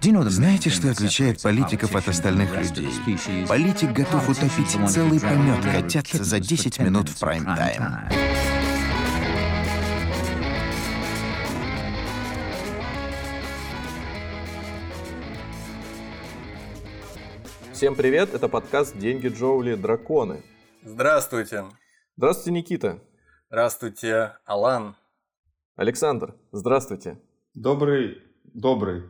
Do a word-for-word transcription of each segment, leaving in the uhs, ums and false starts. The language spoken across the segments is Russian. Знаете, что отличает политиков от остальных людей? Политик готов утопить целый помет котят за десять минут в прайм-тайм. Всем привет, это подкаст «Деньги, джоули, драконы». Здравствуйте. Здравствуйте, Никита. Здравствуйте, Алан. Александр, здравствуйте. Добрый, добрый.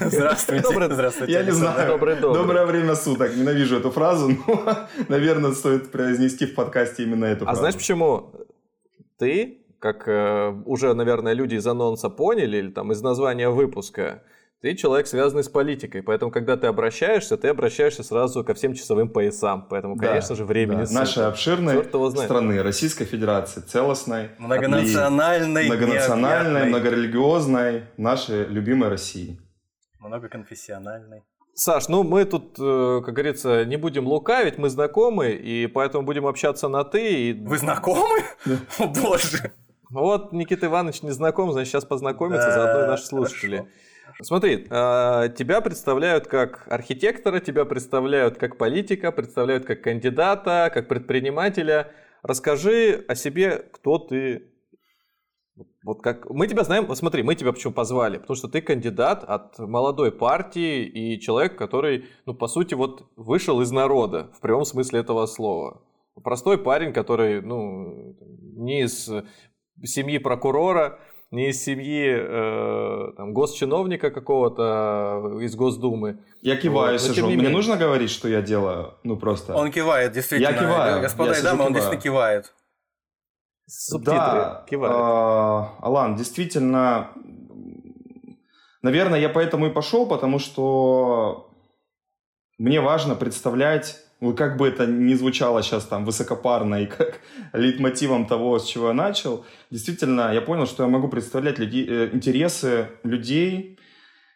Здравствуйте. Добрый, здравствуйте. Я не знаю. Добрый, добрый. Доброе время суток. Ненавижу эту фразу, но, наверное, стоит произнести в подкасте именно эту а фразу. А знаешь почему? Ты, как э, уже, наверное, люди из анонса поняли, или там из названия выпуска, ты человек, связанный с политикой, поэтому, когда ты обращаешься, ты обращаешься сразу ко всем часовым поясам, поэтому, да, конечно же, времени... Да. Нашей обширной страны, Российской Федерации, целостной, многонациональной, многонациональной, многорелигиозной, нашей любимой России. Многоконфессиональной. Саш, ну мы тут, как говорится, не будем лукавить, мы знакомы, и поэтому будем общаться на «ты». И... Вы знакомы? О боже! Вот Никита Иванович не знаком, значит, сейчас познакомится, заодно и наши слушатели. Смотри, тебя представляют как архитектора, тебя представляют как политика, представляют как кандидата, как предпринимателя. Расскажи о себе, кто ты. Вот как мы тебя знаем, вот смотри, мы тебя почему позвали, потому что ты кандидат от молодой партии и человек, который, ну, по сути, вот вышел из народа в прямом смысле этого слова. Простой парень, который, ну, не из семьи прокурора, не из семьи э, там, госчиновника какого-то из Госдумы. Я киваю, вот, сижу. Мне менее... нужно говорить, что я делаю? Ну, просто... Он кивает, действительно. Я киваю. Господа я и дамы, киваю. Он действительно кивает. Субтитры. Да, кивает. Алан, действительно... Наверное, я поэтому и пошел, потому что мне важно представлять... Ну, как бы это ни звучало сейчас там высокопарно и как лейтмотивом того, с чего я начал, действительно, я понял, что я могу представлять люди, интересы людей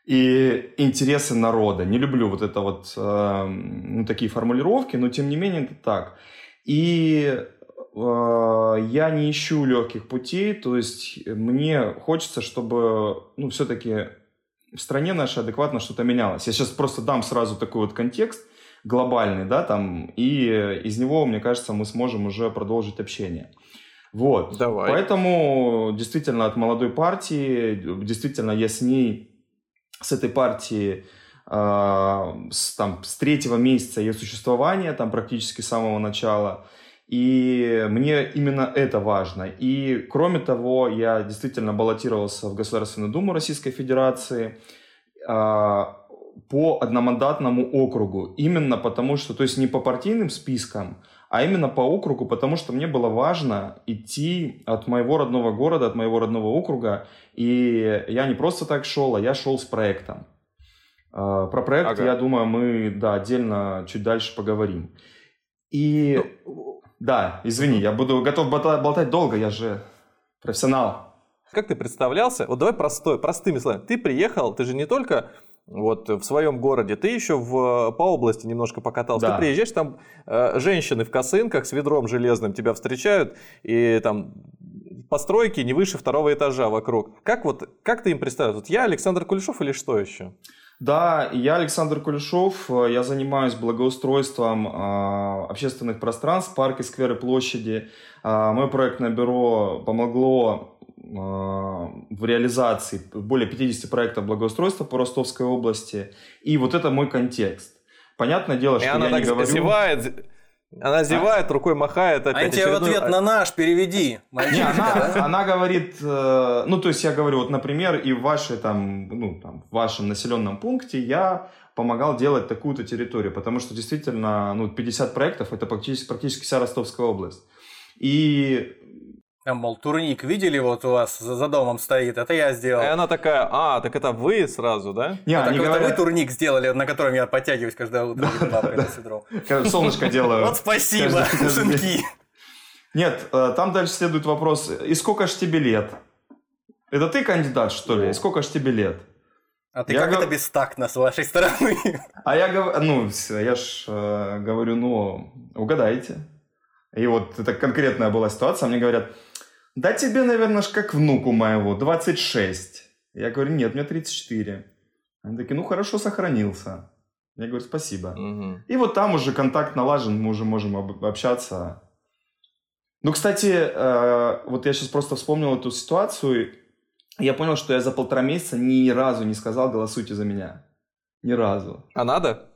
и интересы народа. Не люблю вот это вот, э, ну, такие формулировки, но тем не менее это так. И э, я не ищу легких путей, то есть мне хочется, чтобы, ну, все-таки в стране нашей адекватно что-то менялось. Я сейчас просто дам сразу такой вот контекст, глобальный, да, там, и из него, мне кажется, мы сможем уже продолжить общение. Вот. Давай. Поэтому действительно от молодой партии, действительно я с ней, с этой партией, э, с, там, с третьего месяца ее существования, там, практически с самого начала, и мне именно это важно. И, кроме того, я действительно баллотировался в Государственную Думу Российской Федерации, э, по одномандатному округу, именно потому что, то есть не по партийным спискам, а именно по округу, потому что мне было важно идти от моего родного города, от моего родного округа, и я не просто так шел, а я шел с проектом. Про проект, ага. я думаю, мы, да, отдельно чуть дальше поговорим. И, ну, да, извини, я буду готов болтать долго, я же профессионал. Как ты представлялся? Вот давай простой, простыми словами. Ты приехал, ты же не только... Вот в своем городе. Ты еще в, по области немножко покатался. Да. Ты приезжаешь, там э, женщины в косынках с ведром железным тебя встречают, и там постройки не выше второго этажа вокруг. Как, вот, как ты им представишь? Вот я Александр Кулешов или что еще? Да, я Александр Кулешов. Я занимаюсь благоустройством э, общественных пространств, парки, скверы, площади. Э, мое проектное бюро помогло в реализации более пятьдесят проектов благоустройства по Ростовской области. И вот это мой контекст. Понятное дело, и что она я не говорю... Зевает, она зевает, а? Рукой махает. Опять а тебе очередной... в ответ на наш переведи. Не, она, она говорит... Ну, то есть я говорю, вот, например, и в, вашей, там, ну, там, в вашем населенном пункте я помогал делать такую-то территорию, потому что действительно, ну, пятьдесят проектов – это практически, практически вся Ростовская область. И... Там, мол, турник видели, вот у вас за, за домом стоит, это я сделал. И она такая, а, так это вы сразу, да? Не, а так говорят... это вы турник сделали, на котором я подтягиваюсь каждое утро. Да, да, да. Солнышко делаю. Вот спасибо, сынки. Нет, там дальше следует вопрос, и сколько ж тебе лет? Это ты кандидат, что ли? И сколько ж тебе лет? А ты я как гов... это бестактно с вашей стороны? А я говорю, ну, я ж э, говорю, ну, угадайте. И вот это конкретная была ситуация, мне говорят... Да тебе, наверное, ж как внуку моего, двадцать шесть. Я говорю, нет, мне тридцать четыре. Они такие, ну хорошо, сохранился. Я говорю, спасибо. Угу. И вот там уже контакт налажен, мы уже можем об- общаться. Ну, кстати, э- вот я сейчас просто вспомнил эту ситуацию. Я понял, что я за полтора месяца ни разу не сказал «голосуйте за меня». Ни разу. А надо?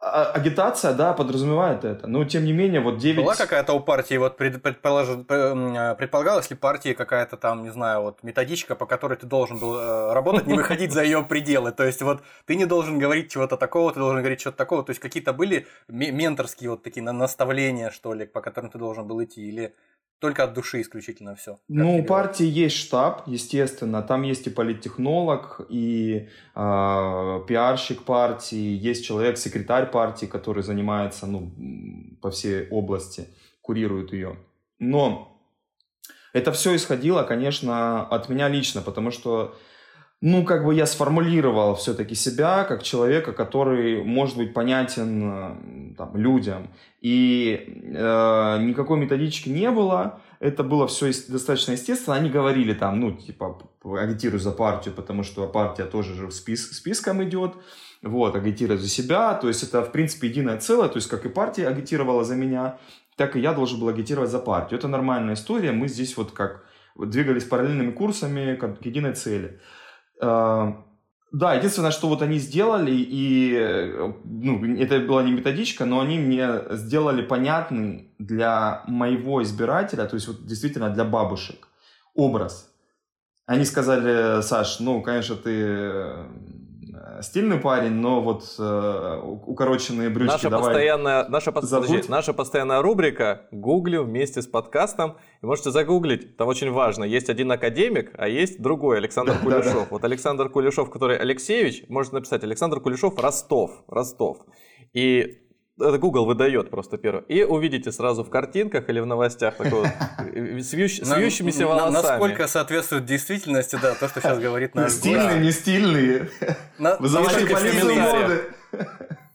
А- агитация, да, подразумевает это. Но, тем не менее, вот девять... Была какая-то у партии, вот пред- предполож... предполагалась ли партии какая-то там, не знаю, вот методичка, по которой ты должен был э, работать, не выходить за ее пределы. То есть, вот ты не должен говорить чего-то такого, ты должен говорить чего-то такого. То есть, какие-то были менторские вот такие наставления, что ли, по которым ты должен был идти, или... Только от души исключительно все. Ну, у партии есть штаб, естественно. Там есть и политтехнолог, и э, пиарщик партии, есть человек, секретарь партии, который занимается, ну, по всей области, курирует ее. Но это все исходило, конечно, от меня лично, потому что, ну, как бы я сформулировал все-таки себя как человека, который может быть понятен там, людям. И э, никакой методички не было. Это было все достаточно естественно. Они говорили там, ну, типа, агитируй за партию, потому что партия тоже же в спис- списком идет. Вот, агитируй за себя. То есть это, в принципе, единое целое. То есть как и партия агитировала за меня, так и я должен был агитировать за партию. Это нормальная история. Мы здесь вот как двигались параллельными курсами к единой цели. Да, единственное, что вот они сделали, и ну, это была не методичка, но они мне сделали понятный для моего избирателя, то есть вот действительно для бабушек, образ. Они сказали, Саш, ну, конечно, ты стильный парень, но вот э, укороченные брючки наша давай постоянная, наша, подожди, наша постоянная рубрика «Гуглю вместе с подкастом». И можете загуглить, там очень важно. Есть один академик, а есть другой, Александр да, Кулешов. Да, да. Вот Александр Кулешов, который Алексеевич, можете написать Александр Кулешов, Ростов, Ростов. И это Google выдает просто первое. И увидите сразу в картинках или в новостях такого с вьющимися волосами. Насколько соответствует действительности, да, то, что сейчас говорит наш Google. Стильные, не стильные. Вызывайте полицию моды.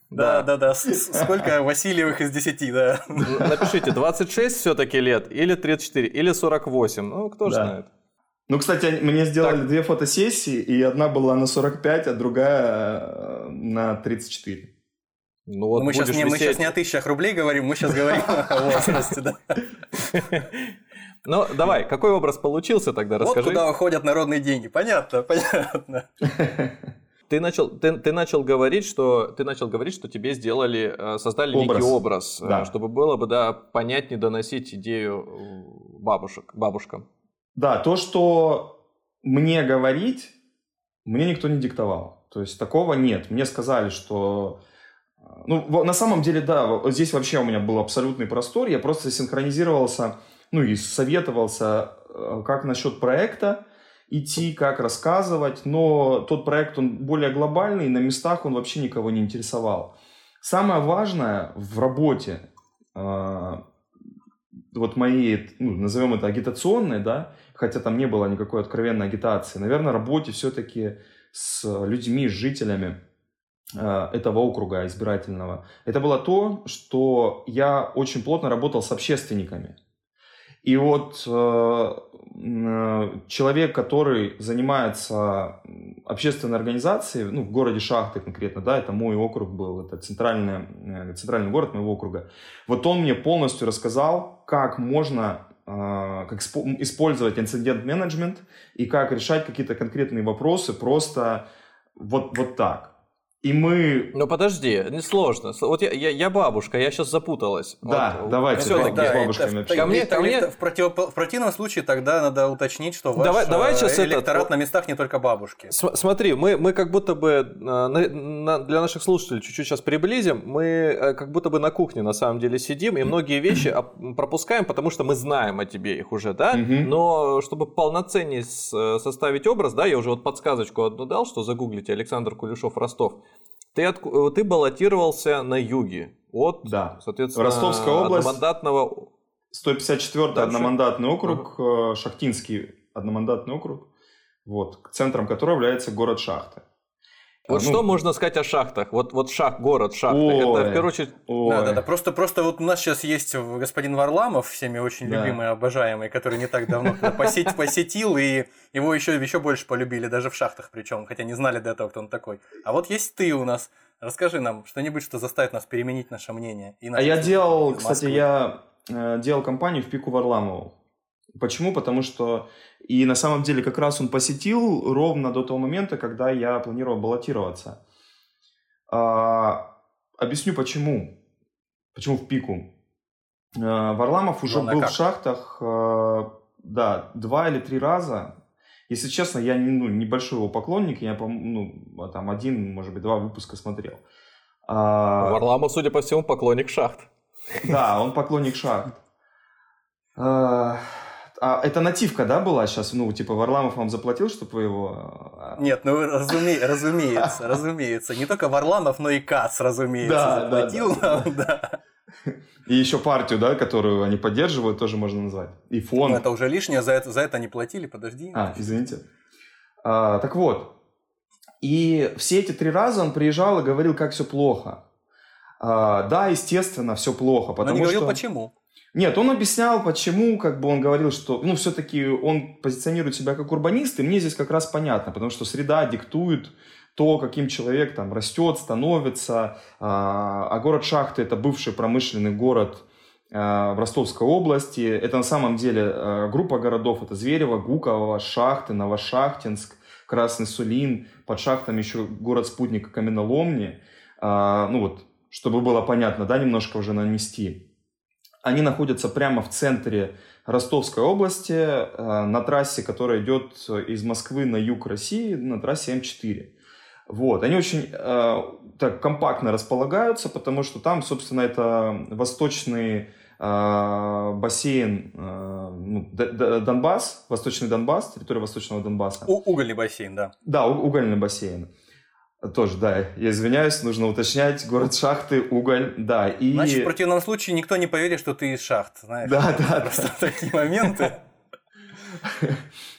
Да, да, да. Сколько Васильевых из десяти, да. Напишите, двадцать шесть все-таки лет, или тридцать четыре, или сорок восемь. Ну, кто же знает. Ну, кстати, мне сделали две фотосессии, и одна была на сорок пять, а другая на тридцать четыре. Ну, вот мы, сейчас не, мы сейчас не о тысячах рублей говорим, мы сейчас говорим о возрасте, да. Ну, давай, какой образ получился тогда, расскажи. Вот куда уходят народные деньги, понятно, понятно. Ты начал, ты, ты начал говорить, что ты начал говорить, что тебе сделали, создали образ. Некий образ, да. Чтобы было бы, да, понятнее доносить идею бабушек, бабушкам. Да, то, что мне говорить, мне никто не диктовал, то есть такого нет. Мне сказали, что ну, на самом деле, да, здесь вообще у меня был абсолютный простор, я просто синхронизировался, ну, и советовался, как насчет проекта идти, как рассказывать, но тот проект, он более глобальный, и на местах он вообще никого не интересовал. Самое важное в работе, э, вот моей, ну, назовем это агитационной, да, хотя там не было никакой откровенной агитации, наверное, работе все-таки с людьми, с жителями этого округа избирательного, это было то, что я очень плотно работал с общественниками. И вот э, человек, который занимается общественной организацией, ну, в городе Шахты конкретно, да, это мой округ был, это центральный, центральный город моего округа, вот он мне полностью рассказал, как можно э, как спо- использовать инцидент-менеджмент и как решать какие-то конкретные вопросы просто вот, вот так. И мы... Ну подожди, несложно. Вот я, я, я бабушка, я сейчас запуталась. Да, вот, давайте все-таки да, с бабушками общаться. Мне... В, против... в противном случае тогда надо уточнить, что ваш давай, давай электорат этот... на местах не только бабушки. С- смотри, мы, мы как будто бы на, на, для наших слушателей чуть-чуть сейчас приблизим, мы как будто бы на кухне на самом деле сидим, и многие вещи пропускаем, потому что мы знаем о тебе их уже, да? Но чтобы полноценнее составить образ, да, я уже вот подсказочку одну дал, что загуглите Александр Кулешов, Ростов. Ты, от, ты баллотировался на юге от, да. Соответственно, Ростовская область, одномандатного... сто пятьдесят четвёртый дальше. Одномандатный округ, uh-huh. Шахтинский одномандатный округ, вот, центром которого является город Шахты. Вот а, что ну... можно сказать о шахтах? Вот, вот шах, город шахты. Ой, это в первую очередь... Да, да, да. Просто, просто вот у нас сейчас есть господин Варламов, всеми очень да. любимый, обожаемый, который не так давно посетил, и его еще больше полюбили, даже в шахтах причем, хотя не знали до этого, кто он такой. А вот есть ты у нас. Расскажи нам что-нибудь, что заставит нас переменить наше мнение. А я делал, кстати, я делал компанию в пику Варламову. Почему? Потому что и на самом деле как раз он посетил ровно до того момента, когда я планировал баллотироваться. А, объясню почему. Почему в пику. А, Варламов уже Главное был как. в шахтах а, да, два или три раза. Если честно, я ну, небольшой его поклонник. Я ну, там один, может быть, два выпуска смотрел. А... Варламов, судя по всему, поклонник шахт. Да, он поклонник шахт. А это нативка, да, была сейчас? Ну, типа, Варламов вам заплатил, чтобы вы его... Нет, ну, разуме... разумеется, разумеется. Не только Варламов, но и КАС, разумеется, да, заплатил да, нам, да. да. И еще партию, да, которую они поддерживают, тоже можно назвать. И фонд. Ну, это уже лишнее, за это, за это не платили, подожди. А, извините. А, так вот. И все эти три раза он приезжал и говорил, как все плохо. А, да, естественно, все плохо. Потому но не говорил, что... почему. Нет, он объяснял, почему, как бы он говорил, что, ну, все-таки он позиционирует себя как урбанист, и мне здесь как раз понятно, потому что среда диктует то, каким человек там растет, становится, а город Шахты – это бывший промышленный город в Ростовской области, это на самом деле группа городов, это Зверево, Гуково, Шахты, Новошахтинск, Красный Сулин, под Шахтами еще город-спутник Каменоломни, ну вот, чтобы было понятно, да, немножко уже нанести. Они находятся прямо в центре Ростовской области, э, на трассе, которая идет из Москвы на юг России, на трассе эм четыре. Вот. Они очень э, так, компактно располагаются, потому что там, собственно, это восточный э, бассейн, э, Донбасс, восточный Донбасс, территория восточного Донбасса. У- угольный бассейн, да. Да, у- угольный бассейн. Тоже, да, я извиняюсь, нужно уточнять, город Шахты, уголь, да. И... Значит, в противном случае никто не поверит, что ты из Шахт, знаешь. Да, да. Просто да. такие моменты.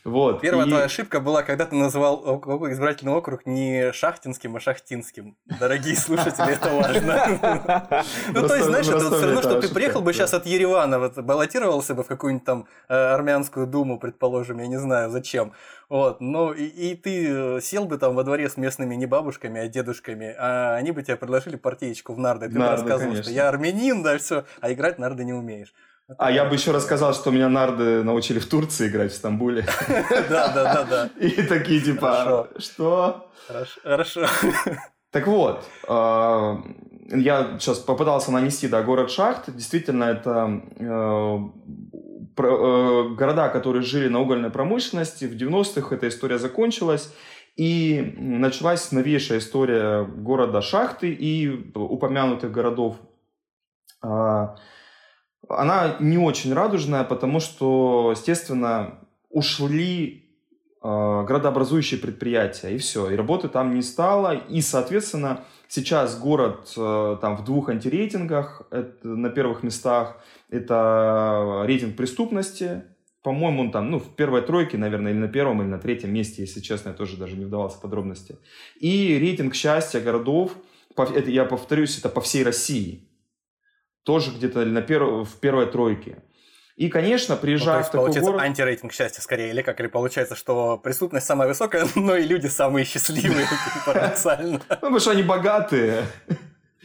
Вот. Первая и... твоя ошибка была, когда ты называл избирательный округ не Шахтинским, а Шахтинским. Дорогие слушатели, это важно. Ну, то есть, знаешь, это все равно, что ты приехал бы сейчас от Еревана, баллотировался бы в какую-нибудь там армянскую думу, предположим, я не знаю, зачем. Вот, ну и, и ты сел бы там во дворе с местными не бабушками, а дедушками, а они бы тебе предложили партеечку в нарды. Ты бы рассказывал, что я армянин, да, все, а играть нарды не умеешь. А я бы еще рассказал, что меня нарды научили в Турции играть, в Стамбуле. Да, да, да, да. И такие типа, что? Хорошо. Так вот, я сейчас попытался нанести, да, город Шахт. Действительно, это города, которые жили на угольной промышленности. В девяностых эта история закончилась. И началась новейшая история города Шахты и упомянутых городов. Она не очень радужная, потому что, естественно, ушли э, градообразующие предприятия, и все, и работы там не стало, и, соответственно, сейчас город э, там в двух антирейтингах, это, на первых местах, это рейтинг преступности, по-моему, он там, ну, в первой тройке, наверное, или на первом, или на третьем месте, если честно, я тоже даже не вдавался в подробности, и рейтинг счастья городов, по, это, я повторюсь, это по всей России, тоже где-то на перв... в первой тройке. И, конечно, приезжая ну, в такой получается город... получается антирейтинг счастья скорее, или как? Или получается, что преступность самая высокая, но и люди самые счастливые, парадоксально. Ну, потому что они богатые.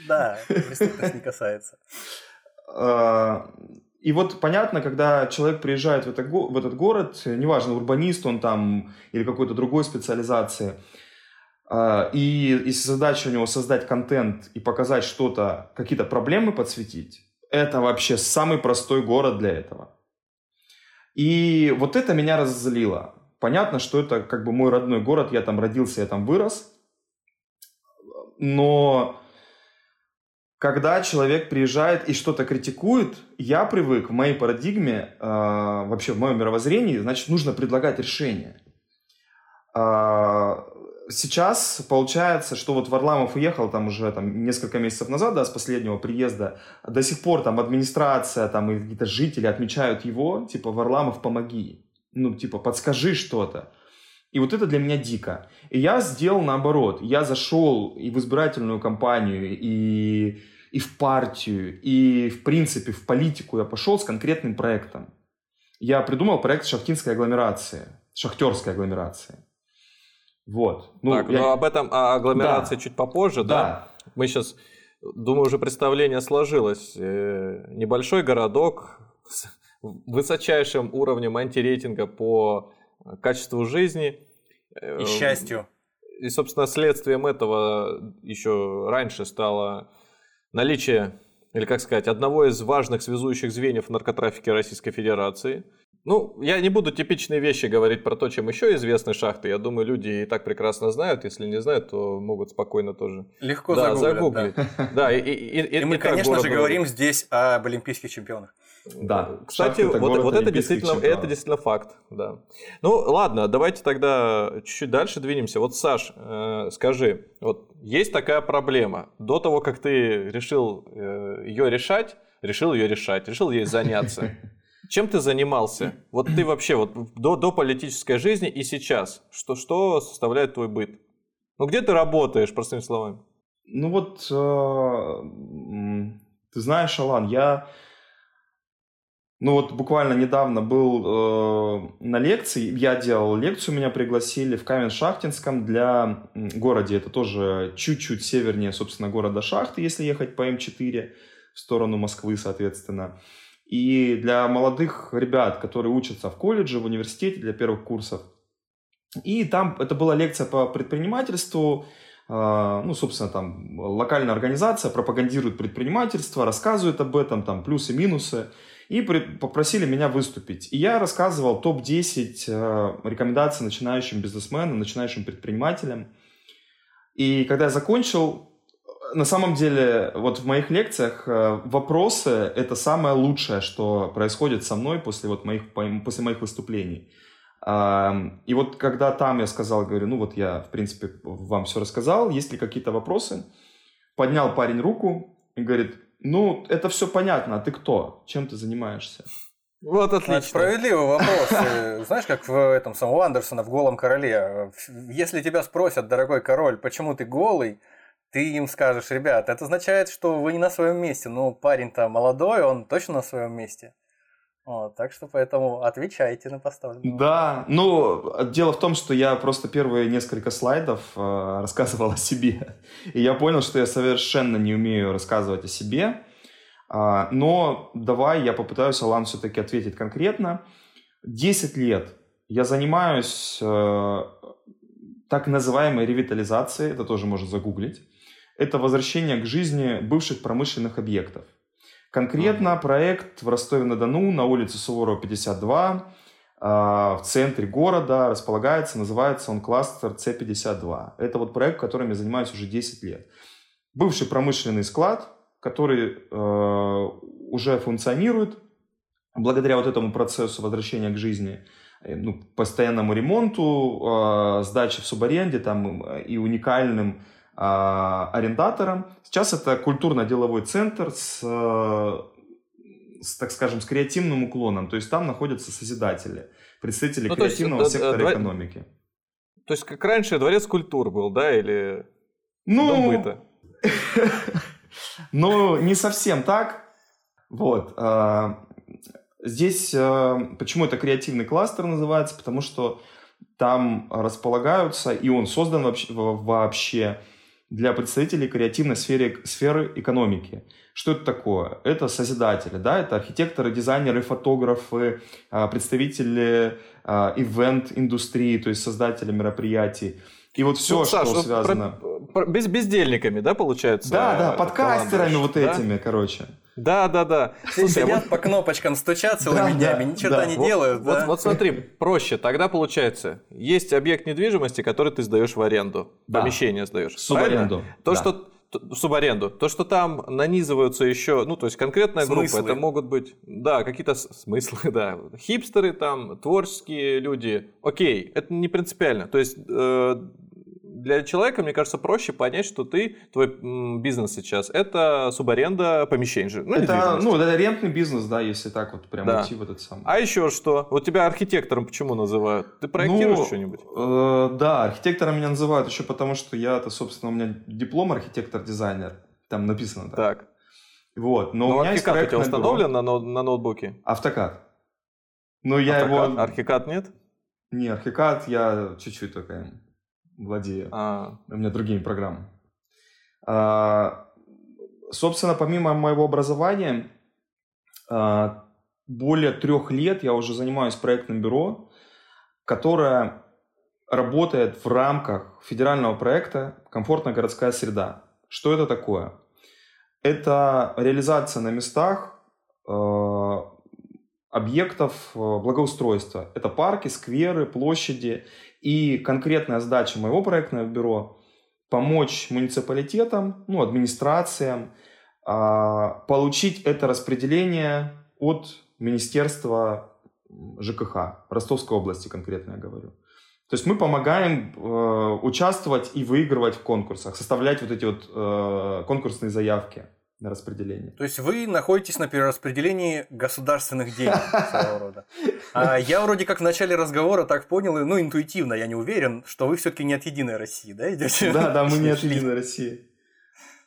Да, преступность не касается. И вот понятно, когда человек приезжает в этот город, неважно, урбанист он там или какой-то другой специализации, и если задача у него создать контент и показать что-то, какие-то проблемы подсветить, это вообще самый простой город для этого. И вот это меня разозлило. Понятно, что это как бы мой родной город, я там родился, я там вырос. Но когда человек приезжает и что-то критикует, я привык в моей парадигме, вообще в моем мировоззрении, значит, нужно предлагать решение. Сейчас получается, что вот Варламов уехал там уже там, несколько месяцев назад, да, с последнего приезда. До сих пор там администрация там, и какие-то жители отмечают его, типа, Варламов, помоги, ну, типа, подскажи что-то. И вот это для меня дико. И я сделал наоборот. Я зашел и в избирательную кампанию, и, и в партию, и, в принципе, в политику я пошел с конкретным проектом. Я придумал проект Шахтинской агломерации, шахтерской агломерации. Вот. Ну, так, я... но об этом о агломерации да. чуть попозже, да? да? Мы сейчас, думаю, уже представление сложилось. Небольшой городок с высочайшим уровнем антирейтинга по качеству жизни. И счастью. И, собственно, следствием этого еще раньше стало наличие, или, как сказать, одного из важных связующих звеньев наркотрафики Российской Федерации. Ну, я не буду типичные вещи говорить про то, чем еще известны шахты. Я думаю, люди и так прекрасно знают. Если не знают, то могут спокойно тоже... Легко да, загуглить. Да, да и, и, и, и мы, и конечно же, город... говорим здесь об олимпийских чемпионах. Да. Кстати, это вот, вот это, действительно, это действительно факт. Да. Ну, ладно, давайте тогда чуть-чуть дальше двинемся. Вот, Саш, э, скажи, вот есть такая проблема. До того, как ты решил э, ее решать, решил ее решать, решил ей заняться. Чем ты занимался? Вот ты вообще вот до, до политической жизни и сейчас. Что, что составляет твой быт? Ну, где ты работаешь, простыми словами? Ну, вот, э, ты знаешь, Алан, я... Ну вот буквально недавно был э, на лекции, я делал лекцию, меня пригласили в Каменск-Шахтинском для города, это тоже чуть-чуть севернее, собственно, города Шахты, если ехать по эм четыре в сторону Москвы, соответственно. И для молодых ребят, которые учатся в колледже, в университете, для первых курсов. И там это была лекция по предпринимательству. Ну, собственно, там локальная организация пропагандирует предпринимательство, рассказывает об этом, там плюсы, минусы. И попросили меня выступить. И я рассказывал топ десять рекомендаций начинающим бизнесменам, начинающим предпринимателям. И когда я закончил, на самом деле, вот в моих лекциях вопросы – это самое лучшее, что происходит со мной после, вот моих, после моих выступлений. И вот когда там я сказал, говорю, ну вот я, в принципе, вам все рассказал, есть ли какие-то вопросы, поднял парень руку и говорит, ну, это все понятно, а ты кто? Чем ты занимаешься? Вот отлично. Это справедливый вопрос. Знаешь, как в этом самого Андерсона в «Голом короле». Если тебя спросят, дорогой король, почему ты голый, ты им скажешь, ребят, это означает, что вы не на своем месте. Ну, парень-то молодой, он точно на своем месте. Вот, так что поэтому отвечайте на поставленные вопросы. Да, ну, дело в том, что я просто первые несколько слайдов э, рассказывал о себе. И я понял, что я совершенно не умею рассказывать о себе. А, но давай я попытаюсь, Алан, все-таки ответить конкретно. десять лет я занимаюсь э, так называемой ревитализацией, это тоже можно загуглить. Это возвращение к жизни бывших промышленных объектов. Конкретно mm-hmm. проект в Ростове-на-Дону на улице Суворова, пятьдесят два, э, в центре города располагается, называется он «Кластер Си пятьдесят два». Это вот проект, которым я занимаюсь уже десять лет. Бывший промышленный склад, который э, уже функционирует благодаря вот этому процессу возвращения к жизни, э, ну, постоянному ремонту, э, сдаче в субаренде там, э, и уникальным арендатором. Сейчас это культурно-деловой центр с, с, так скажем, с креативным уклоном. То есть там находятся созидатели, представители ну, креативного есть, сектора да, экономики. То есть как раньше дворец культур был, да, или ну, дом быта? Ну, не совсем так. Вот. Здесь почему это креативный кластер называется? Потому что там располагаются, и он создан вообще, вообще для представителей креативной сферы, сферы экономики. Что это такое? Это созидатели, да, это архитекторы, дизайнеры, фотографы, представители ивент-индустрии, то есть создатели мероприятий. И вот все, ну, Саш, что вот связано... Про, про, без, бездельниками, да, получается? Да, да, подкастерами вот да? этими, короче. Да, да, да. Слушай, сидят вот... по кнопочкам, стучат целыми да, днями, да, ничего да. не вот, делают. Вот, да? вот смотри, проще. Тогда получается, есть объект недвижимости, который ты сдаешь в аренду. Да. Помещение сдаешь. Субаренду. То, да. что... Субаренду. То, что там нанизываются еще, ну, то есть конкретная смыслы. Группа, это могут быть, да, какие-то смыслы, да, хипстеры там, творческие люди. Окей, это не принципиально. То есть... Э- Для человека, мне кажется, проще понять, что ты, твой бизнес сейчас, это субаренда помещений. Ну, это, ну, это рентный бизнес, да, если так вот прям да. идти в этот самый. А еще что? Вот тебя архитектором почему называют? Ты проектируешь ну, что-нибудь? Э, да, архитектором меня называют еще потому, что я-то, собственно, у меня диплом архитектор-дизайнер. Там написано. Да. Так. Вот, но, но у меня есть проект. Архикад у тебя установлен на, на, на ноутбуке? Автокад. Но я Автокад. его... Архикад нет? Не, Архикад я чуть-чуть только владею. А. У меня другие программы. А, собственно, помимо моего образования, а, более трех лет я уже занимаюсь проектным бюро, которое работает в рамках федерального проекта «Комфортная городская среда». Что это такое? Это реализация на местах э, объектов благоустройства. Это парки, скверы, площади. И конкретная задача моего проектного бюро – помочь муниципалитетам, ну, администрациям э, получить это распределение от Министерства ЖКХ, Ростовской области конкретно я говорю. То есть мы помогаем э, участвовать и выигрывать в конкурсах, составлять вот эти вот э, конкурсные заявки на распределение. То есть вы находитесь на перераспределении государственных денег своего рода. А я вроде как в начале разговора так понял, ну интуитивно, я не уверен, что вы все-таки не от Единой России, да, идете? Да, да, мы не от Единой России.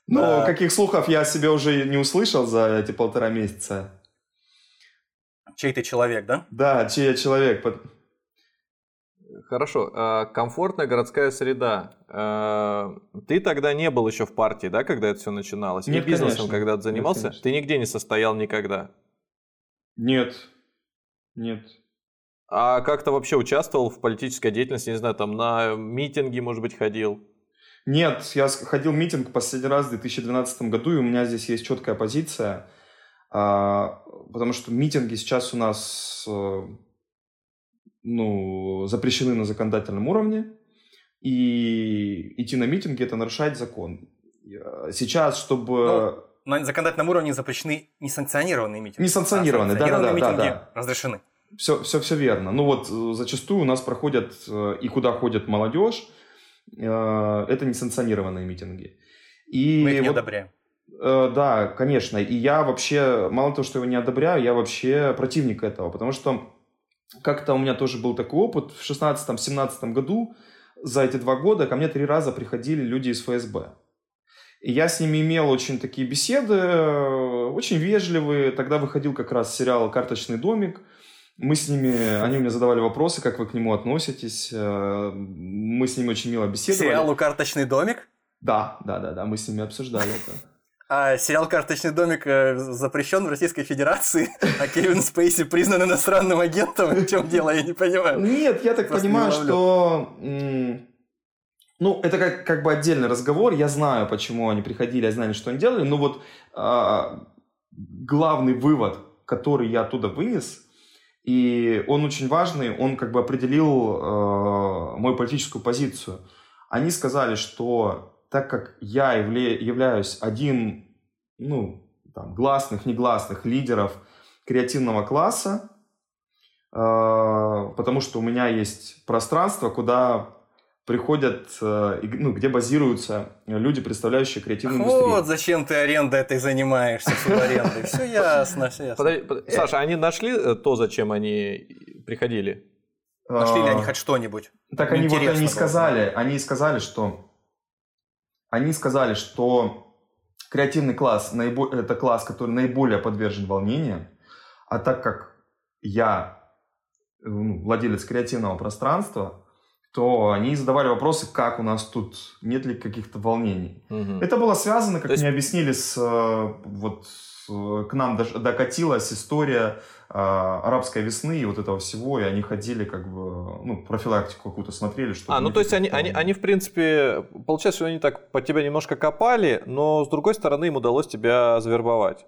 Но каких слухов я себе уже не услышал за эти полтора месяца. Чей ты человек, да? Да, чей я человек. Хорошо. Комфортная городская среда. Ты тогда не был еще в партии, да, когда это все начиналось? Нет, и бизнесом когда ты занимался? Нет, ты нигде не состоял никогда? Нет. Нет. А как ты вообще участвовал в политической деятельности? Не знаю, там на митинги, может быть, ходил? Нет, я ходил в митинг последний раз в две тысячи двенадцатом году, и у меня здесь есть четкая позиция. Потому что митинги сейчас у нас... ну, запрещены на законодательном уровне, и идти на митинги – это нарушать закон. Сейчас, чтобы... Ну, на законодательном уровне запрещены несанкционированные митинги. Несанкционированные, да-да-да. Митинги да, да. разрешены. Все, все, все верно. Ну вот, зачастую у нас проходят, и куда ходит молодежь, это несанкционированные митинги. И мы их не вот... одобряем. Да, конечно. И я вообще, мало того, что его не одобряю, я вообще противник этого, потому что как-то у меня тоже был такой опыт. В шестнадцатом-семнадцатом году за эти два года ко мне три раза приходили люди из эф эс бэ. И я с ними имел очень такие беседы, очень вежливые. Тогда выходил как раз сериал «Карточный домик». Мы с ними, они мне задавали вопросы, как вы к нему относитесь. Мы с ними очень мило беседовали. К сериалу «Карточный домик»? Да, да, да, да, мы с ними обсуждали это. А сериал «Карточный домик» запрещен в Российской Федерации, а Кевин Спейси признан иностранным агентом. В чем дело, я не понимаю. Нет, я так Просто понимаю, что... Ну, это как, как бы отдельный разговор. Я знаю, почему они приходили, я знаю, что они делали. Но вот а, главный вывод, который я оттуда вынес, и он очень важный, он как бы определил а, мою политическую позицию. Они сказали, что... так как я являюсь одним, ну, там, гласных, негласных лидеров креативного класса, э, потому что у меня есть пространство, куда приходят, э, ну, где базируются люди, представляющие креативную Ах, индустрию. Вот зачем ты арендой этой занимаешься, субарендой. Все ясно, все ясно. Саша, они нашли то, зачем они приходили? Нашли ли они хоть что-нибудь? Так они вот они сказали, они сказали, что... Они сказали, что креативный класс – это класс, который наиболее подвержен волнениям, а так как я ну, владелец креативного пространства, то они задавали вопросы, как у нас тут, нет ли каких-то волнений. Угу. Это было связано, как то есть... мне объяснили, с, вот, к нам докатилась история арабской весны и вот этого всего, и они ходили как бы, ну, профилактику какую-то смотрели. Что а, ну то есть они, они, они, в принципе, получается, что они так под тебя немножко копали, но с другой стороны им удалось тебя завербовать.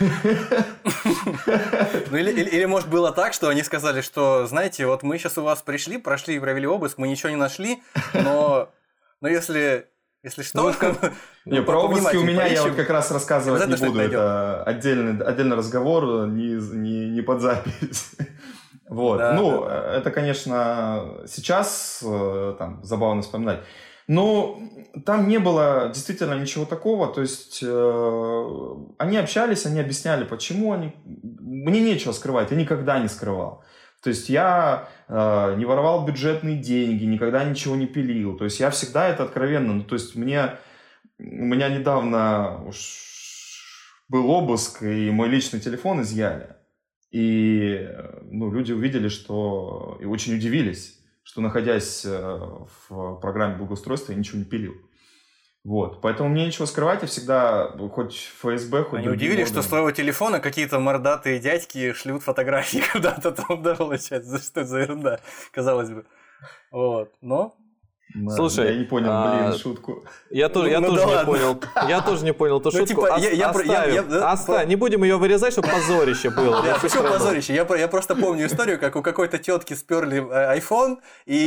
Ну или, или, или, может, было так, что они сказали, что, знаете, вот мы сейчас у вас пришли, прошли и провели обыск, мы ничего не нашли, но, но если... Если что, не, про обыски у меня я вот как раз рассказывать не буду. Это отдельный, отдельный разговор, не, не, не под запись. Вот. Да, ну, да, да. Это, конечно, сейчас там, забавно вспоминать. Но там не было действительно ничего такого. То есть э, они общались, они объясняли, почему они... Мне нечего скрывать, я никогда не скрывал. То есть я э, не воровал бюджетные деньги, никогда ничего не пилил. То есть я всегда это откровенно... Ну, то есть мне... У меня недавно уж был обыск, и мой личный телефон изъяли. И ну, люди увидели, что... И очень удивились, что, находясь в программе благоустройства, я ничего не пилил. Вот. Поэтому мне ничего скрывать, я всегда, хоть ФСБ, хоть... Они удивились, что с твоего телефона какие-то мордатые дядьки шлют фотографии куда-то там, да, получается, что это за ерунда, казалось бы. Вот, но... Да, слушай, я не понял, а... блин, шутку. Я тоже, ну, я ну, тоже да не ладно. понял. Я тоже не понял эту шутку. Оставим. Не будем ее вырезать, чтобы позорище было. Почему позорище? Я просто помню историю, как у какой-то тетки сперли айфон, и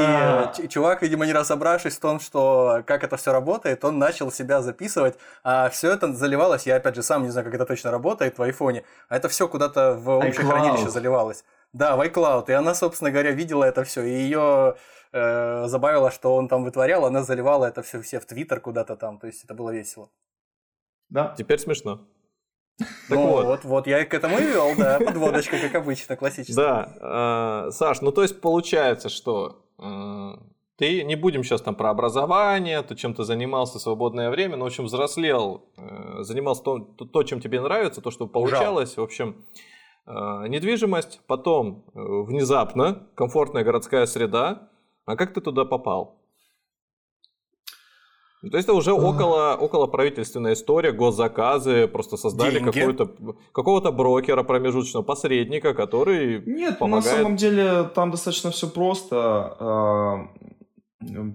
чувак, видимо, не разобравшись в том, что как это все работает, он начал себя записывать, а все это заливалось. Я опять же сам не знаю, как это точно работает в айфоне, а это все куда-то в общее хранилище заливалось. Да, в iCloud. И она, собственно говоря, видела это все. И ее э, забавило, что он там вытворял, она заливала это все, все в Твиттер куда-то там. То есть это было весело. Да, теперь смешно. Так ну, вот. вот, вот, я к этому и вел, да, подводочка, как обычно, классическая. Да, э, Саш, ну то есть получается, что э, ты, не будем сейчас там про образование, то, чем ты занимался в свободное время, но, в общем, взрослел, э, занимался то, то, чем тебе нравится, то, что получалось, Жал. в общем... недвижимость, потом внезапно комфортная городская среда. А как ты туда попал? То есть это уже около, около правительственная история, госзаказы, просто создали какую-то, какого-то брокера промежуточного, посредника, который Нет, помогает... на самом деле там достаточно все просто.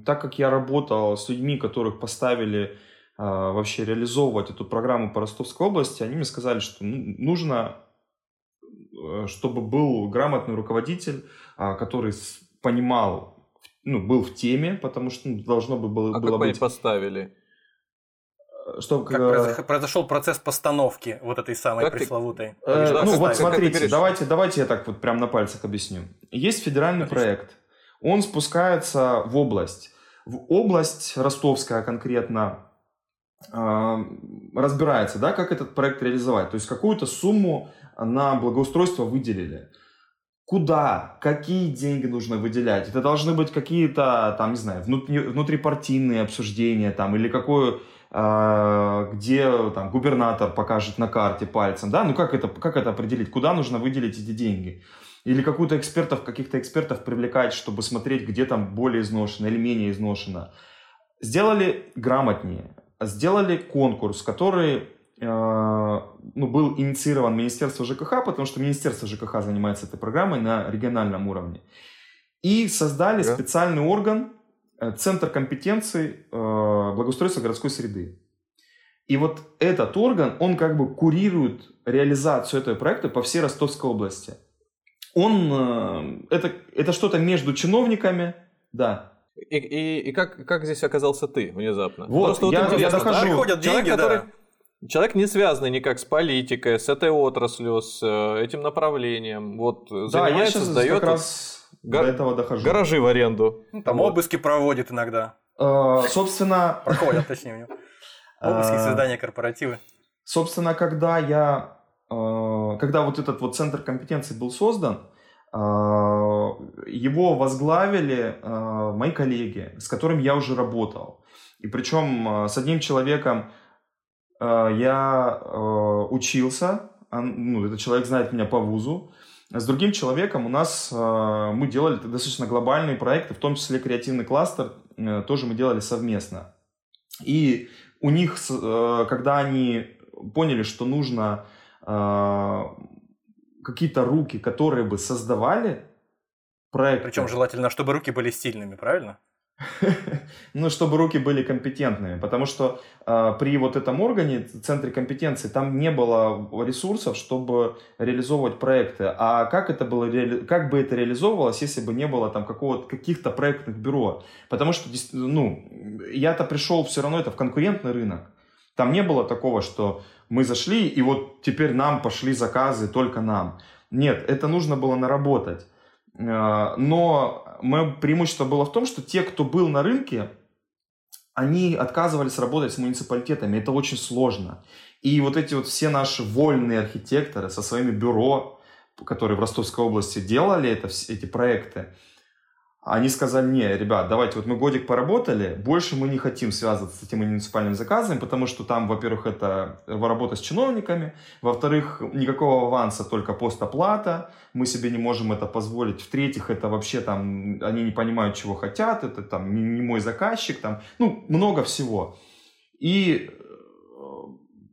Так как я работал с людьми, которых поставили вообще реализовывать эту программу по Ростовской области, они мне сказали, что нужно... чтобы был грамотный руководитель, который понимал, ну, был в теме, потому что должно было, а было как быть... А как поставили? Чтобы... Как произошел процесс постановки вот этой самой как пресловутой? Ты... Э, ну, вот смотрите, давайте, давайте я так вот прям на пальцах объясню. Есть федеральный Конечно. проект, он спускается в область. В область ростовская конкретно э, разбирается, да, как этот проект реализовать. То есть какую-то сумму на благоустройство выделили. Куда? Какие деньги нужно выделять? Это должны быть какие-то, там, не знаю, внутри, внутрипартийные обсуждения, там, или какое, э, где там, губернатор покажет на карте пальцем, да? Ну, как это, как это определить? Куда нужно выделить эти деньги? Или какую-то экспертов, каких-то экспертов привлекать, чтобы смотреть, где там более изношено или менее изношено. Сделали грамотнее. Сделали конкурс, который... ну, был инициирован Министерство ЖКХ, потому что Министерство ЖКХ занимается этой программой на региональном уровне. И создали да. специальный орган, Центр компетенций благоустройства городской среды. И вот этот орган, он как бы курирует реализацию этого проекта по всей Ростовской области. Он, это, это что-то между чиновниками, да, И, и, и как, как здесь оказался ты внезапно? Вот, Просто я, вот я дохожу. Приходят деньги, Человек, который... да. Человек не связанный никак с политикой, с этой отраслью, с этим направлением. Вот, да, я сейчас как раз гар... до этого дохожу. Гаражи в аренду. Ну, там вот. Обыски проводит иногда. Э, собственно... Проходят, точнее, у него. Обыски, создания корпоративы. Собственно, когда я... Когда вот этот вот центр компетенций был создан, его возглавили мои коллеги, с которыми я уже работал. И причем с одним человеком я э, учился, он, ну, этот человек знает меня по вузу. С другим человеком у нас э, мы делали достаточно глобальные проекты, в том числе креативный кластер, э, тоже мы делали совместно. И у них, э, когда они поняли, что нужно э, какие-то руки, которые бы создавали проект. Причем желательно, чтобы руки были сильными, правильно? Ну, чтобы руки были компетентными, потому что э, при вот этом органе, центре компетенции, там не было ресурсов, чтобы реализовывать проекты. А как, это было реали... как бы это реализовывалось, если бы не было там какого-то, каких-то проектных бюро? Потому что, ну, я-то пришел все равно это в конкурентный рынок. Там не было такого, что мы зашли, и вот теперь нам пошли заказы, только нам. Нет, это нужно было наработать. Но мое преимущество было в том, что те, кто был на рынке, они отказывались работать с муниципалитетами. Это очень сложно. И вот эти вот все наши вольные архитекторы со своими бюро, которые в Ростовской области делали это, эти проекты, они сказали: не, ребят, давайте, вот мы годик поработали, больше мы не хотим связываться с этими муниципальными заказами, потому что там, во-первых, это работа с чиновниками, во-вторых, никакого аванса, только постоплата, мы себе не можем это позволить, в-третьих, это вообще там, они не понимают, чего хотят, это там не мой заказчик, там, ну, много всего. И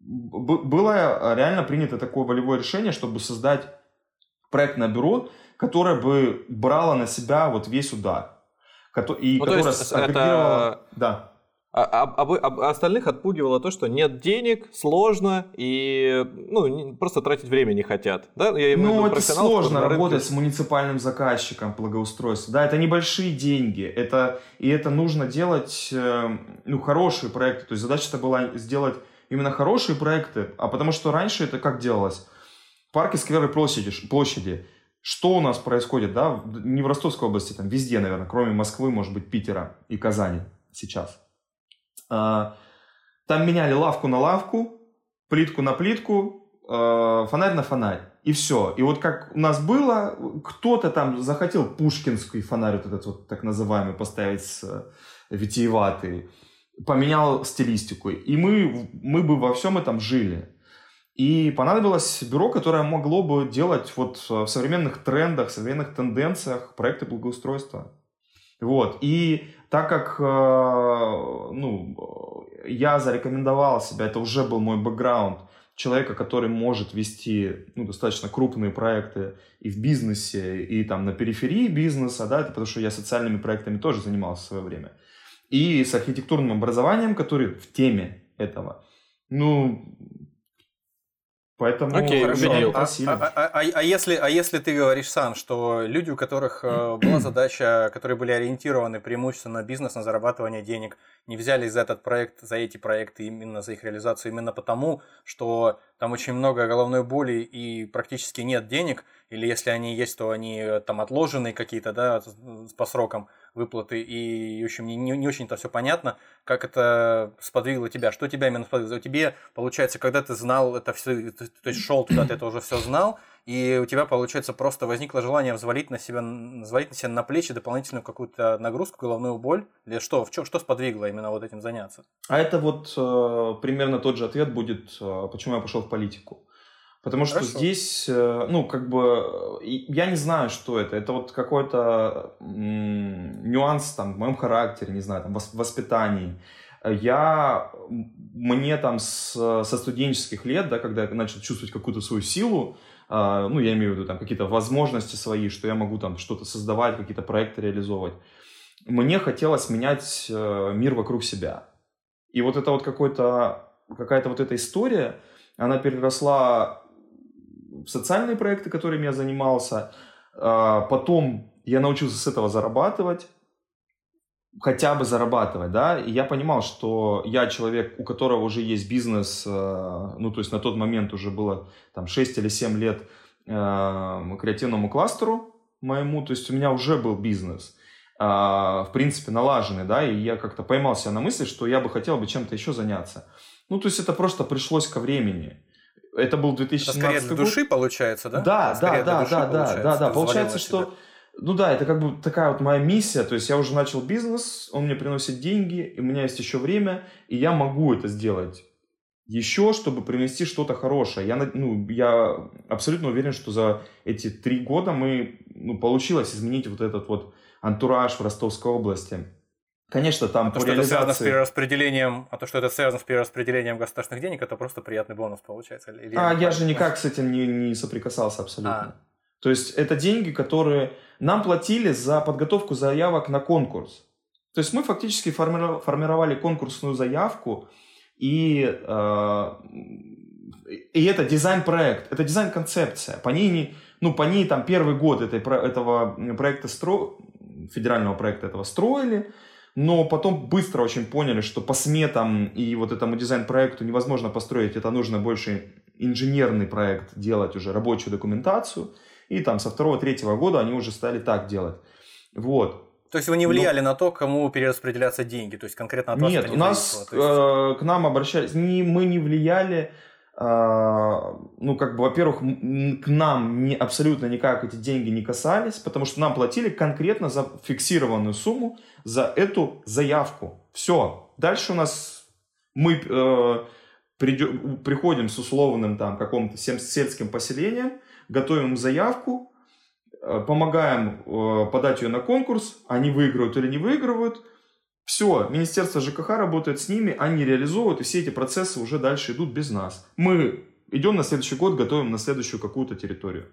было реально принято такое волевое решение, чтобы создать проектное бюро, которая бы брала на себя вот весь удар. И ну, которая агрегировала... Да. А, а, а остальных отпугивало то, что нет денег, сложно, и ну, просто тратить время не хотят. Да? Я имею ну, это сложно работать с муниципальным заказчиком благоустройства. Да, это небольшие деньги, это, и это нужно делать ну, хорошие проекты. То есть задача-то была сделать именно хорошие проекты, а потому что раньше это как делалось? Парки, скверы, площади, площади. Что у нас происходит, да, не в Ростовской области, там везде, наверное, кроме Москвы, может быть, Питера и Казани сейчас. Там меняли лавку на лавку, плитку на плитку, фонарь на фонарь, и все. И вот как у нас было, кто-то там захотел пушкинский фонарь, вот этот вот так называемый, поставить витиеватый, поменял стилистику, и мы, мы бы во всем этом жили. И понадобилось бюро, которое могло бы делать вот в современных трендах, в современных тенденциях проекты благоустройства. Вот. И так как ну, я зарекомендовал себя, это уже был мой бэкграунд, человека, который может вести ну, достаточно крупные проекты и в бизнесе, и там на периферии бизнеса, да, это потому что я социальными проектами тоже занимался в свое время, и с архитектурным образованием, который в теме этого, ну... Поэтому окей, а, а, а, а, если, а если ты говоришь сам, что люди, у которых была задача, которые были ориентированы преимущественно на бизнес, на зарабатывание денег, не взялись за этот проект, за эти проекты, именно за их реализацию, именно потому, что там очень много головной боли и практически нет денег, или если они есть, то они там отложены какие-то, да, по срокам выплаты, и, в общем, не, не очень-то все понятно, как это сподвигло тебя, что тебя именно сподвигло. Тебе, получается, когда ты знал это все, то есть шел туда, ты это уже все знал, и у тебя, получается, просто возникло желание взвалить на себя, взвалить на себя на плечи дополнительную какую-то нагрузку, головную боль, или что, в чем, что сподвигло именно вот этим заняться? А это вот э, примерно тот же ответ будет, э, почему я пошел в политику. Потому Хорошо. Что здесь, ну, как бы, я не знаю, что это. Это вот какой-то нюанс там в моем характере, не знаю, там, в воспитании. Я, мне там с, со студенческих лет, да, когда я начал чувствовать какую-то свою силу, ну, я имею в виду там какие-то возможности свои, что я могу там что-то создавать, какие-то проекты реализовывать. Мне хотелось менять мир вокруг себя. И вот это вот какой-то, какая-то вот эта история, она переросла... социальные проекты, которыми я занимался. Потом я научился с этого зарабатывать, хотя бы зарабатывать, да, и я понимал, что я человек, у которого уже есть бизнес, ну, то есть на тот момент уже было там шесть или семь лет креативному кластеру моему, то есть у меня уже был бизнес, в принципе, налаженный, да, и я как-то поймал себя на мысли, что я бы хотел бы чем-то еще заняться. Ну, то есть это просто пришлось ко времени. Это был две тысячи семнадцатый год. Скорее от души, получается, да? Да, да, да, да, да, да, да. Получается, что... Себя. Ну да, это как бы такая вот моя миссия. То есть я уже начал бизнес, он мне приносит деньги, и у меня есть еще время, и я могу это сделать еще, чтобы принести что-то хорошее. Я, ну, я абсолютно уверен, что за эти три года мы, ну, получилось изменить вот этот вот антураж в Ростовской области. Конечно, там а по то, реализации... Это связано с перераспределением, а то, что это связано с перераспределением государственных денег, это просто приятный бонус получается. Или а я, я же никак с этим не, не соприкасался абсолютно. А. То есть это деньги, которые нам платили за подготовку заявок на конкурс. То есть мы фактически форми... формировали конкурсную заявку, и, э... и это дизайн-проект, это дизайн-концепция. По ней, не... ну, по ней там, первый год этой... этого проекта стро... федерального проекта этого строили, но потом быстро очень поняли, что по сметам и вот этому дизайн-проекту невозможно построить. Это нужно больше инженерный проект делать уже, рабочую документацию. И там со второго-третьего года они уже стали так делать. Вот. То есть вы не влияли ну, на то, кому перераспределяться деньги? То есть конкретно от вас? Нет, у нас есть... к нам обращались, не, мы не влияли. Ну, как бы, во-первых, к нам не, абсолютно никак эти деньги не касались, потому что нам платили конкретно за фиксированную сумму, за эту заявку. Все. Дальше у нас мы э, придем, приходим с условным там каком-то сельским поселением, готовим заявку, э, помогаем э, подать ее на конкурс, они выигрывают или не выигрывают. Все, Министерство ЖКХ работает с ними, они реализовывают, и все эти процессы уже дальше идут без нас. Мы идем на следующий год, готовим на следующую какую-то территорию.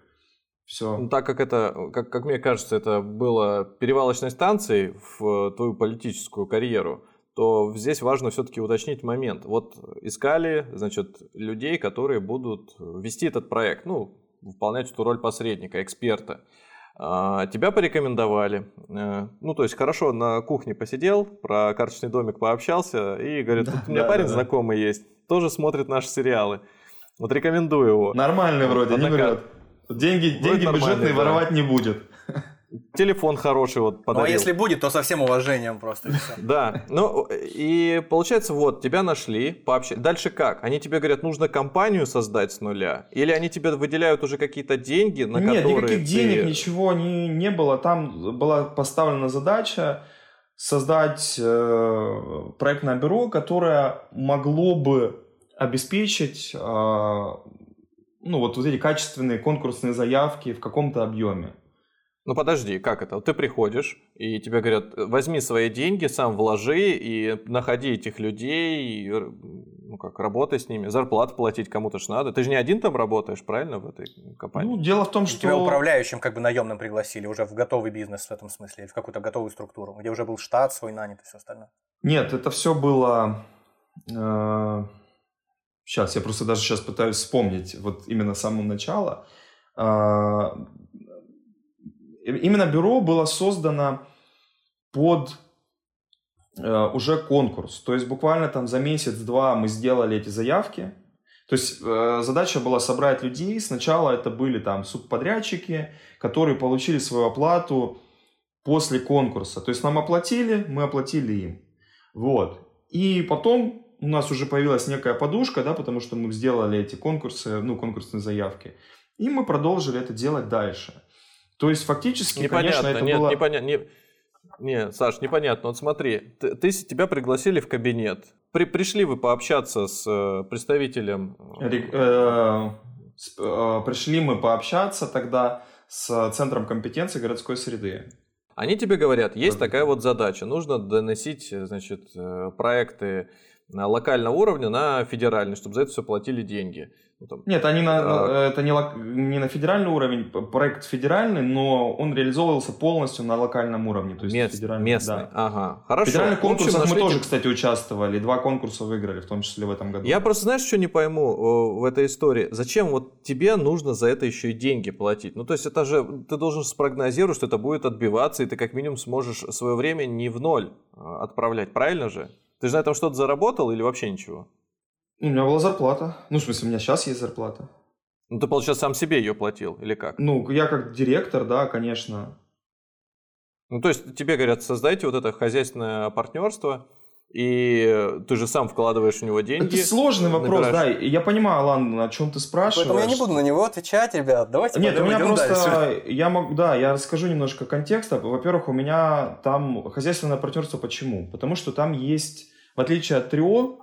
Все. Так как это, как, как мне кажется, это было перевалочной станцией в твою политическую карьеру, то здесь важно все-таки уточнить момент. Вот искали, значит, людей, которые будут вести этот проект, ну, выполнять эту роль посредника, эксперта. Тебя порекомендовали, ну, то есть, хорошо, на кухне посидел, про карточный домик пообщался и говорит, да, у меня да, парень да, знакомый да. есть, тоже смотрит наши сериалы, вот рекомендую его. Нормальный вроде, Однако... не врет, деньги, деньги бюджетные да. воровать не будет. Телефон хороший вот подарил. Ну, а если будет, то со всем уважением просто. Да, ну, и получается, вот, тебя нашли, пообщались. Дальше как? Они тебе говорят, нужно компанию создать с нуля? Или они тебе выделяют уже какие-то деньги, на которые... Нет, никаких денег, ничего не было. Там была поставлена задача создать проектное бюро, которое могло бы обеспечить, ну, вот эти качественные конкурсные заявки в каком-то объеме. Ну подожди, как это? Ты приходишь, и тебе говорят, возьми свои деньги, сам вложи, и находи этих людей, и, ну как, работай с ними, зарплату платить кому-то ж надо. Ты же не один там работаешь, правильно, в этой компании? Ну, дело в том, и что... Тебя управляющим как бы наемным пригласили уже в готовый бизнес в этом смысле, в какую-то готовую структуру, где уже был штат свой нанят и все остальное. Нет, это все было... Сейчас, я просто даже сейчас пытаюсь вспомнить, вот именно с самого начала... Именно бюро было создано под э, уже конкурс. То есть буквально там за месяц-два мы сделали эти заявки. То есть э, задача была собрать людей. Сначала это были там субподрядчики, которые получили свою оплату после конкурса. То есть нам оплатили, мы оплатили им. Вот. И потом у нас уже появилась некая подушка, да, потому что мы сделали эти конкурсы, ну, конкурсные заявки. И мы продолжили это делать дальше. То есть, фактически, непонятно, конечно, это нет, было... Непонятно, не... не, Саш, непонятно. Вот смотри, ты, ты, тебя пригласили в кабинет. При, пришли вы пообщаться с представителем... Ре... Э... Пришли мы пообщаться тогда с Центром компетенций городской среды. Они тебе говорят, есть да. такая вот задача. Нужно доносить, значит, проекты локального уровня на федеральный, чтобы за это все платили деньги. Там. Нет, они на, а... это не, лок, не на федеральный уровень, проект федеральный, но он реализовывался полностью на локальном уровне. То есть Мест, федеральный, местный, да. ага. Хорошо. В федеральных конкурсах в общем, мы нашли... тоже, кстати, участвовали, два конкурса выиграли, в том числе в этом году. Я просто, знаешь, что не пойму в этой истории? Зачем вот тебе нужно за это еще и деньги платить? Ну, то есть это же, ты должен спрогнозировать, что это будет отбиваться, и ты как минимум сможешь свое время не в ноль отправлять, правильно же? Ты же на этом что-то заработал или вообще ничего? У меня была зарплата. Ну, в смысле, у меня сейчас есть зарплата. Ну, ты, получается, сам себе ее платил или как? Ну, я как директор, да, конечно. Ну, то есть тебе говорят, создайте вот это хозяйственное партнерство, и ты же сам вкладываешь в него деньги. Это сложный вопрос, набираешь... да. Я понимаю, Алан, о чем ты спрашиваешь. Поэтому я не буду на него отвечать, ребят. Давайте Нет, у меня просто... Я могу, да, я расскажу немножко контекста. Во-первых, у меня там хозяйственное партнерство почему? Потому что там есть, в отличие от трио,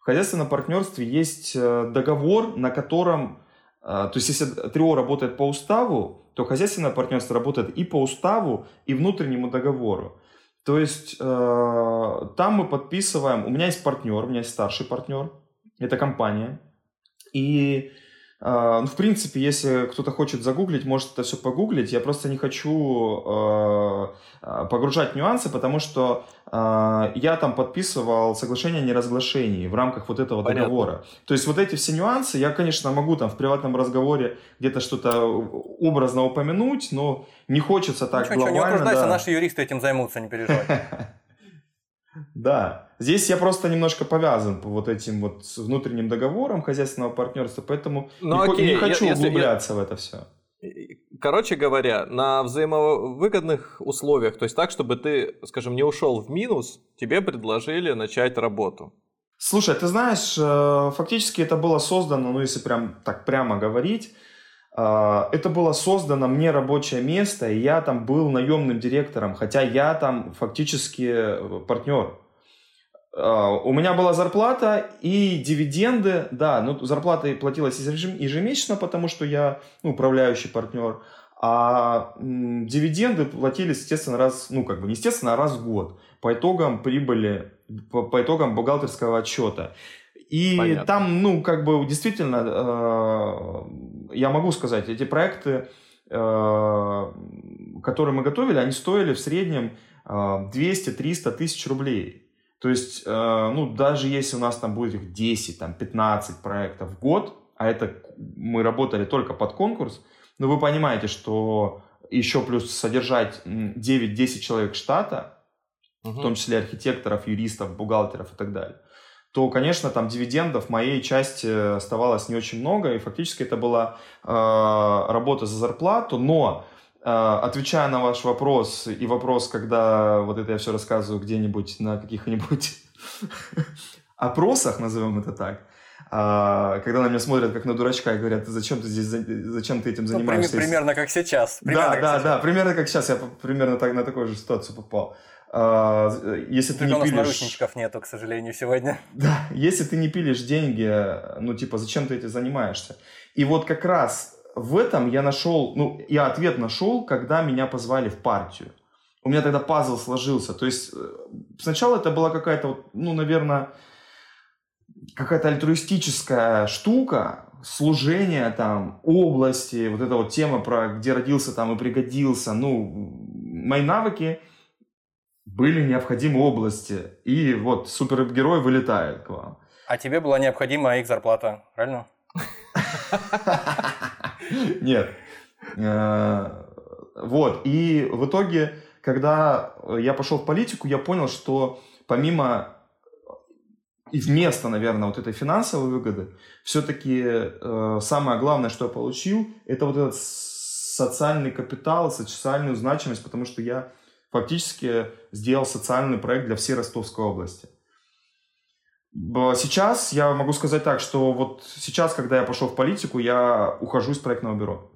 в хозяйственном партнерстве есть договор, на котором, то есть если трио работает по уставу, то хозяйственное партнерство работает и по уставу, и внутреннему договору. То есть там мы подписываем, у меня есть партнер, у меня есть старший партнер, это компания. И, ну, в принципе, если кто-то хочет загуглить, может это все погуглить. Я просто не хочу погружать нюансы, потому что я там подписывал соглашение о неразглашении в рамках вот этого Понятно. договора. То есть вот эти все нюансы, я, конечно, могу там в приватном разговоре где-то что-то образно упомянуть, но не хочется так ничего, глобально. Ничего, не утруждайся, да. наши юристы этим займутся, не переживай. Да, здесь я просто немножко повязан по вот этим вот внутренним договорам хозяйственного партнерства, поэтому не хочу углубляться в это все. Короче говоря, на взаимовыгодных условиях, то есть так, чтобы ты, скажем, не ушел в минус, тебе предложили начать работу. Слушай, ты знаешь, фактически это было создано, ну если прям так прямо говорить, это было создано мне рабочее место, и я там был наемным директором, хотя я там фактически партнер. У меня была зарплата и дивиденды, да, ну зарплата платилась ежемесячно, потому что я, ну, управляющий партнер, а дивиденды платились, естественно, раз, ну как бы, естественно, раз в год по итогам прибыли, по, по итогам бухгалтерского отчета. И понятно. Там, ну как бы, действительно, э, я могу сказать, эти проекты, э, которые мы готовили, они стоили в среднем э, двести-триста тысяч рублей. То есть, ну, даже если у нас там будет их десять, там, пятнадцать проектов в год, а это мы работали только под конкурс, ну, вы понимаете, что еще плюс содержать девять-десять человек штата, угу. в том числе архитекторов, юристов, бухгалтеров и так далее, то, конечно, там дивидендов моей части оставалось не очень много, и фактически это была э, работа за зарплату, но... Отвечая на ваш вопрос и вопрос, когда вот это я все рассказываю где-нибудь на каких-нибудь опросах, назовем это так, когда на меня смотрят как на дурачка и говорят, зачем ты здесь, зачем ты этим занимаешься? Ну, примерно как сейчас. Примерно да, как да, сейчас. да, примерно как сейчас я примерно так, на такую же ситуацию попал. Если ты не пилишь... У нас наручников нету, к сожалению, сегодня. Да, если ты не пилишь деньги, ну типа зачем ты этим занимаешься? И вот как раз в этом я нашел, ну, я ответ нашел, когда меня позвали в партию. У меня тогда пазл сложился. То есть сначала это была какая-то, ну, наверное, какая-то альтруистическая штука, служение там области, вот эта вот тема про где родился там и пригодился. Ну, мои навыки были необходимы области. И вот супергерой вылетает к вам. А тебе была необходима их зарплата, правильно? Нет. Вот. И в итоге, когда я пошел в политику, я понял, что помимо и вместо, наверное, вот этой финансовой выгоды, все-таки самое главное, что я получил, это вот этот социальный капитал, социальную значимость, потому что я фактически сделал социальный проект для всей Ростовской области. Сейчас я могу сказать так, что вот сейчас, когда я пошел в политику, я ухожу из проектного бюро.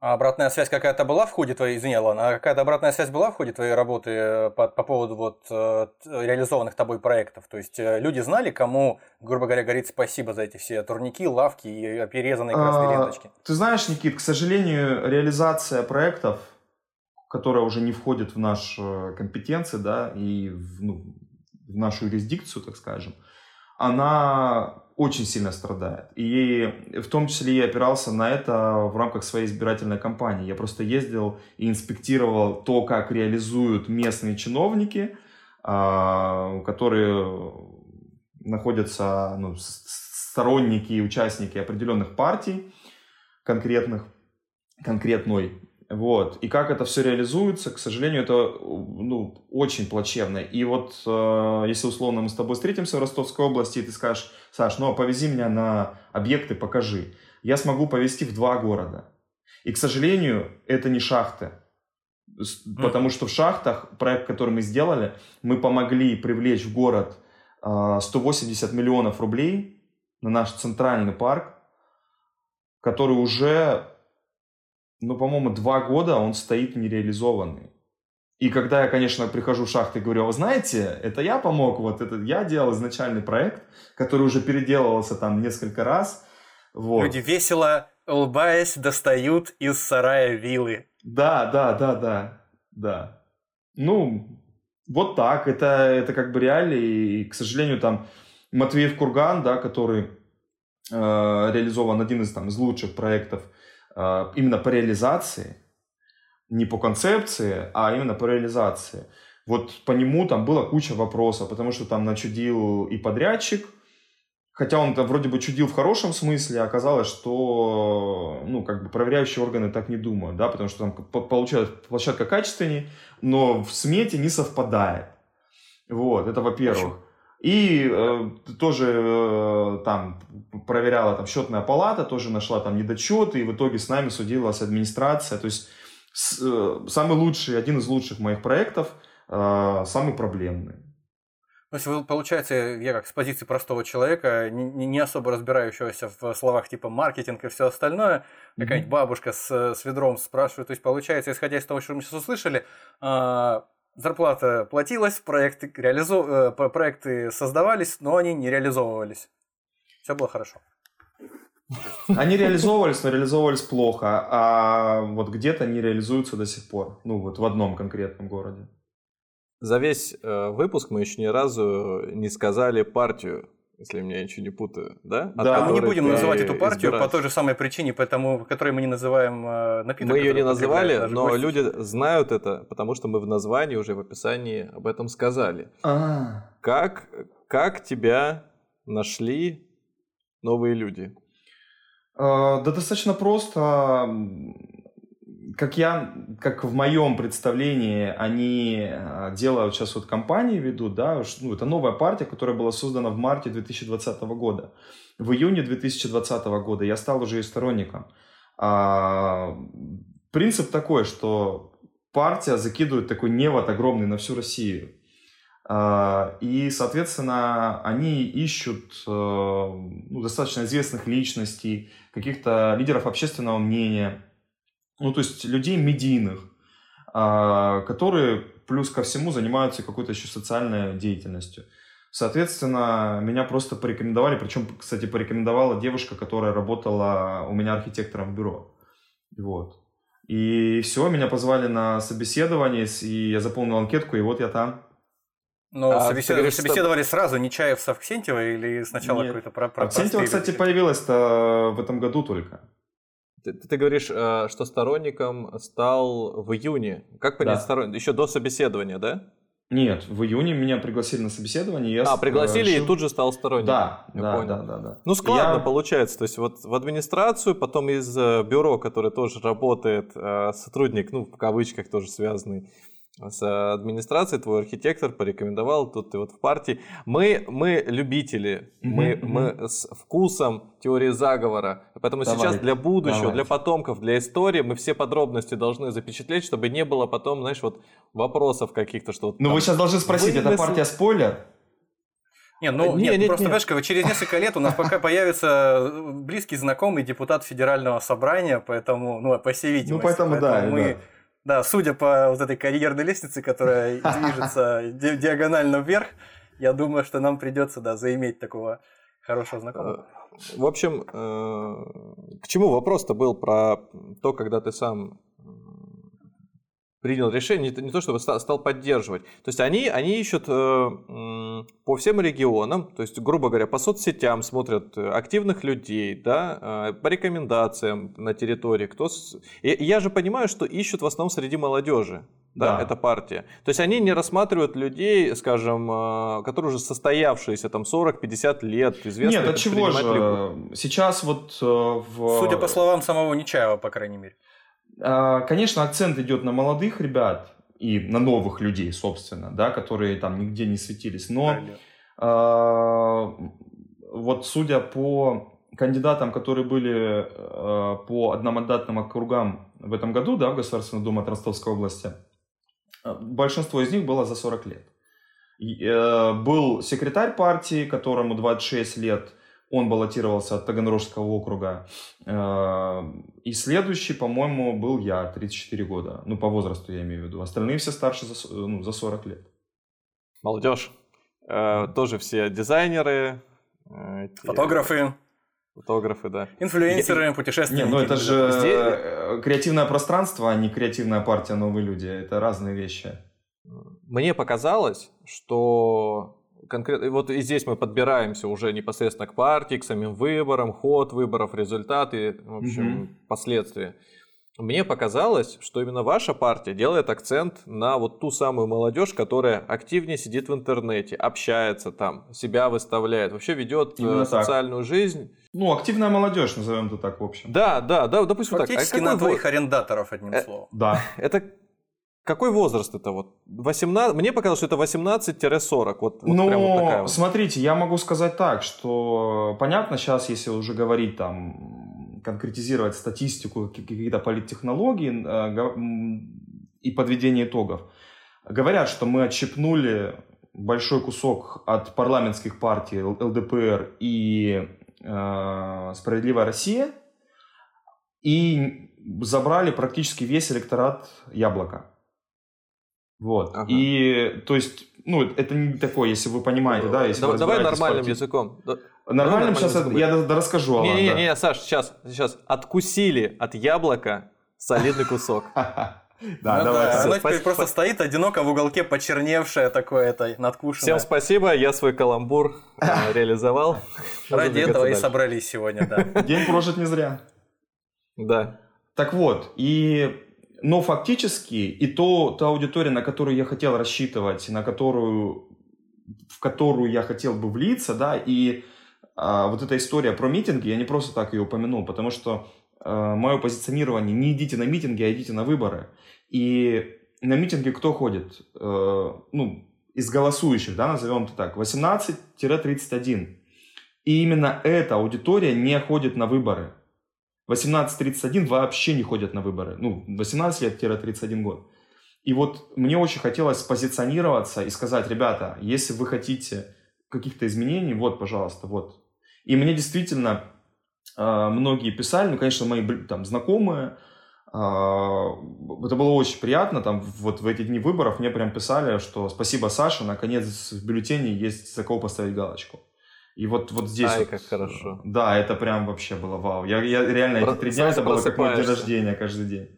А обратная связь какая-то была в ходе твоей, извини, Алан, а какая-то обратная связь была в ходе твоей работы по, по поводу вот реализованных тобой проектов? То есть люди знали, кому, грубо говоря, говорить спасибо за эти все турники, лавки и перерезанные красные а, ленточки? Ты знаешь, Никит, к сожалению, реализация проектов, которая уже не входит в наши компетенции, да, и в... Ну, в нашу юрисдикцию, так скажем, она очень сильно страдает. И в том числе я опирался на это в рамках своей избирательной кампании. Я просто ездил и инспектировал то, как реализуют местные чиновники, которые находятся, ну, сторонники и участники определенных партий конкретных, конкретной. Вот. И как это все реализуется, к сожалению, это, ну, очень плачевно. И вот, э, если условно мы с тобой встретимся в Ростовской области, и ты скажешь, Саш, ну, повези меня на объекты, покажи. Я смогу повезти в два города. И, к сожалению, это не шахты. Потому что в шахтах, проект, который мы сделали, мы помогли привлечь в город э, сто восемьдесят миллионов рублей на наш центральный парк, который уже... Ну, по-моему, два года он стоит нереализованный. И когда я, конечно, прихожу в шахты и говорю, вы знаете, это я помог, вот это я делал изначальный проект, который уже переделывался там несколько раз. Вот. Люди весело, улыбаясь, достают из сарая вилы. Да, да, да, да, да. Ну, вот так, это, это как бы реалии. И, к сожалению, там Матвеев Курган, да, который э, реализован один из, там, из лучших проектов, именно по реализации, не по концепции, а именно по реализации. Вот по нему там была куча вопросов, потому что там начудил и подрядчик, хотя он там вроде бы чудил в хорошем смысле, а оказалось, что, ну, как бы проверяющие органы так не думают, да, потому что там получилась площадка качественней, но в смете не совпадает. Вот, это во-первых. И э, тоже э, там проверяла там, счетная палата, тоже нашла там недочеты, и в итоге с нами судилась администрация. То есть с, э, самый лучший, один из лучших моих проектов, э, самый проблемный. То есть вы, получается, я как с позиции простого человека, не, не особо разбирающегося в словах типа маркетинг и все остальное, mm-hmm. какая-нибудь бабушка с, с ведром спрашивает, то есть получается, исходя из того, что мы сейчас услышали, э, зарплата платилась, проекты, реализов... проекты создавались, но они не реализовывались. Все было хорошо. Они реализовывались, но реализовывались плохо. А вот где-то они реализуются до сих пор. Ну вот в одном конкретном городе. За весь э, выпуск мы еще ни разу не сказали партию, если меня ничего не путаю. Да, да. Мы не будем называть эту партию избирать. По той же самой причине, поэтому, которой мы не называем э, напиток. Мы ее не называли, но гости. Люди знают это, потому что мы в названии уже в описании об этом сказали. А-а-а. Как, как тебя нашли новые люди? А, да достаточно просто. Как я, как в моем представлении, они делают сейчас вот кампании ведут, да, ну, это новая партия, которая была создана в марте две тысячи двадцатого года. В июне две тысячи двадцатого года я стал уже ее сторонником. А, принцип такой, что партия закидывает такой невод огромный на всю Россию. А, и, соответственно, они ищут ну, достаточно известных личностей, каких-то лидеров общественного мнения, ну, то есть людей медийных, которые, плюс ко всему, занимаются какой-то еще социальной деятельностью. Соответственно, меня просто порекомендовали, причем, кстати, порекомендовала девушка, которая работала у меня архитектором в бюро. Вот. И все, меня позвали на собеседование, и я заполнил анкетку, и вот я там. Но а собесед... говоришь, собеседовали что... сразу Нечаев с Авксентьевой или сначала Нет. какой-то про процесс? Авксентьева, кстати, появилась-то в этом году только. Ты, ты говоришь, что сторонником стал в июне. Как понять да. сторонник? Еще до собеседования, да? Нет, в июне меня пригласили на собеседование. Я а, пригласили решил... и тут же стал сторонником. Да, да, да, да, да. Ну, складно я... получается. То есть вот в администрацию, потом из бюро, которое тоже работает, сотрудник, ну, в кавычках тоже связанный с администрацией, твой архитектор порекомендовал, тут ты вот в партии. Мы, мы любители, mm-hmm. мы, мы с вкусом теории заговора, поэтому давай, сейчас для будущего, давай. Для потомков, для истории мы все подробности должны запечатлеть, чтобы не было потом, знаешь, вот вопросов каких-то, что... Ну там... вы сейчас должны спросить, вы это мысли... партия спойлер? Не, ну, нет, нет, нет, просто, нет. Знаешь, через несколько лет у нас пока появится близкий знакомый депутат федерального собрания, поэтому, ну, по всей видимости, ну, поэтому, поэтому да, мы... Да. Да, судя по вот этой карьерной лестнице, которая движется диагонально вверх, я думаю, что нам придется, да, заиметь такого хорошего знакомого. В общем, к чему вопрос-то был про то, когда ты сам принял решение, не то чтобы стал поддерживать. То есть они, они ищут по всем регионам, то есть, грубо говоря, по соцсетям смотрят активных людей, да, по рекомендациям на территории. Кто... Я же понимаю, что ищут в основном среди молодежи, да, да. эта партия. То есть они не рассматривают людей, скажем, которые уже состоявшиеся там сорок-пятьдесят лет, известные. Нет, от чего же? Сейчас вот... В... Судя по словам самого Нечаева, по крайней мере. Конечно, акцент идет на молодых ребят и на новых людей, собственно, да, которые там нигде не светились. Но э, вот судя по кандидатам, которые были э, по одномандатным округам в этом году, да, в Государственную Думу от Ростовской области, большинство из них было за сорок лет. И, э, был секретарь партии, которому двадцать шесть лет. Он баллотировался от Таганрожского округа. И следующий, по-моему, был я, тридцать четыре года. Ну, по возрасту я имею в виду. Остальные все старше за, ну, за сорок лет. Молодежь. Тоже все дизайнеры. Фотографы. Фотографы, да. Инфлюенсеры, я... путешественники. Не, ну это же Здесь... креативное пространство, а не креативная партия «Новые люди». Это разные вещи. Мне показалось, что... Конкретно, вот и здесь мы подбираемся уже непосредственно к партии, к самим выборам, ход выборов, результаты, в общем, mm-hmm. последствия. Мне показалось, что именно ваша партия делает акцент на вот ту самую молодежь, которая активнее сидит в интернете, общается там, себя выставляет, вообще ведет именно социальную так. жизнь. Ну, активная молодежь, назовем это так, в общем. Да, да, да, допустим, фактически так. Фактически на двоих арендаторов, одним словом. Да. Это... Какой возраст это? Вот? восемнадцать Мне показалось, что это восемнадцать сорок. Вот, вот ну, прям вот такая вот. Смотрите, я могу сказать так, что понятно, сейчас, если уже говорить, там, конкретизировать статистику, какие-то политтехнологии и подведение итогов, говорят, что мы отщепнули большой кусок от парламентских партий ЛДПР и э, «Справедливая Россия» и забрали практически весь электорат «Яблока». Вот. Ага. И, то есть, ну, это не такое, если вы понимаете, да? Если давай, давай нормальным партии... языком. Нормальным, нормальным сейчас языком. Я дорасскажу, Алан. Не-не-не, да. не, Саш, сейчас, сейчас. Откусили от яблока солидный кусок. Да, ну, давай. Да. Она теперь просто стоит одиноко в уголке, почерневшая такое, это надкушенное. Всем спасибо, я свой каламбур реализовал. Ради этого и собрались сегодня, да. День прожит не зря. Да. Так вот, и... Но фактически и то, та аудитория, на которую я хотел рассчитывать, на которую, в которую я хотел бы влиться, да, и э, вот эта история про митинги, я не просто так ее упомянул, потому что э, мое позиционирование «не идите на митинги, а идите на выборы». И на митинги кто ходит? Э, ну, из голосующих, да, назовем это так, восемнадцать тридцать один. И именно эта аудитория не ходит на выборы. восемнадцать тридцать один вообще не ходят на выборы. Ну, восемнадцать лет тридцать один год. И вот мне очень хотелось позиционироваться и сказать: ребята, если вы хотите каких-то изменений, вот, пожалуйста, вот. И мне действительно э, многие писали, ну, конечно, мои там знакомые. Э, это было очень приятно. Там вот в эти дни выборов мне прям писали, что спасибо, Саша, наконец в бюллетене есть за кого поставить галочку. И вот, вот здесь... Ай, вот, как хорошо. Да, это прям вообще было вау. Я, я реально Про- эти три дня, это было как мой день рождения каждый день.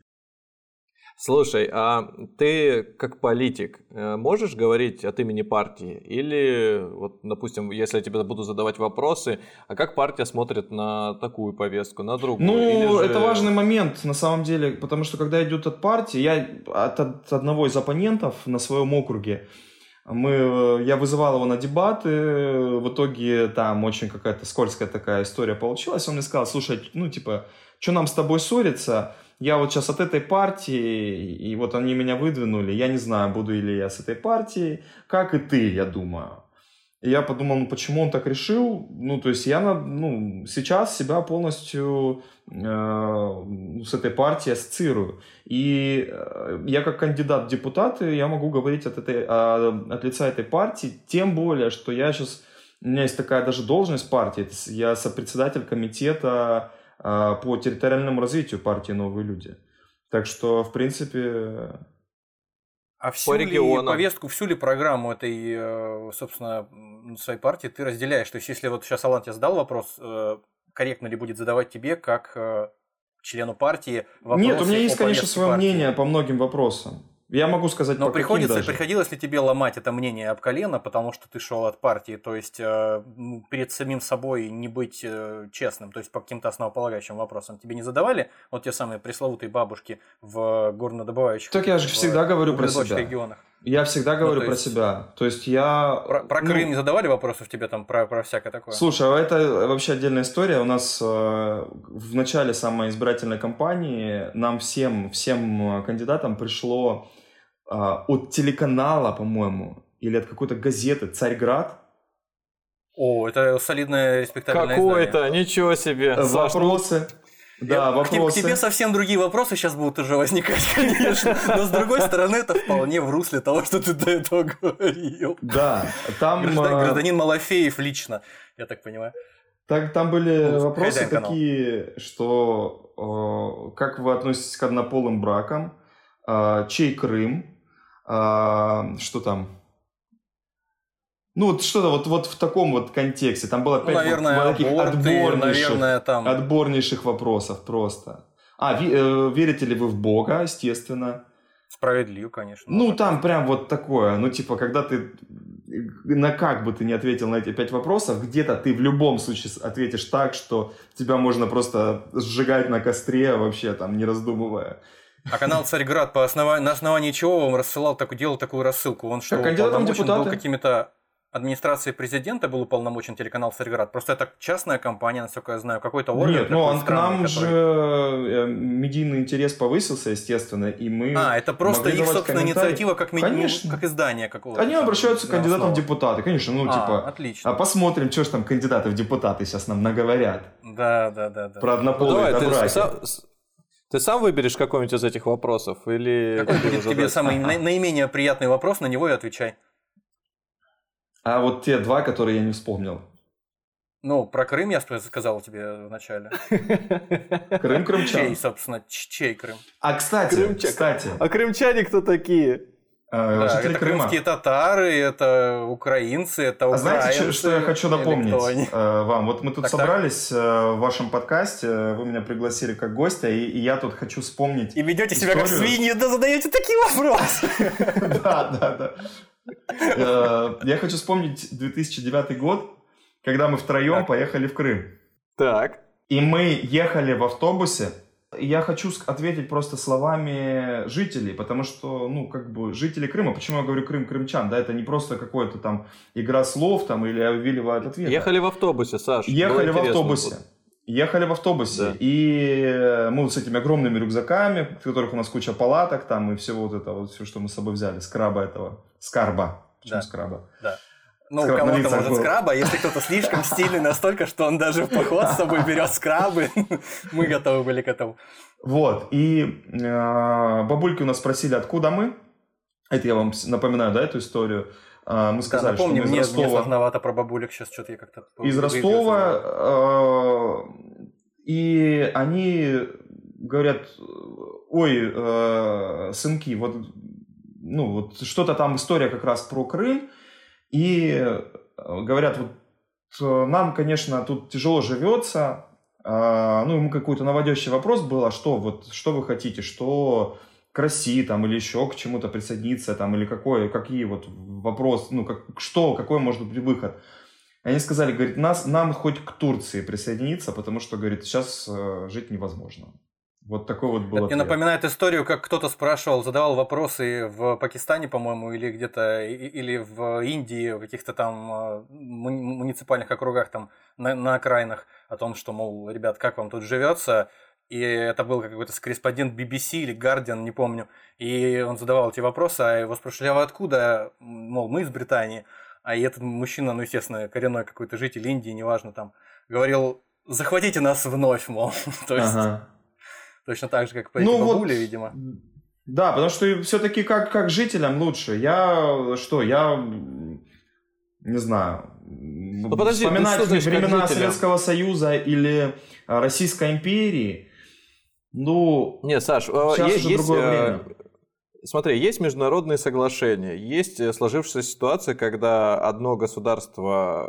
Слушай, а ты как политик можешь говорить от имени партии? Или, вот, допустим, если я тебе буду задавать вопросы, а как партия смотрит на такую повестку, на другую? Ну, же... это важный момент, на самом деле, потому что когда идет от партии, я от, от одного из оппонентов на своем округе, Мы, я вызывал его на дебаты, в итоге там очень какая-то скользкая такая история получилась. Он мне сказал: слушай, ну типа, что нам с тобой ссориться? Я вот сейчас от этой партии, и вот они меня выдвинули, я не знаю, буду ли я с этой партией, как и ты, я думаю. И я подумал, ну почему он так решил? Ну то есть я ну, сейчас себя полностью э, с этой партией ассоциирую. И э, я как кандидат в депутаты, я могу говорить от, этой, э, от лица этой партии, тем более, что я сейчас, у меня есть такая даже должность партии, я сопредседатель комитета э, по территориальному развитию партии «Новые люди». Так что, в принципе... А всю ли повестку, всю ли программу этой, собственно, своей партии ты разделяешь? То есть, если вот сейчас Алан тебе задал вопрос, корректно ли будет задавать тебе, как члену партии, вопросы? Нет, у меня есть, конечно, свое партии. мнение по многим вопросам. Я могу сказать, но по приходится, каким даже. Приходилось ли тебе ломать это мнение об колено, потому что ты шел от партии, то есть перед самим собой не быть честным, то есть по каким-то основополагающим вопросам тебе не задавали вот те самые пресловутые бабушки в горнодобывающих? Так я же всегда в, говорю в, про себя. Регионах. Я всегда говорю ну, про есть... себя. То есть я... Про, про Крым ну... не задавали вопросов тебе там про, про всякое такое? Слушай, это вообще отдельная история. У нас э, в начале самой избирательной кампании нам всем, всем кандидатам пришло э, от телеканала, по-моему, или от какой-то газеты «Царьград». О, это солидное, респектабельное Какое-то, издание. Ничего себе. Вопросы... Да, я, к, к тебе совсем другие вопросы сейчас будут уже возникать, конечно, но с другой стороны это вполне в русле того, что ты до этого говорил. Да, там... Гражданин, гражданин Малафеев лично, я так понимаю. Так, там были ну, вопросы такие, канал. Что э, как вы относитесь к однополым бракам, э, чей Крым, э, что там... Ну, вот что-то вот, вот в таком вот контексте. Там было опять ну, наверное, вот таких аборты, отборнейших, наверное, там... отборнейших вопросов просто. А, ви, э, верите ли вы в Бога, естественно. Справедливо, конечно. Ну, там так. прям вот такое. Ну, типа, когда ты... На как бы ты не ответил на эти пять вопросов, где-то ты в любом случае ответишь так, что тебя можно просто сжигать на костре вообще, там, не раздумывая. А канал «Царьград» по основанию, на основании чего он рассылал, так, делал такую рассылку? Он что, он там был какими-то... администрации президента был уполномочен телеканал «Царьград». Просто это частная компания, насколько я знаю, какой-то орган. Нет, ну он к нам который... же медийный интерес повысился, естественно, и мы... А, это просто их собственная инициатива, как, меди... ну, как издание какого-то. Они там обращаются к кандидатам в депутаты, конечно, ну а, типа... Отлично. А посмотрим, что ж там кандидаты в депутаты сейчас нам наговорят. Да, да, да. да. Про однополые ну, добраки. Ты сам выберешь какой-нибудь из этих вопросов? Или какой будет тебе самый на- наименее приятный вопрос, на него и отвечай. А вот те два, которые я не вспомнил. Ну, про Крым я сказал тебе вначале. Крым, крымчан. Чей, собственно, чей Крым? А, кстати, кстати. А крымчане кто такие? Это крымские татары, это украинцы, это украинцы. А знаете, что я хочу напомнить вам? Вот мы тут собрались в вашем подкасте, вы меня пригласили как гостя, и я тут хочу вспомнить. И ведете себя как свиньи, да задаете такие вопросы. Да, да, да. Я хочу вспомнить две тысячи девятый год, когда мы втроем поехали в Крым. Так. И мы ехали в автобусе. Я хочу ответить просто словами жителей, потому что, ну, как бы, жители Крыма, почему я говорю Крым, крымчан, да, это не просто какая-то там игра слов там или увиливает от ответа. Ехали в автобусе, Саш. Ехали в автобусе. Вот. Ехали в автобусе, да. И мы вот с этими огромными рюкзаками, в которых у нас куча палаток там и всего вот этого, вот все, что мы с собой взяли, скраба этого, скарба, почему да. скраба? Да. Ну, скраб кому-то может был. Скраба, если кто-то слишком стильный настолько, что он даже в поход с собой берет скрабы, мы готовы были к этому. Вот, и бабульки у нас спросили, откуда мы, это я вам напоминаю, да, эту историю. Мы сказали, да, напомним, что мы из мне, Ростова... мне сложновато про бабулек сейчас, что-то я как-то... Из Ростова, и они говорят, ой, сынки, вот, ну, вот что-то там история как раз про Крым, и говорят, вот нам, конечно, тут тяжело живется, ну, ему какой-то наводящий вопрос был, а что, вот, что вы хотите, что... к России там, или еще к чему-то присоединиться, там, или какой, какие вот вопрос, ну, как, что, какой может быть выход. Они сказали, говорит, нас, нам хоть к Турции присоединиться, потому что, говорит, сейчас э, жить невозможно. Вот такой вот был ответ. Это мне напоминает историю, как кто-то спрашивал, задавал вопросы в Пакистане, по-моему, или где-то, или в Индии, в каких-то там муниципальных округах, там, на, на окраинах, о том, что, мол, ребят, как вам тут живется? И это был какой-то корреспондент би би си или Guardian, не помню. И он задавал эти вопросы, а его спрашивали, а вы откуда? Мол, мы из Британии. А этот мужчина, ну, естественно, коренной какой-то житель Индии, неважно там, говорил, захватите нас вновь, мол. То есть, ага. Точно так же, как по эти ну, бабули, вот, видимо. Да, потому что все-таки как, как жителям лучше. Я, что, я, не знаю... Ну, подожди, вспоминать времена Советского Союза или Российской империи... Ну, нет, Саш, сейчас есть, уже другое есть, время. Смотри, есть международные соглашения, есть сложившаяся ситуация, когда одно государство,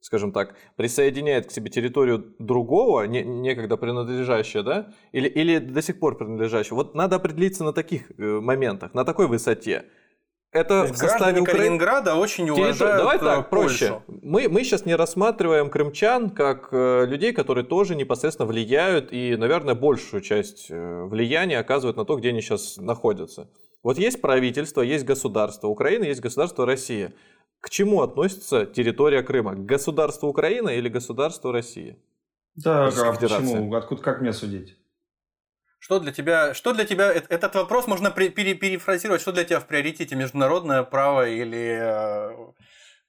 скажем так, присоединяет к себе территорию другого, некогда принадлежащее, да, или, или до сих пор принадлежащее. Вот надо определиться на таких моментах, на такой высоте. Это в составе Украины... Калининграда очень уважают Территор... Давай так, проще. Мы, мы сейчас не рассматриваем крымчан как э, людей, которые тоже непосредственно влияют и, наверное, большую часть э, влияния оказывают на то, где они сейчас находятся. Вот есть правительство, есть государство Украины, есть государство России. К чему относится территория Крыма? К государству Украины или государству России? Да, а почему? Откуда, как мне судить? Что для тебя, что для тебя, этот вопрос можно пере, перефразировать, что для тебя в приоритете, международное право или э,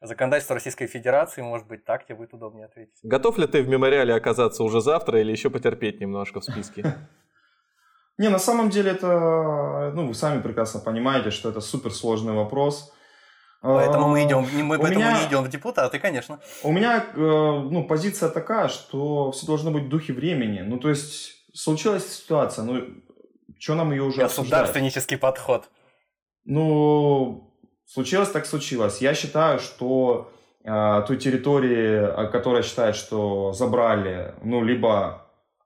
законодательство Российской Федерации, может быть, так тебе будет удобнее ответить. Готов ли ты в мемориале оказаться уже завтра или еще потерпеть немножко в списке? Не, на самом деле это, ну, вы сами прекрасно понимаете, что это суперсложный вопрос. Поэтому мы идем, мы поэтому меня, не идем в депутаты, конечно. У меня, ну, позиция такая, что все должно быть в духе времени, ну, то есть... Случилась ситуация, ну, что нам ее уже обсуждать? Государственнический подход. Ну, случилось так случилось. Я считаю, что э, той территории, которая считает, что забрали, ну, либо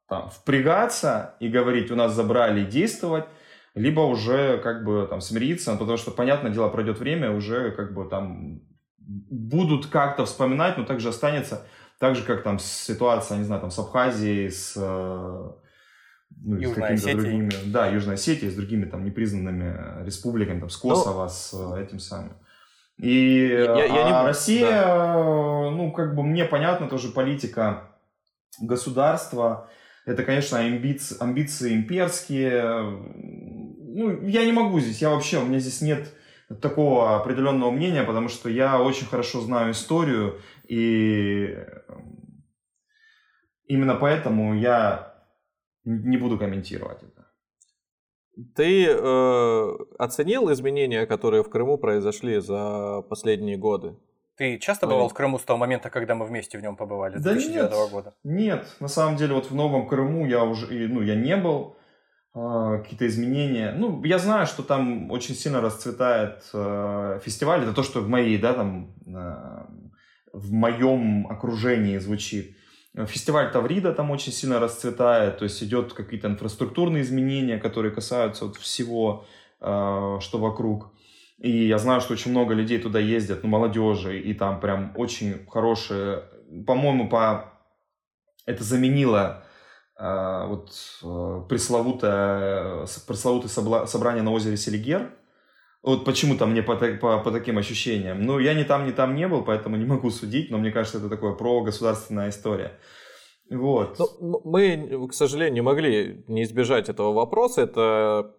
там, впрягаться и говорить, у нас забрали, и действовать, либо уже как бы там смириться, потому что, понятное дело, пройдет время, уже как бы там будут как-то вспоминать, но также останется, так же, как там ситуация, не знаю, там с Абхазией, с... Э, Ну, с какими-то другими, да, Южной Осетии, с другими там непризнанными республиками, там, с Косово, но... с этим самым. И я, я а не... Россия, да. ну, как бы мне понятно тоже политика государства. Это, конечно, амбиции, амбиции имперские. Ну, я не могу здесь, я вообще, у меня здесь нет такого определенного мнения, потому что я очень хорошо знаю историю, и именно поэтому я не буду комментировать это. Ты э, оценил изменения, которые в Крыму произошли за последние годы? Ты часто бывал Ой. в Крыму с того момента, когда мы вместе в нем побывали, с да две тысячи девятого нет. года? Нет, на самом деле вот в Новом Крыму я уже, ну, я не был, э, какие-то изменения. Ну, я знаю, что там очень сильно расцветает э, фестиваль, это то, что в моей, да, там, э, в моем окружении звучит. Фестиваль Таврида там очень сильно расцветает, то есть идет какие-то инфраструктурные изменения, которые касаются вот всего, э, что вокруг. И я знаю, что очень много людей туда ездят, ну, молодежи, и там прям очень хорошие, по-моему, по... это заменило э, вот, э, пресловутое, пресловутое собла... собрание на озере Селигер. Вот почему-то мне по, по, по таким ощущениям. Ну, я ни там, ни там не был, поэтому не могу судить, но мне кажется, это такое прогосударственная история. Вот. Но мы, к сожалению, не могли не избежать этого вопроса. Это...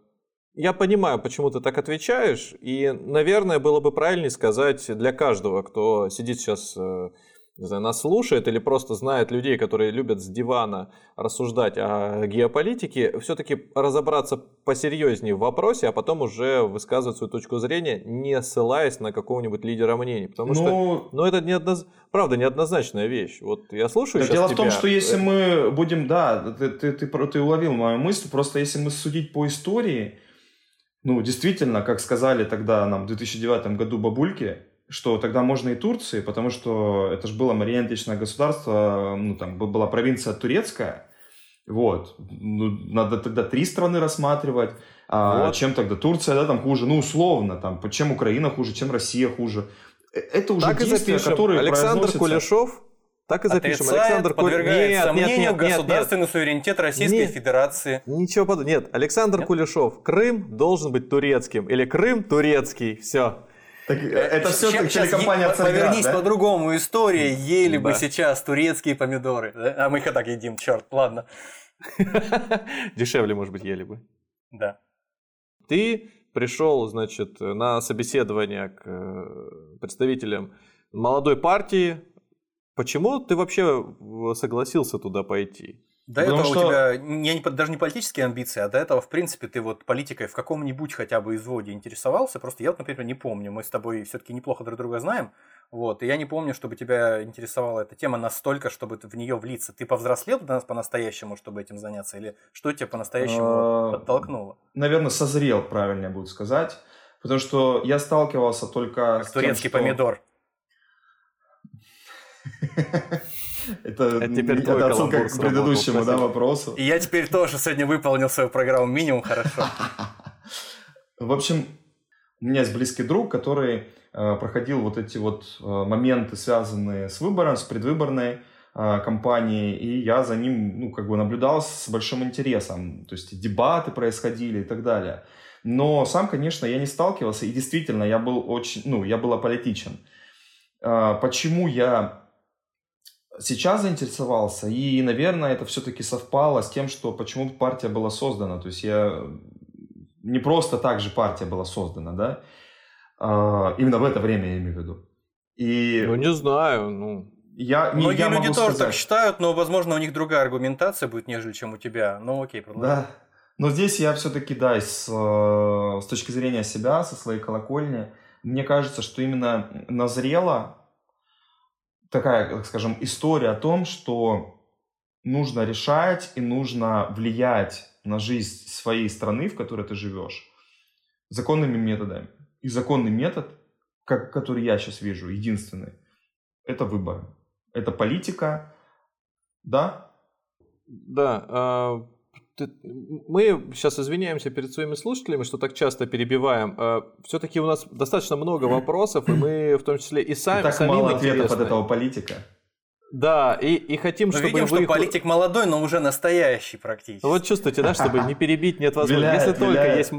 Я понимаю, почему ты так отвечаешь, и, наверное, было бы правильнее сказать для каждого, кто сидит сейчас, не знаю, нас слушает или просто знает людей, которые любят с дивана рассуждать о геополитике, все-таки разобраться посерьезнее в вопросе, а потом уже высказывать свою точку зрения, не ссылаясь на какого-нибудь лидера мнений. Потому но... что ну, это, неодноз... правда, неоднозначная вещь. Вот я слушаю так сейчас дело тебя. Дело в том, что если мы будем... Да, ты, ты, ты, ты уловил мою мысль, просто если мы судить по истории... Ну, действительно, как сказали тогда нам в две тысячи девятом году бабульки, что тогда можно и Турции, потому что это же было марионеточное государство, ну, там была провинция турецкая, вот, ну, надо тогда три страны рассматривать, а вот. Чем тогда Турция, да, там хуже, ну, условно, там, чем Украина хуже, чем Россия хуже. Это уже так действия, которые Александр произносятся... Кулешов... Так и запишем. Отрицает, Александр подвергает сомнению государственный суверенитет Российской нет, Федерации. Ничего подобного. Нет, Александр нет? Кулешов. Крым должен быть турецким. Или Крым турецкий. Все. Так, это все телекомпания «Царьград». Повернись да? по-другому. История. Ели да. бы сейчас турецкие помидоры. Да? А мы их и так едим. Черт, ладно. Дешевле, может быть, ели бы. Да. Ты пришел, значит, на собеседование к представителям молодой партии. Почему ты вообще согласился туда пойти? До Потому этого что... у тебя не, не, даже не политические амбиции, а до этого, в принципе, ты вот политикой в каком-нибудь хотя бы изводе интересовался. Просто я, например, не помню. Мы с тобой все-таки неплохо друг друга знаем. Вот, и я не помню, чтобы тебя интересовала эта тема настолько, чтобы в нее влиться. Ты повзрослел по-настоящему, чтобы этим заняться? Или что тебя по-настоящему подтолкнуло? Наверное, созрел, правильнее будет сказать. Потому что я сталкивался только с тем, турецкий помидор. Это отсылка к предыдущему вопросу. И я теперь тоже сегодня выполнил свою программу минимум хорошо. В общем, у меня есть близкий друг, который проходил вот эти вот моменты, связанные с выбором, с предвыборной кампанией, и я за ним, ну, как бы наблюдал с большим интересом. То есть дебаты происходили и так далее. Но сам, конечно, я не сталкивался, и действительно, я был очень, ну, я был аполитичен. Почему я сейчас заинтересовался, и, наверное, это все-таки совпало с тем, что почему партия была создана. То есть я не просто так же партия была создана, да? А, именно в это время я имею в виду. И... Ну, не знаю, ну... Я, не, Многие я люди тоже сказать. так считают, но, возможно, у них другая аргументация будет, нежели чем у тебя. Ну, окей, продолжаем. Да. Но здесь я все-таки, да, с, с точки зрения себя, со своей колокольни, мне кажется, что именно назрела такая, так скажем, история о том, что нужно решать и нужно влиять на жизнь своей страны, в которой ты живешь, законными методами. И законный метод, как, который я сейчас вижу, единственный, это выборы. Это политика. Да? Да. А... Мы сейчас извиняемся перед своими слушателями, что так часто перебиваем. Все-таки у нас достаточно много вопросов, и мы в том числе и сами интересны. Так мало ответов от этого политика. Да, и, и хотим, но чтобы... Видим, вы что их... политик молодой, но уже настоящий практически. Вот чувствуете, да, чтобы не перебить, нет возможности. Если только есть...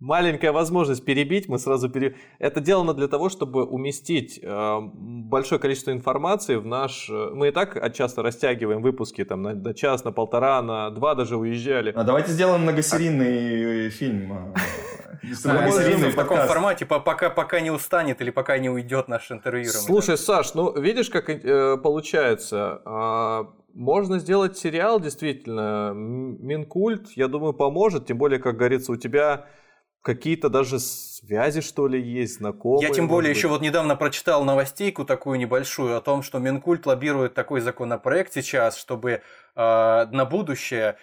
Маленькая возможность перебить, мы сразу пере... Это делано для того, чтобы уместить э, большое количество информации в наш... Мы и так часто растягиваем выпуски там, на, на час, на полтора, на два даже уезжали. А давайте сделаем многосерийный а... фильм. В таком формате, пока не устанет или пока не уйдет наш интервьюируемый. Слушай, Саш, ну видишь, как получается... Можно сделать сериал, действительно. Минкульт, я думаю, поможет. Тем более, как говорится, у тебя какие-то даже связи, что ли, есть, знакомые. Я тем более еще вот недавно прочитал новостейку такую небольшую о том, что Минкульт лоббирует такой законопроект сейчас, чтобы э, на будущее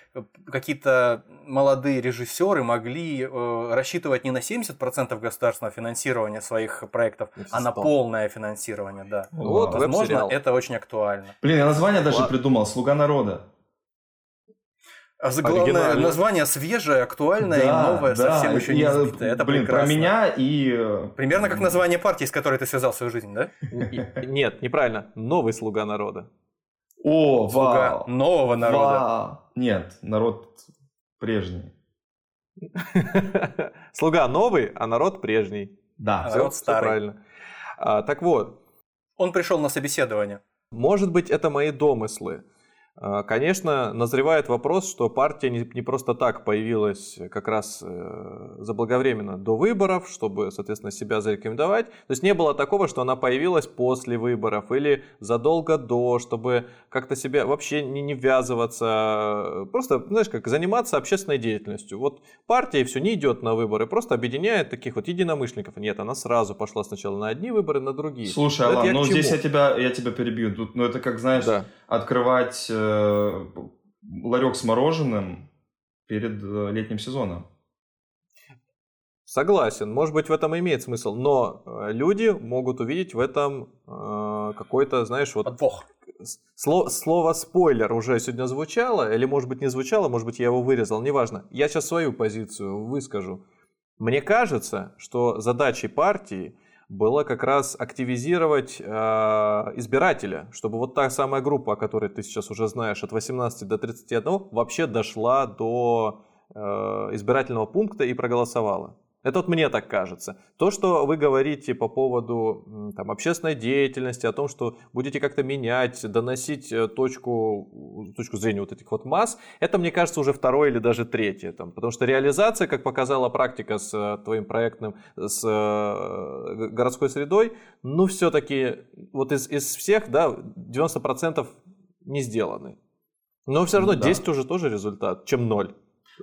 какие-то молодые режиссеры могли э, рассчитывать не на семьдесят процентов государственного финансирования своих проектов, это а сто процентов. На полное финансирование. Да. Вот, возможно, это очень актуально. Блин, я название даже Ладно. придумал «Слуга народа». А главное, название свежее, актуальное да, и новое, да, совсем еще не избитое. Это блин, прекрасно. Про меня и... Примерно как название партии, с которой ты связал свою жизнь, да? Нет, неправильно. Новый слуга народа. О, вау. Слуга нового народа. Нет, народ прежний. Слуга новый, а народ прежний. Да, народ старый. Так вот. Он пришел на собеседование. Может быть, это мои домыслы. Конечно, назревает вопрос, что партия не просто так появилась как раз заблаговременно до выборов, чтобы, соответственно, себя зарекомендовать. То есть не было такого, что она появилась после выборов или задолго до, чтобы как-то себя вообще не, не ввязываться, просто, знаешь, как заниматься общественной деятельностью. Вот партия и все, не идет на выборы, просто объединяет таких вот единомышленников. Нет, она сразу пошла сначала на одни выборы, на другие. Слушай, Алан, ну здесь я тебя, я тебя перебью. Тут, ну это как, знаешь, да. открывать... ларек с мороженым перед летним сезоном. Согласен, может быть, в этом имеет смысл, но люди могут увидеть в этом какой-то, знаешь, вот подвох. Слово, слово «спойлер» уже сегодня звучало, или, может быть, не звучало, может быть, я его вырезал, неважно. Я сейчас свою позицию выскажу. Мне кажется, что задачей партии было как раз активизировать э, избирателя, чтобы вот та самая группа, о которой ты сейчас уже знаешь, от восемнадцати до тридцати одного, вообще дошла до э, избирательного пункта и проголосовала. Это вот мне так кажется. То, что вы говорите по поводу там, общественной деятельности, о том, что будете как-то менять, доносить точку, точку зрения вот этих вот масс, это, мне кажется, уже второе или даже третье. Там, потому что реализация, как показала практика с твоим проектным, с городской средой, ну, все-таки вот из, из всех, да, девяносто процентов не сделаны. Но все равно да. десять уже тоже результат, чем ноль.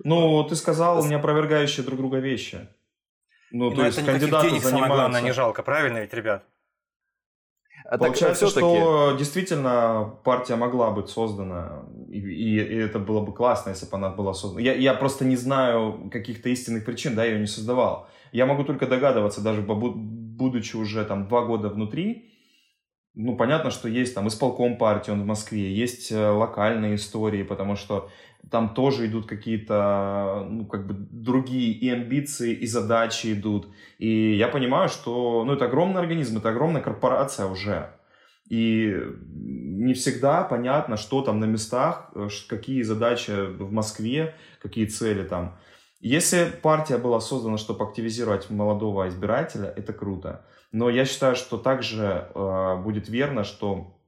Ну, ты сказал неопровергающие друг друга вещи. Ну, то есть кандидаты занимаются... денег, самое главное, не жалко, правильно ведь, ребят? А Получается, так что действительно партия могла быть создана, и, и, и это было бы классно, если бы она была создана. Я, я просто не знаю каких-то истинных причин, да, я ее не создавал. Я могу только догадываться, даже будучи уже там два года внутри, ну, понятно, что есть там исполком партии, он в Москве, есть локальные истории, потому что там тоже идут какие-то, ну, как бы другие и амбиции, и задачи идут. И я понимаю, что, ну, это огромный организм, это огромная корпорация уже. И не всегда понятно, что там на местах, какие задачи в Москве, какие цели там. Если партия была создана, чтобы активизировать молодого избирателя, это круто. Но я считаю, что также э, будет верно, что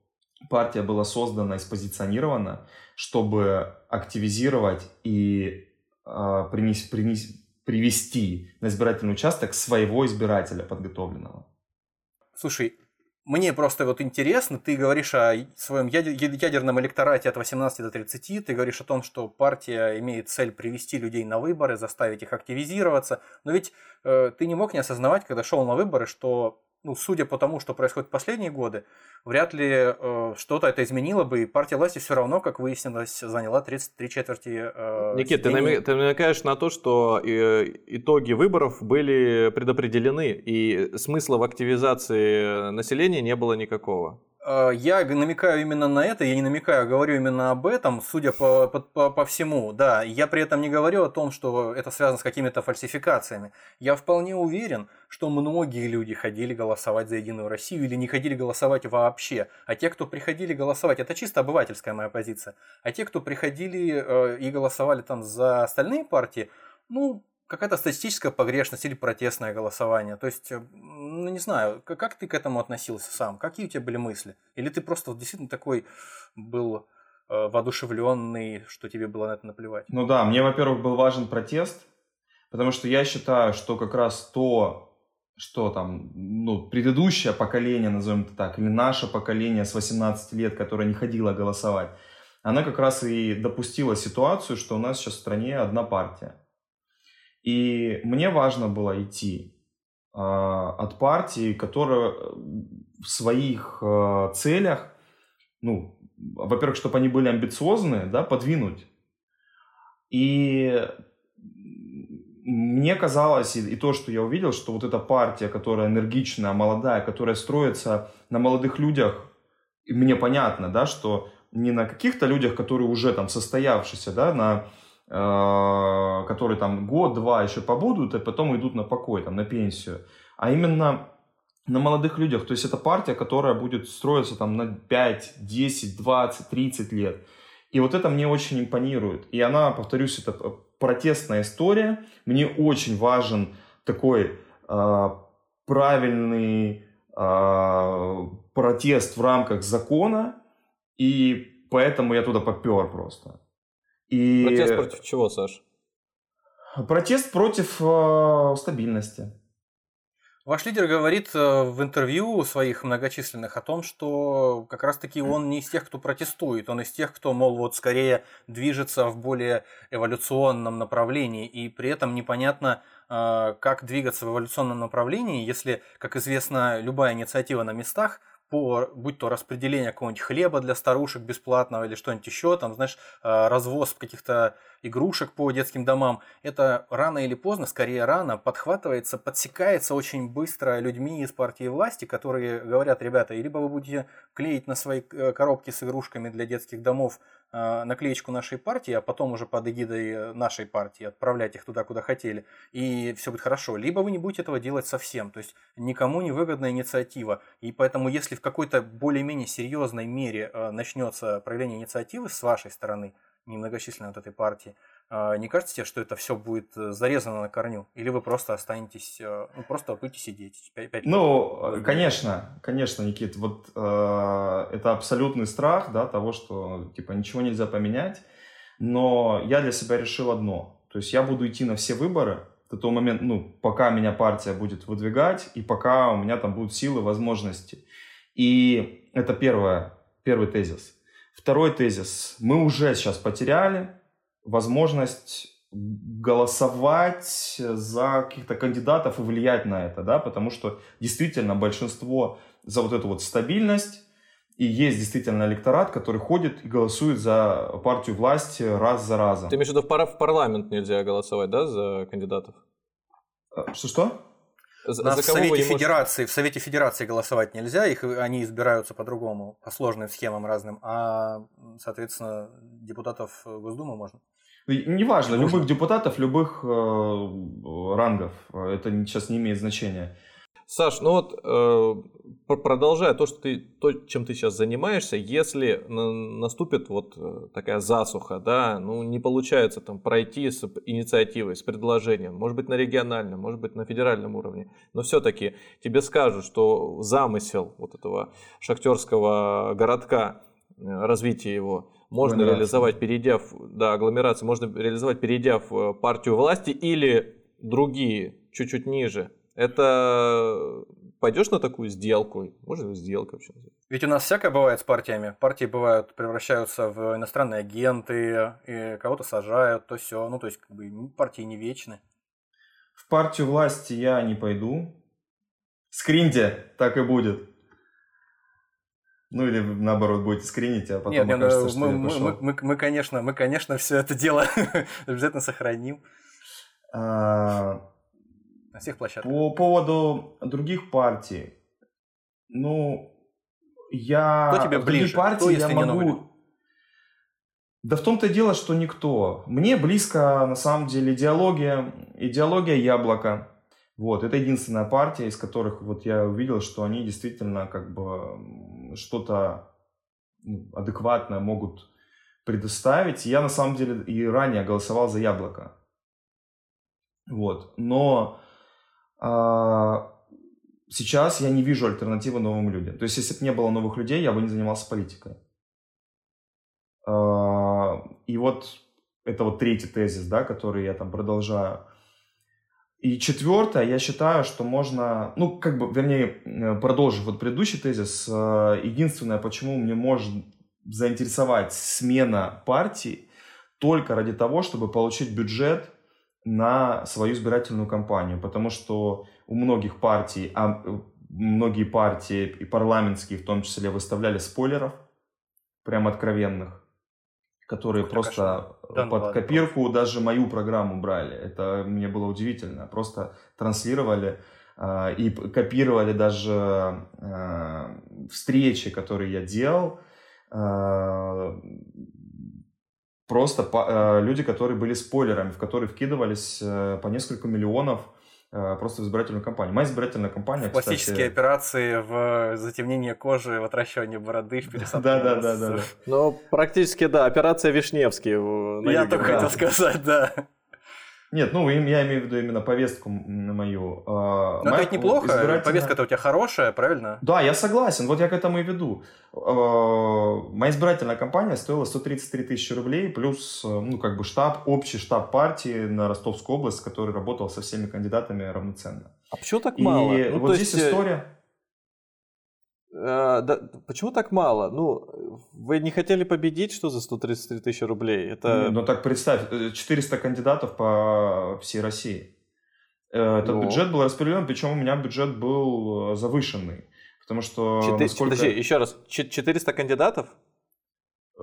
партия была создана и спозиционирована, чтобы активизировать и э, принес, принес, привести на избирательный участок своего избирателя подготовленного. Слушай, мне просто вот интересно, ты говоришь о своем ядерном электорате от восемнадцати до тридцати, ты говоришь о том, что партия имеет цель привести людей на выборы, заставить их активизироваться, но ведь э, ты не мог не осознавать, когда шел на выборы, что... Ну, судя по тому, что происходит в последние годы, вряд ли э, что-то это изменило бы, и партия власти все равно, как выяснилось, заняла тридцать три четверти. Э, Никит, ты, намек, ты намекаешь на то, что э, итоги выборов были предопределены, и смысла в активизации населения не было никакого. Я намекаю именно на это, я не намекаю, а говорю именно об этом, судя по, по, по всему, да. Я при этом не говорю о том, что это связано с какими-то фальсификациями. Я вполне уверен, что многие люди ходили голосовать за Единую Россию или не ходили голосовать вообще. А те, кто приходили голосовать, это чисто обывательская моя позиция, а те, кто приходили и голосовали там за остальные партии, ну... какая-то статистическая погрешность или протестное голосование. То есть, ну не знаю, как ты к этому относился сам? Какие у тебя были мысли? Или ты просто действительно такой был э, воодушевленный, что тебе было на это наплевать? Ну да, мне, во-первых, был важен протест, потому что я считаю, что как раз то, что там, ну, предыдущее поколение, назовем это так, или наше поколение с восемнадцати лет, которое не ходило голосовать, она как раз и допустила ситуацию, что у нас сейчас в стране одна партия. И мне важно было идти э, от партии, которая в своих э, целях, ну, во-первых, чтобы они были амбициозны, да, подвинуть. И мне казалось, и, и то, что я увидел, что вот эта партия, которая энергичная, молодая, которая строится на молодых людях, мне понятно, да, что не на каких-то людях, которые уже там состоявшиеся, да, на... которые там год-два еще побудут, и потом идут на покой, там, на пенсию. А именно на молодых людях. То есть это партия, которая будет строиться там на пять, десять, двадцать, тридцать лет. И вот это мне очень импонирует. И она, повторюсь, это протестная история. Мне очень важен такой э, правильный э, протест в рамках закона. И поэтому я туда попер просто. И... Протест против чего, Саш? Протест против э, стабильности. Ваш лидер говорит в интервью своих многочисленных о том, что как раз-таки он не из тех, кто протестует, он из тех, кто, мол, вот скорее движется в более эволюционном направлении, и при этом непонятно, э, как двигаться в эволюционном направлении, если, как известно, любая инициатива на местах, по, будь то распределение какого-нибудь хлеба для старушек бесплатного или что-нибудь еще, там, знаешь, развоз каких-то игрушек по детским домам, это рано или поздно, скорее рано, подхватывается, подсекается очень быстро людьми из партии власти, которые говорят: ребята, либо вы будете клеить на свои коробки с игрушками для детских домов наклеечку нашей партии, а потом уже под эгидой нашей партии отправлять их туда, куда хотели, и все будет хорошо. Либо вы не будете этого делать совсем. То есть никому не выгодная инициатива. И поэтому, если в какой-то более-менее серьезной мере начнется проявление инициативы с вашей стороны, немногочисленной от этой партии, не кажется тебе, что это все будет зарезано на корню? Или вы просто останетесь, ну, просто будете сидеть? пять, пять, пять, пять. Ну, конечно, конечно, Никит, вот э, это абсолютный страх, да, того, что, типа, ничего нельзя поменять, но я для себя решил одно, то есть я буду идти на все выборы до того момента, ну, пока меня партия будет выдвигать и пока у меня там будут силы, возможности. И это первое, первый тезис. Второй тезис. Мы уже сейчас потеряли возможность голосовать за каких-то кандидатов и влиять на это, да, потому что действительно большинство за вот эту вот стабильность, и есть действительно электорат, который ходит и голосует за партию власти раз за разом. Ты имеешь в виду, в парламент нельзя голосовать, да, за кандидатов? Что-что? За, за в, Совете Федерации, можете... в Совете Федерации голосовать нельзя, их, они избираются по-другому, по сложным схемам разным, а, соответственно, депутатов Госдумы можно. Неважно, можно. Любых депутатов, любых э, рангов, это сейчас не имеет значения. Саш, ну вот, э, продолжая то, что ты, то, чем ты сейчас занимаешься, если наступит вот такая засуха, да, ну не получается там пройти с инициативой, с предложением, может быть на региональном, может быть на федеральном уровне, но все-таки тебе скажут, что замысел вот этого шахтерского городка, развитие его можно реализовать, перейдя в, да, агломерацию, можно реализовать, перейдя в партию власти или другие, чуть-чуть ниже. Это пойдешь на такую сделку? Может, сделка вообще? Ведь у нас всякое бывает с партиями. Партии бывают, превращаются в иностранные агенты, и кого-то сажают, то все. Ну, то есть, как бы, партии не вечны. В партию власти я не пойду. Скриньте, так и будет. Ну, или наоборот, будете скринить, а потом Нет, окажется, мы, что мы, я пошел. Мы, мы, мы, конечно, мы, конечно, все это дело обязательно сохраним. А... На всех площадках. По поводу других партий, ну, я... Кто тебе ближе? Партии Кто, если я не могу... новые? Да в том-то и дело, что никто. Мне близко, на самом деле, идеология, идеология Яблоко. Вот, это единственная партия, из которых вот я увидел, что они действительно как бы что-то адекватное могут предоставить. Я, на самом деле, и ранее голосовал за Яблоко. Вот. Но а, сейчас я не вижу альтернативы новым людям. То есть, если бы не было новых людей, я бы не занимался политикой. А, и вот это вот третий тезис, да, который я там продолжаю. И четвертое, я считаю, что можно, ну, как бы, вернее, продолжив вот предыдущий тезис, единственное, почему мне может заинтересовать смена партии, только ради того, чтобы получить бюджет на свою избирательную кампанию. Потому что у многих партий, а многие партии и парламентские в том числе выставляли спойлеров, прям откровенных, которые так, просто да, под копирку даже мою программу брали. Это мне было удивительно. Просто транслировали э, и копировали даже э, встречи, которые я делал. Э, просто по, э, люди, которые были спойлерами, в которые вкидывались э, по несколько миллионов э, просто в избирательную кампанию. Моя избирательная кампания, кстати... Пластические операции в затемнение кожи, в отращивание бороды, в пересадке. Да-да-да. Ну, практически, да, операция Вишневский. Я только хотел сказать, да. Нет, ну, я имею в виду именно повестку мою. Но Моя это неплохо, избирательная... повестка-то у тебя хорошая, правильно? Да, я согласен, вот я к этому и веду. Моя избирательная кампания стоила сто тридцать три тысячи рублей, плюс, ну, как бы штаб, общий штаб партии на Ростовскую область, который работал со всеми кандидатами равноценно. А почему так мало? И ну, вот здесь есть... история... А, да, почему так мало? Ну, вы не хотели победить, что за сто тридцать три тысячи рублей? Это... Ну, так представь, четыреста кандидатов по всей России. Этот ну... бюджет был распределен, причем у меня бюджет был завышенный. Потому что... Четы... Насколько... Подожди, еще раз, четыреста кандидатов? Э,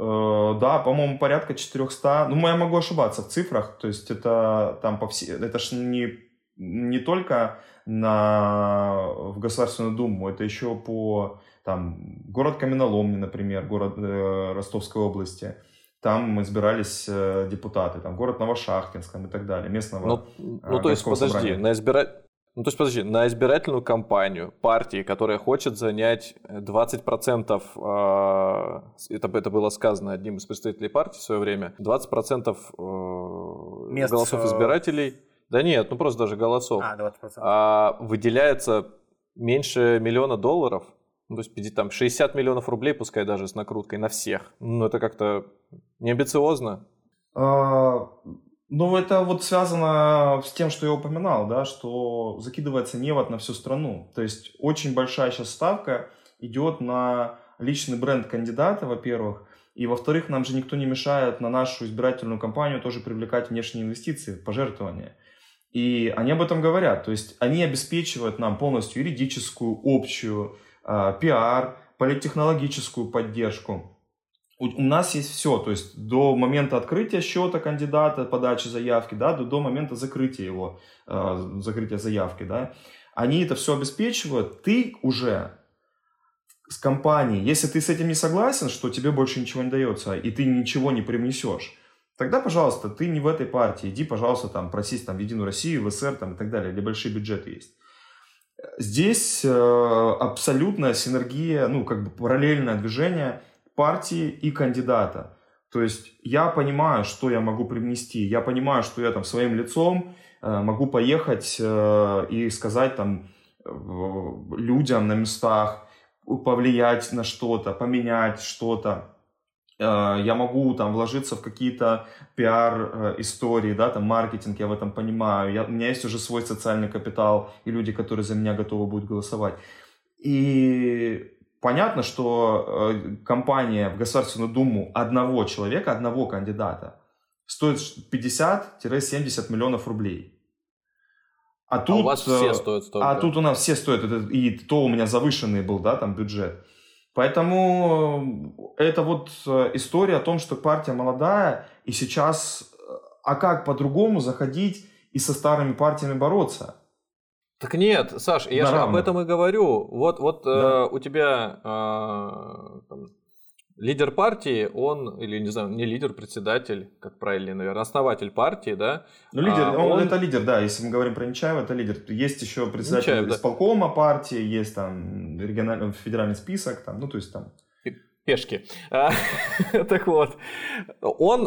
да, по-моему, порядка четыреста. Ну, я могу ошибаться в цифрах, то есть это там по всей... Это ж не... не только на, в Государственную Думу, это еще по там, город Каменоломни, например, город э, Ростовской области. Там избирались э, депутаты, там город Новошахтинском и так далее, местного ну, ну, э, то есть, подожди, на избира... ну, то есть, подожди, на избирательную кампанию партии, которая хочет занять двадцать процентов, э, это, это было сказано одним из представителей партии в свое время, двадцать процентов э, Мест... голосов избирателей... Да нет, ну просто даже голосов. А, двадцать процентов. А, выделяется меньше миллиона долларов, ну, то есть там, шестьдесят миллионов рублей, пускай даже с накруткой, на всех. Ну это как-то неамбициозно. А, ну это вот связано с тем, что я упоминал, да, что закидывается невод на всю страну. То есть очень большая сейчас ставка идет на личный бренд кандидата, во-первых. И, во-вторых, нам же никто не мешает на нашу избирательную кампанию тоже привлекать внешние инвестиции, пожертвования. И они об этом говорят, то есть они обеспечивают нам полностью юридическую, общую, э, пиар, политтехнологическую поддержку. У, у нас есть все, то есть до момента открытия счета кандидата, подачи заявки, да, до, до момента закрытия его, э, закрытия заявки, да, они это все обеспечивают, ты уже с компанией, если ты с этим не согласен, что тебе больше ничего не дается и ты ничего не привнесешь, тогда, пожалуйста, ты не в этой партии, иди, пожалуйста, там, просись там, в Единую Россию, в СССР там, и так далее, где большие бюджеты есть. Здесь э, абсолютная синергия, ну, как бы параллельное движение партии и кандидата. То есть я понимаю, что я могу привнести, я понимаю, что я там своим лицом э, могу поехать э, и сказать там э, людям на местах, повлиять на что-то, поменять что-то. Я могу там вложиться в какие-то пиар-истории, да, там маркетинг, я в этом понимаю. Я, у меня есть уже свой социальный капитал и люди, которые за меня готовы будут голосовать. И понятно, что кампания в Государственную Думу одного человека, одного кандидата стоит пятьдесят-семьдесят миллионов рублей. А, тут, а у вас все стоят столько. А тут у нас все стоят, и то у меня завышенный был, да, там бюджет. Поэтому это вот история о том, что партия молодая, и сейчас, а как по-другому заходить и со старыми партиями бороться? Так нет, Саш, я же об этом и говорю. Вот, вот да. э, у тебя э, там, лидер партии, он, или не знаю, не лидер, председатель, как правильно, наверное, основатель партии, да? Ну, лидер, а, он, он... это лидер, да, если мы говорим про Нечаева, это лидер. Есть еще председатель Нечаев, исполкома да. партии, есть там региональный, федеральный список, там, ну, то есть там... И, пешки. Так вот, он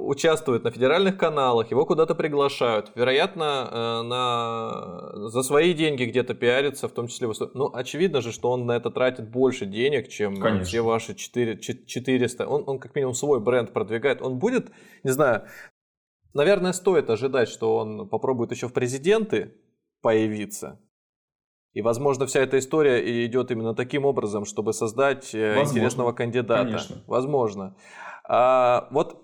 участвует на федеральных каналах, его куда-то приглашают, вероятно, на... за свои деньги где-то пиарится, в том числе... Выступ... Ну, очевидно же, что он на это тратит больше денег, чем Конечно. Все ваши четыреста. Он, он как минимум свой бренд продвигает. Он будет, не знаю, наверное, стоит ожидать, что он попробует еще в президенты появиться. И, возможно, вся эта история идет именно таким образом, чтобы создать возможно. Интересного кандидата. Конечно. Возможно. А, вот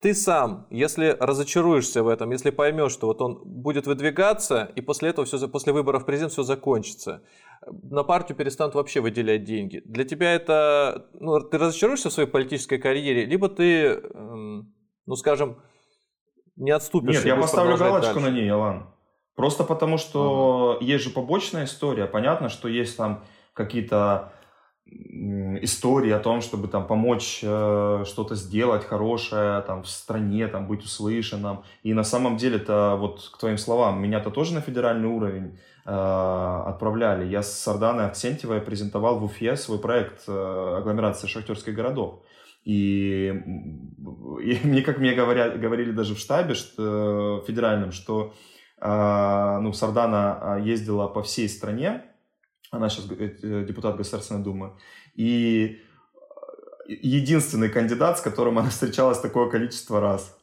ты сам, если разочаруешься в этом, если поймешь, что вот он будет выдвигаться, и после этого, все, после выборов в президент все закончится, на партию перестанут вообще выделять деньги. Для тебя это... Ну, ты разочаруешься в своей политической карьере, либо ты, ну, скажем, не отступишь. Нет, я поставлю галочку дальше. На ней, Алан. Просто потому, что ага. есть же побочная история. Понятно, что есть там какие-то истории о том, чтобы там помочь э, что-то сделать хорошее там, в стране, там, быть услышанным. И на самом деле-то, вот к твоим словам, меня-то тоже на федеральный уровень э, отправляли. Я с Сарданой Авксентьевой презентовал в Уфе свой проект э, агломерации шахтерских городов. И, и мне, как мне говоря, говорили даже в штабе что, э, федеральном, что ну, Сардана ездила по всей стране, она сейчас депутат Государственной Думы, и единственный кандидат, с которым она встречалась такое количество раз.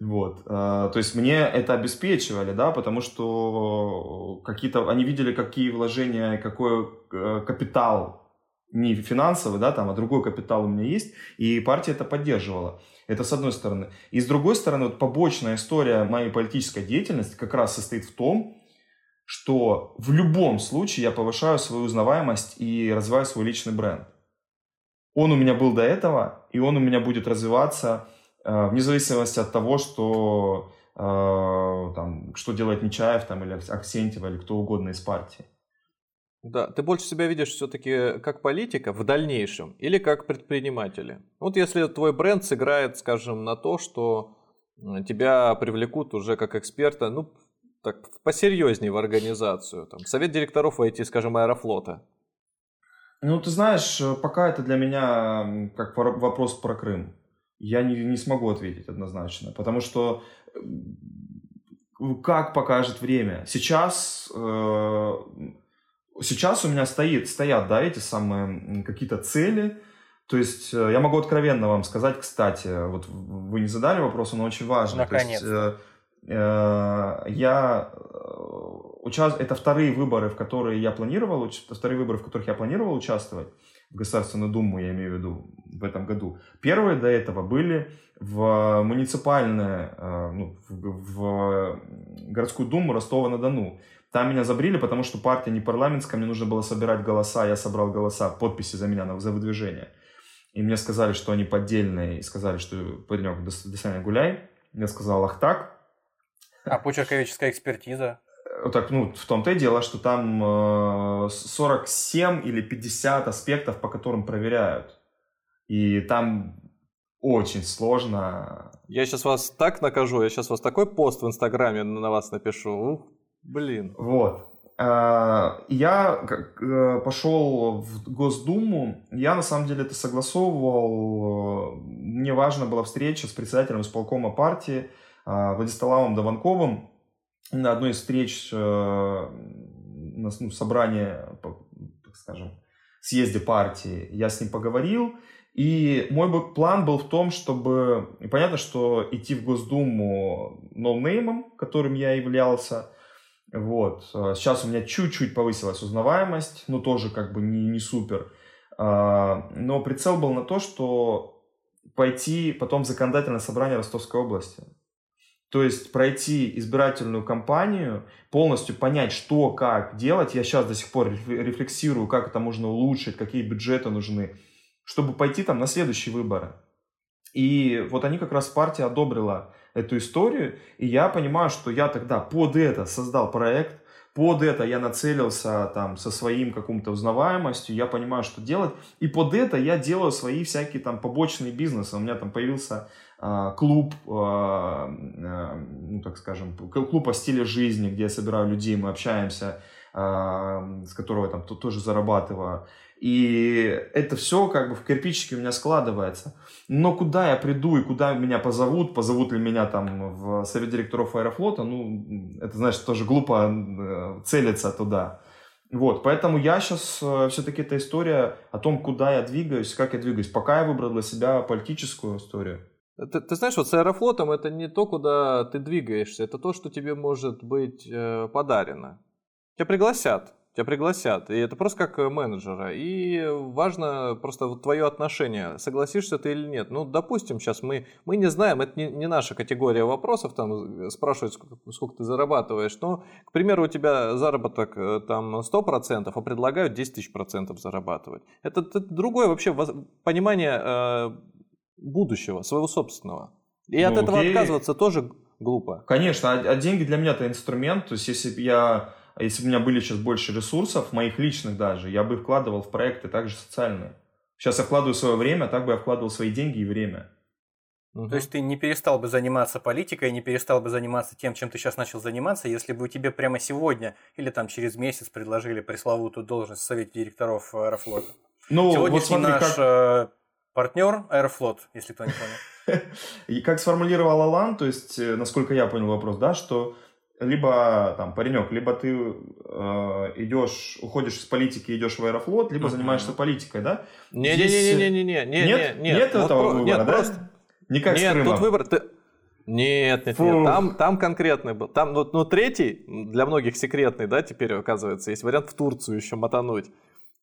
Вот. То есть мне это обеспечивали, да, потому что какие-то, они видели, какие вложения, какой капитал, не финансовый, да, там, а другой капитал у меня есть, и партия это поддерживала. Это с одной стороны. И с другой стороны, вот побочная история моей политической деятельности как раз состоит в том, что в любом случае я повышаю свою узнаваемость и развиваю свой личный бренд. Он у меня был до этого, и он у меня будет развиваться э, вне зависимости от того, что, э, там, что делает Нечаев там, или Аксентьева, или кто угодно из партии. Да, ты больше себя видишь все-таки как политика в дальнейшем или как предпринимателя? Вот если твой бренд сыграет, скажем, на то, что тебя привлекут уже как эксперта, ну, так, посерьезнее в организацию, там, совет директоров ай ти, скажем, Аэрофлота. Ну, ты знаешь, пока это для меня как вопрос про Крым. Я не, не смогу ответить однозначно, потому что... Как покажет время? Сейчас... Э- Сейчас у меня стоит, стоят, да, эти самые какие-то цели. То есть я могу откровенно вам сказать, кстати, вот вы не задали вопрос, но очень важно. Наконец. То есть э, э, я участвую, это вторые выборы, в которые я планировал, вторые выборы, в которых я планировал участвовать в Государственную Думу, я имею в виду в этом году. Первые до этого были в муниципальную, э, ну, в, в городскую думу Ростова-на-Дону. Там меня забрили, потому что партия не парламентская, мне нужно было собирать голоса, я собрал голоса, подписи за меня, за выдвижение. И мне сказали, что они поддельные, и сказали, что Поднёк, до свидания, гуляй. Я сказал, ах так. А почерковедческая экспертиза? Так, ну, в том-то и дело, что там сорок семь или пятьдесят аспектов, по которым проверяют. И там очень сложно. Я сейчас вас так накажу, я сейчас вас такой пост в Инстаграме на вас напишу. Блин. Вот. Я пошел в Госдуму. Я, на самом деле, это согласовывал. Мне важна была встреча с председателем исполкома партии Владиславом Даванковым. На одной из встреч, ну, собрания, так скажем, съезде партии, я с ним поговорил. И мой план был в том, чтобы... И понятно, что идти в Госдуму ноунеймом, которым я являлся, вот. Сейчас у меня чуть-чуть повысилась узнаваемость, ну тоже как бы не, не супер. Но прицел был на то, что пойти потом в законодательное собрание Ростовской области. То есть пройти избирательную кампанию, полностью понять, что, как делать. Я сейчас до сих пор рефлексирую, как это можно улучшить, какие бюджеты нужны, чтобы пойти там на следующие выборы. И вот они как раз, партия одобрила эту историю, и я понимаю, что я тогда под это создал проект, под это я нацелился там со своим каким-то узнаваемостью, я понимаю, что делать, и под это я делаю свои всякие там побочные бизнесы. У меня там появился э, клуб, э, э, ну так скажем, клуб о стиле жизни, где я собираю людей, мы общаемся, э, с которого я там тоже зарабатываю. И это все как бы в кирпичике у меня складывается. Но куда я приду и куда меня позовут, позовут ли меня там в совет директоров Аэрофлота, ну, это значит тоже глупо целиться туда. Вот, поэтому я сейчас, все-таки эта история о том, куда я двигаюсь, как я двигаюсь, пока я выбрал для себя политическую историю. Ты, ты знаешь, вот с Аэрофлотом это не то, куда ты двигаешься, это то, что тебе может быть подарено. Тебя пригласят. Тебя пригласят, и это просто как менеджера, и важно просто твое отношение, согласишься ты или нет. Ну, допустим, сейчас мы, мы не знаем, это не, не наша категория вопросов, там спрашивают, сколько, сколько ты зарабатываешь, но, к примеру, у тебя заработок там сто процентов, а предлагают десять тысяч процентов зарабатывать. Это, это другое вообще понимание э, будущего, своего собственного, и ну, от этого окей. отказываться тоже глупо. Конечно, а, а деньги для меня это инструмент, то есть если я... Если бы у меня были сейчас больше ресурсов, моих личных даже, я бы их вкладывал в проекты также социальные. Сейчас я вкладываю свое время, так бы я вкладывал свои деньги и время. Угу. То есть ты не перестал бы заниматься политикой, не перестал бы заниматься тем, чем ты сейчас начал заниматься, если бы тебе прямо сегодня или там через месяц предложили пресловутую должность в Совете директоров Аэрофлота. Ну, сегодняшний вот наш как... партнер Аэрофлот, если кто не понял. И как сформулировал Алан, то есть, насколько я понял вопрос, да, что... Либо там паренек, либо ты э, идешь, уходишь из политики, идешь в Аэрофлот, либо занимаешься политикой, да? Не, Здесь... не, не, не, не, не, не, нет, нет, нет вот этого про... выбора, нет, да? Просто... Не как нет, с Крымом. Тут выбор. Ты... Нет, нет, нет. Там, там конкретный был. Там, ну, ну, третий для многих секретный, да? Теперь оказывается, есть вариант в Турцию еще мотануть.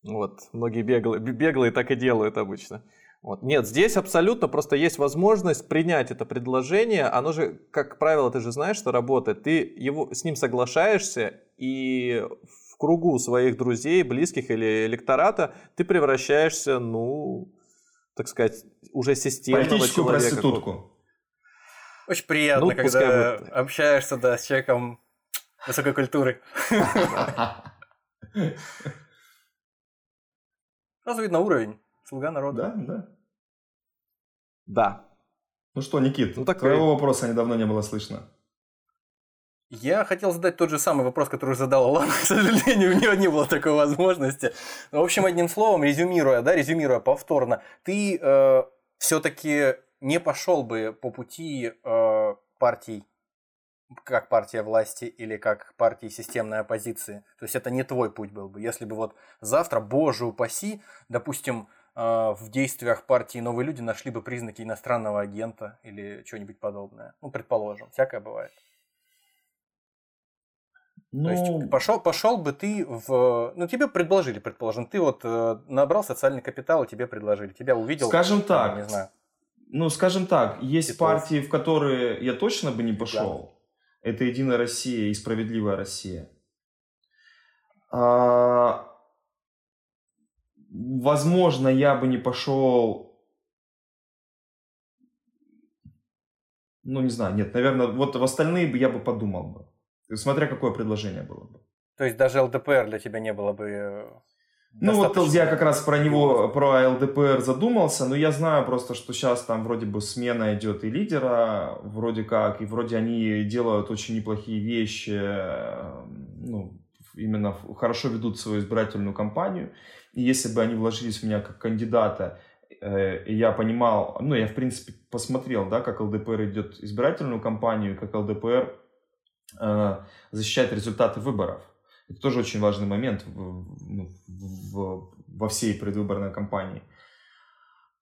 Вот многие беглые, беглые так и делают обычно. Вот. Нет, здесь абсолютно просто есть возможность принять это предложение. Оно же, как правило, ты же знаешь, что работает. Ты его, с ним соглашаешься, и в кругу своих друзей, близких или электората ты превращаешься, ну, так сказать, уже системного человека. Политическую проститутку. Очень приятно, ну, когда общаешься, да, с человеком высокой культуры. Сразу видно уровень. Слуга народа. Да, да. Да. Ну что, Никит, ну, так твоего и... вопроса недавно не было слышно. Я хотел задать тот же самый вопрос, который задал Алан. К сожалению, у него не было такой возможности. Но, в общем, одним словом, резюмируя, да, резюмируя повторно, ты э, все-таки не пошел бы по пути э, партий, как партия власти или как партии системной оппозиции. То есть это не твой путь был бы. Если бы вот завтра, боже упаси, допустим, в действиях партии «Новые люди» нашли бы признаки иностранного агента или что-нибудь подобное. Ну, предположим, всякое бывает. Ну... То есть пошел, пошел бы ты в... Ну, тебе предложили, предположим. Ты вот набрал социальный капитал, и тебе предложили. Тебя увидел... Скажем так. Там, не знаю. Ну, скажем так, есть Ситуация. партии, в которые я точно бы не пошел. Да. Это «Единая Россия» и «Справедливая Россия». А... Возможно, я бы не пошел, ну, не знаю, нет, наверное, вот в остальные бы я бы подумал бы, смотря какое предложение было бы. То есть даже ЛДПР для тебя не было бы достаточно? Ну, вот я как раз про него, про ЛДПР задумался, но я знаю просто, что сейчас там вроде бы смена идет и лидера, вроде как, и вроде они делают очень неплохие вещи, ну, именно хорошо ведут свою избирательную кампанию. И если бы они вложились в меня как кандидата, э, и я понимал, ну, я, в принципе, посмотрел, да, как ЛДПР идет избирательную кампанию, как ЛДПР э, защищает результаты выборов. Это тоже очень важный момент в, в, в, во всей предвыборной кампании.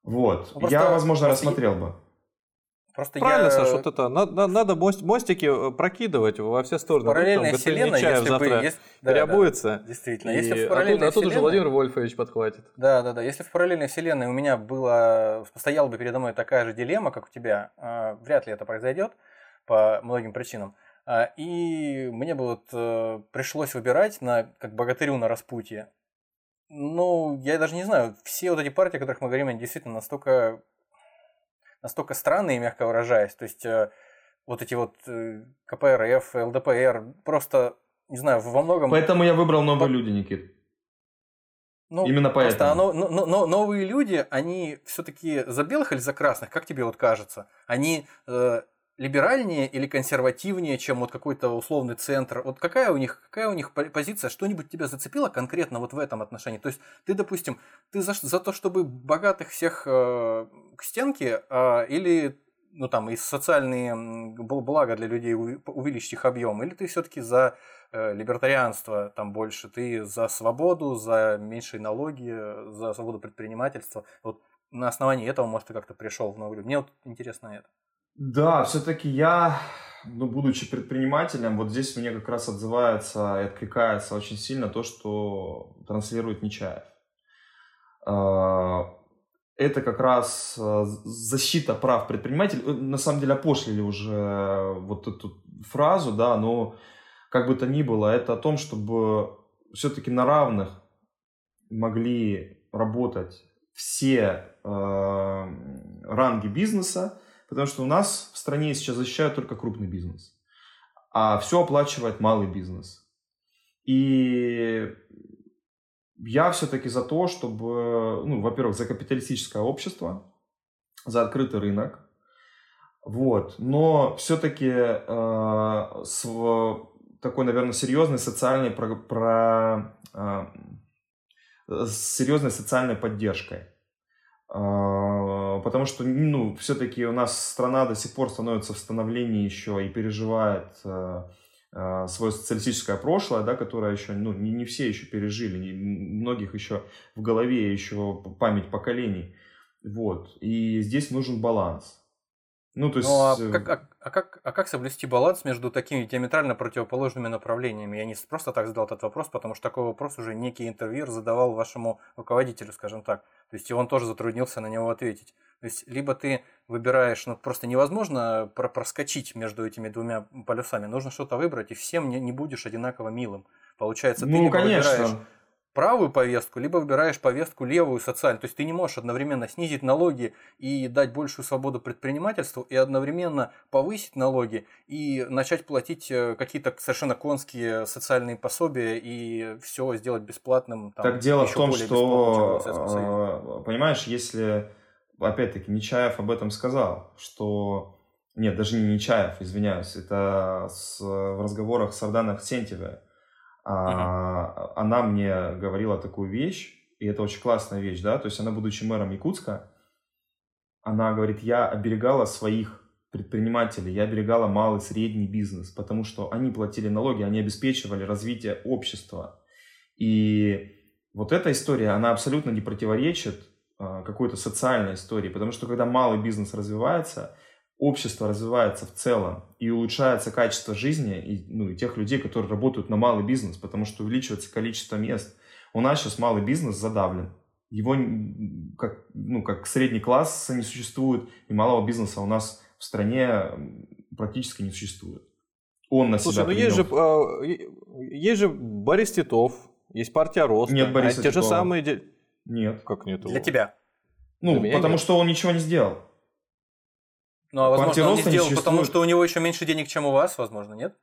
Вот. Ну, просто, я, возможно, просто рассмотрел я... бы. Просто Правильно, я... Саш, вот это, надо, надо мост, мостики прокидывать во все стороны. Параллельная там, вселенная, если завтра бы... Если, переобуется. Да, да, действительно. И если в параллельной оттуда, вселенной... Владимир Вольфович подхватит. Да, да, да. Если в параллельной вселенной у меня была... Стояла бы передо мной такая же дилемма, как у тебя, э, вряд ли это произойдет по многим причинам. Э, и мне бы вот э, пришлось выбирать на, как богатырю на распутье. Ну, я даже не знаю. Все вот эти партии, о которых мы говорим, они действительно настолько... Настолько странные, мягко выражаясь. То есть, э, вот эти вот э, КПРФ, ЛДПР, просто, не знаю, во многом... Поэтому я выбрал «Новые По... люди», Никит. Ну, Именно поэтому. Оно, но, но, но «Новые люди», они все-таки за белых или за красных, как тебе вот кажется? Они э, либеральнее или консервативнее, чем вот какой-то условный центр? Вот какая у них, какая у них позиция? Что-нибудь тебя зацепило конкретно вот в этом отношении? То есть ты, допустим, ты за, за то, чтобы богатых всех э, к стенке, э, или ну там и социальные блага для людей увеличить их объем, или ты все-таки за э, либертарианство там больше, ты за свободу, за меньшие налоги, за свободу предпринимательства? Вот на основании этого, может, ты как-то пришел в новую. Мне вот интересно это. Да, все-таки я, ну, будучи предпринимателем, вот здесь мне как раз отзывается и откликается очень сильно то, что транслирует Нечаев. Это как раз защита прав предпринимателей. На самом деле опошлили уже вот эту фразу, да, но как бы то ни было, это о том, чтобы все-таки на равных могли работать все э, ранги бизнеса. Потому что у нас в стране сейчас защищают только крупный бизнес, а все оплачивает малый бизнес. И я все-таки за то, чтобы, ну, во-первых, за капиталистическое общество, за открытый рынок. Вот. Но все-таки э, с такой, наверное, серьезной социальной, про, про, э, с серьезной социальной поддержкой. Потому что, ну, все-таки у нас страна до сих пор становится в становлении еще и переживает э, свое социалистическое прошлое, да, которое еще, ну, не, не все еще пережили, не, многих еще в голове еще память поколений. Вот. И здесь нужен баланс. Ну, то есть... ну, а, как, а, а, как, а как соблюсти баланс между такими диаметрально противоположными направлениями? Я не просто так задал этот вопрос, потому что такой вопрос уже некий интервьюер задавал вашему руководителю, скажем так. То есть он тоже затруднился на него ответить. То есть либо ты выбираешь, ну просто невозможно проскочить между этими двумя полюсами. Нужно что-то выбрать, и всем не, не будешь одинаково милым. Получается, ты, ну, либо выбираешь правую повестку, либо выбираешь повестку левую, социальную. То есть ты не можешь одновременно снизить налоги и дать большую свободу предпринимательству, и одновременно повысить налоги и начать платить какие-то совершенно конские социальные пособия и все сделать бесплатным. Там, так дело в том, что, понимаешь, если, опять-таки, Нечаев об этом сказал, что... Нет, даже не Нечаев, извиняюсь, это с... в разговорах с Сардана Авксентьевой. А, угу. Она мне говорила такую вещь, и это очень классная вещь, да, то есть она, будучи мэром Якутска, она говорит, я оберегала своих предпринимателей, я оберегала малый, средний бизнес, потому что они платили налоги, они обеспечивали развитие общества. И вот эта история, она абсолютно не противоречит какой-то социальной истории, потому что когда малый бизнес развивается, общество развивается в целом и улучшается качество жизни и, ну, и тех людей, которые работают на малый бизнес, потому что увеличивается количество мест. У нас сейчас малый бизнес задавлен. Его как, ну, как средний класс не существует, и малого бизнеса у нас в стране практически не существует. Он на Слушай, себя принял. Слушай, ну есть же, есть же Борис Титов, есть партия Роста. Нет, Бориса а Титова. Те же самые... Нет. Как нет? Для тебя. Ну, Для потому нет. что он ничего не сделал. Ну, а возможно, партия он Роста не сделал, не потому что у него еще меньше денег, чем у вас, возможно, нет?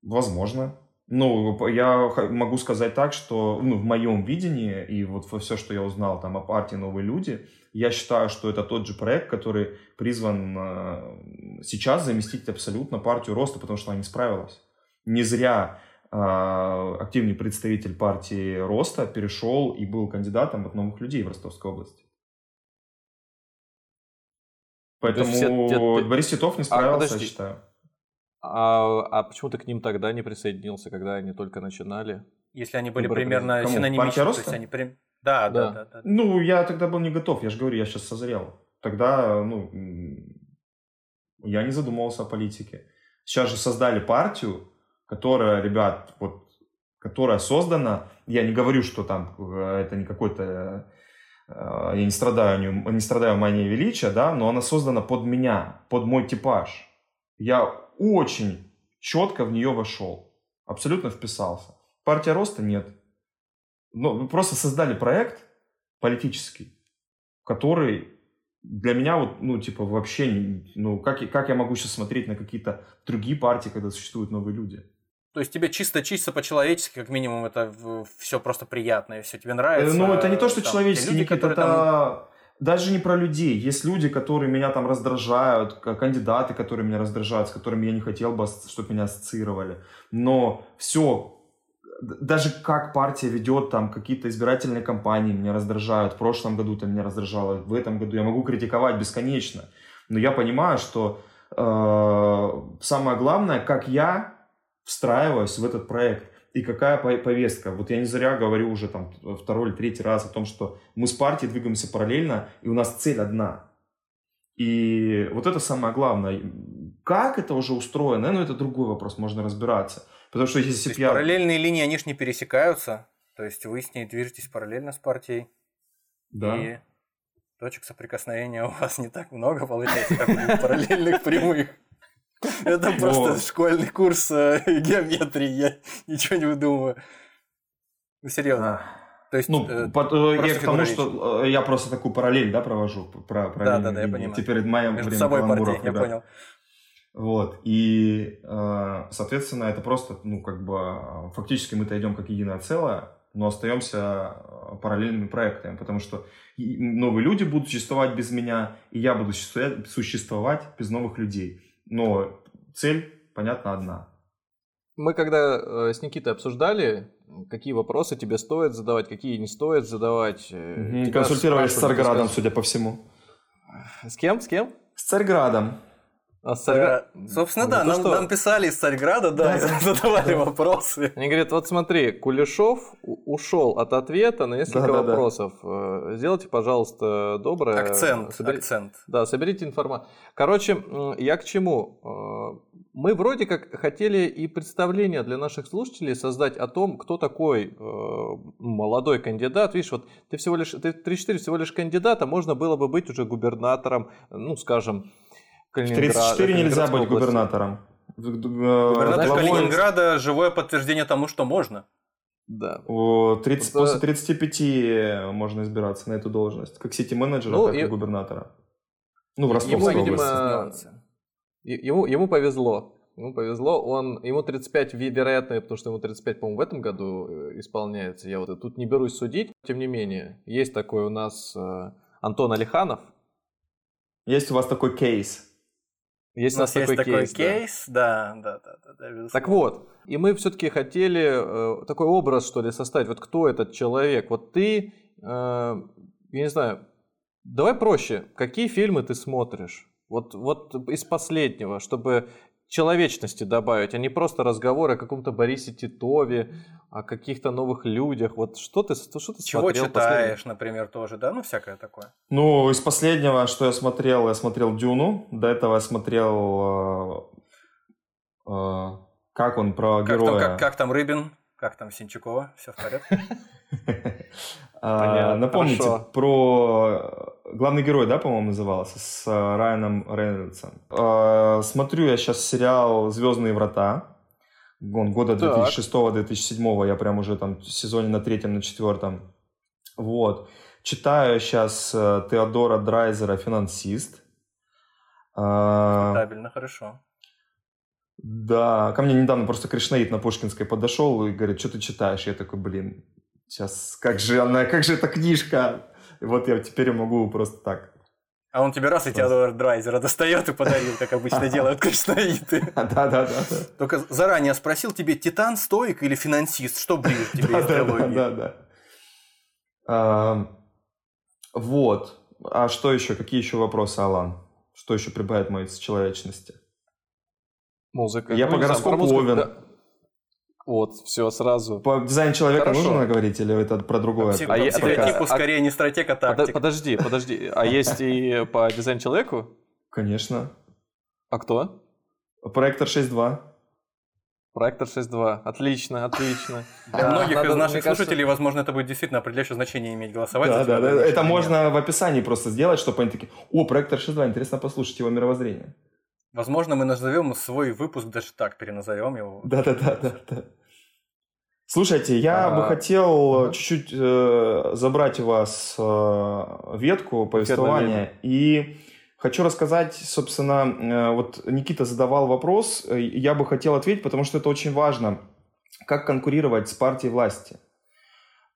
Возможно. Ну, я могу сказать так, что, ну, в моем видении и вот все, что я узнал там о партии «Новые люди», я считаю, что это тот же проект, который призван сейчас заместить абсолютно партию Роста, потому что она не справилась. Не зря активный представитель партии Роста перешел и был кандидатом от «Новых людей» в Ростовской области. Поэтому все... Борис Титов не справился, а, я считаю. А, а почему ты к ним тогда не присоединился, когда они только начинали? Если они были Выборы примерно синонимичны. То есть они при... да, да. Да, да, да. Ну, я тогда был не готов. Я же говорю, я сейчас созрел. Тогда, ну, я не задумывался о политике. Сейчас же создали партию, которая, ребят, вот, которая создана. Я не говорю, что там это не какой-то... Я не страдаю, не страдаю манией величия, да, но она создана под меня, под мой типаж. Я очень четко в нее вошел, абсолютно вписался. Партия Роста нет. Ну, просто создали проект политический, который для меня вот, ну, типа, вообще, ну, как, как я могу сейчас смотреть на какие-то другие партии, когда существуют новые люди? То есть тебе чисто-чисто по-человечески, как минимум, это все просто приятно, и все тебе нравится. Ну, это не то, что человечески, это, там... даже не про людей. Есть люди, которые меня там раздражают, кандидаты, которые меня раздражают, с которыми я не хотел бы, чтобы меня ассоциировали. Но все, даже как партия ведет там какие-то избирательные кампании, меня раздражают. В прошлом году там меня раздражало, в этом году я могу критиковать бесконечно. Но я понимаю, что э, самое главное, как я встраиваюсь в этот проект. И какая повестка? Вот я не зря говорю уже там второй или третий раз о том, что мы с партией двигаемся параллельно, и у нас цель одна. И вот это самое главное. Как это уже устроено? Ну, это другой вопрос, можно разбираться. Потому что если то есть я... параллельные линии, они же не пересекаются. То есть вы с ней движетесь параллельно с партией. Да. И точек соприкосновения у вас не так много, получается, как у параллельных прямых. Это просто вот. Школьный курс э, геометрии, я ничего не выдумываю. Ну, серьезно. То есть, ну, э, под, я к тому, что э, я просто такую параллель, да, провожу. Про, про да, да, да, я понимаю. Теперь моя между время собой партии, я да. понял. Вот, и, э, соответственно, это просто, ну, как бы, фактически мы-то идем как единое целое, но остаемся параллельными проектами, потому что новые люди будут существовать без меня, и я буду существовать без новых людей. Но цель, понятно, одна. Мы когда с Никитой обсуждали, какие вопросы тебе стоит задавать, какие не стоит задавать. Mm-hmm. Консультировались с Царьградом, судя по всему. С кем? С кем? С Царьградом. А с Царьград... да. Собственно, да, нам, нам писали из Царьграда, да, да задавали да. вопросы. Они говорят, вот смотри, Кулешов ушел от ответа на несколько да, да, вопросов. Да. Сделайте, пожалуйста, доброе. Акцент, Собер... акцент. Да, соберите информацию. Короче, я к чему? Мы вроде как хотели и представление для наших слушателей создать о том, кто такой молодой кандидат. Видишь, вот ты всего лишь, ты тридцать четыре всего лишь кандидата, можно было бы быть уже губернатором, ну, скажем, Калининград, тридцать четыре нельзя быть губернатором. Губернатор Главой... Калининграда – живое подтверждение тому, что можно. Да. тридцать, После тридцати пяти можно избираться на эту должность. Как сити-менеджера, ну, так и, и губернатора. Ну, в Ростовской ему, области. Видимо, ему, ему повезло. Ему повезло. Он, ему тридцать пять, вероятно, потому что ему тридцать пять, по-моему, в этом году исполняется. Я вот тут не берусь судить. Тем не менее, есть такой у нас Антон Алиханов. Есть у вас такой кейс? Есть у нас, у нас такой есть кейс, такой кейс, да. Да, да, да, да, да так вот, и мы все-таки хотели э, такой образ, что ли, составить. Вот кто этот человек? Вот ты, э, я не знаю, давай проще. Какие фильмы ты смотришь? Вот, вот из последнего, чтобы человечности добавить, а не просто разговоры о каком-то Борисе Титове, о каких-то новых людях. Вот что ты, что ты Чего смотрел? Чего читаешь, например, тоже, да? Ну, всякое такое. Ну, из последнего, что я смотрел, я смотрел «Дюну». До этого я смотрел... Э, э, как он про как героя? Там, как, как там Рыбин? Как там Сенчукова? Все в порядке? Напомните, про... «Главный герой», да, по-моему, назывался, с Райаном Рейнольдсом. Смотрю я сейчас сериал «Звездные врата». Он года две тысячи шестого - две тысячи седьмого, я прям уже там в сезоне на третьем, на четвертом. Вот. Читаю сейчас Теодора Драйзера «Финансист». Стабильно, хорошо. Да, ко мне недавно просто Кришнаид на Пушкинской подошел и говорит, что ты читаешь? Я такой, блин, сейчас, как же она, как же эта книжка... И вот я теперь могу просто так. А он тебе раз и Теодор Драйзера достает и подарил, как обычно делают кришнаиты. Да-да-да. Только заранее спросил тебе, титан, стоик или финансист? Что ближе тебе из теологии? Да-да-да. Вот. А что еще? Какие еще вопросы, Алан? Что еще прибавит моей человечности? Музыка. Я по гороскопу Овен. Вот, все, сразу. По дизайну человека Хорошо. Нужно говорить, или это про другое? Там, а я типу скорее а... не стратег, а тактик. Подожди, подожди. А есть и по дизайну человеку? Конечно. А кто? Проектор шесть два. Проектор шесть два. Отлично, отлично. Для многих из наших слушателей, возможно, это будет действительно определяющее значение иметь голосовать. Да, да, да. Это можно в описании просто сделать, чтобы они такие, о, проектор шесть два, интересно послушать его мировоззрение. Возможно, мы назовем свой выпуск, даже так переназовем его. Да-да-да. Слушайте, я а... бы хотел а... чуть-чуть э, забрать у вас э, ветку повествования. И хочу рассказать, собственно, э, вот Никита задавал вопрос, э, я бы хотел ответить, потому что это очень важно. Как конкурировать с партией власти?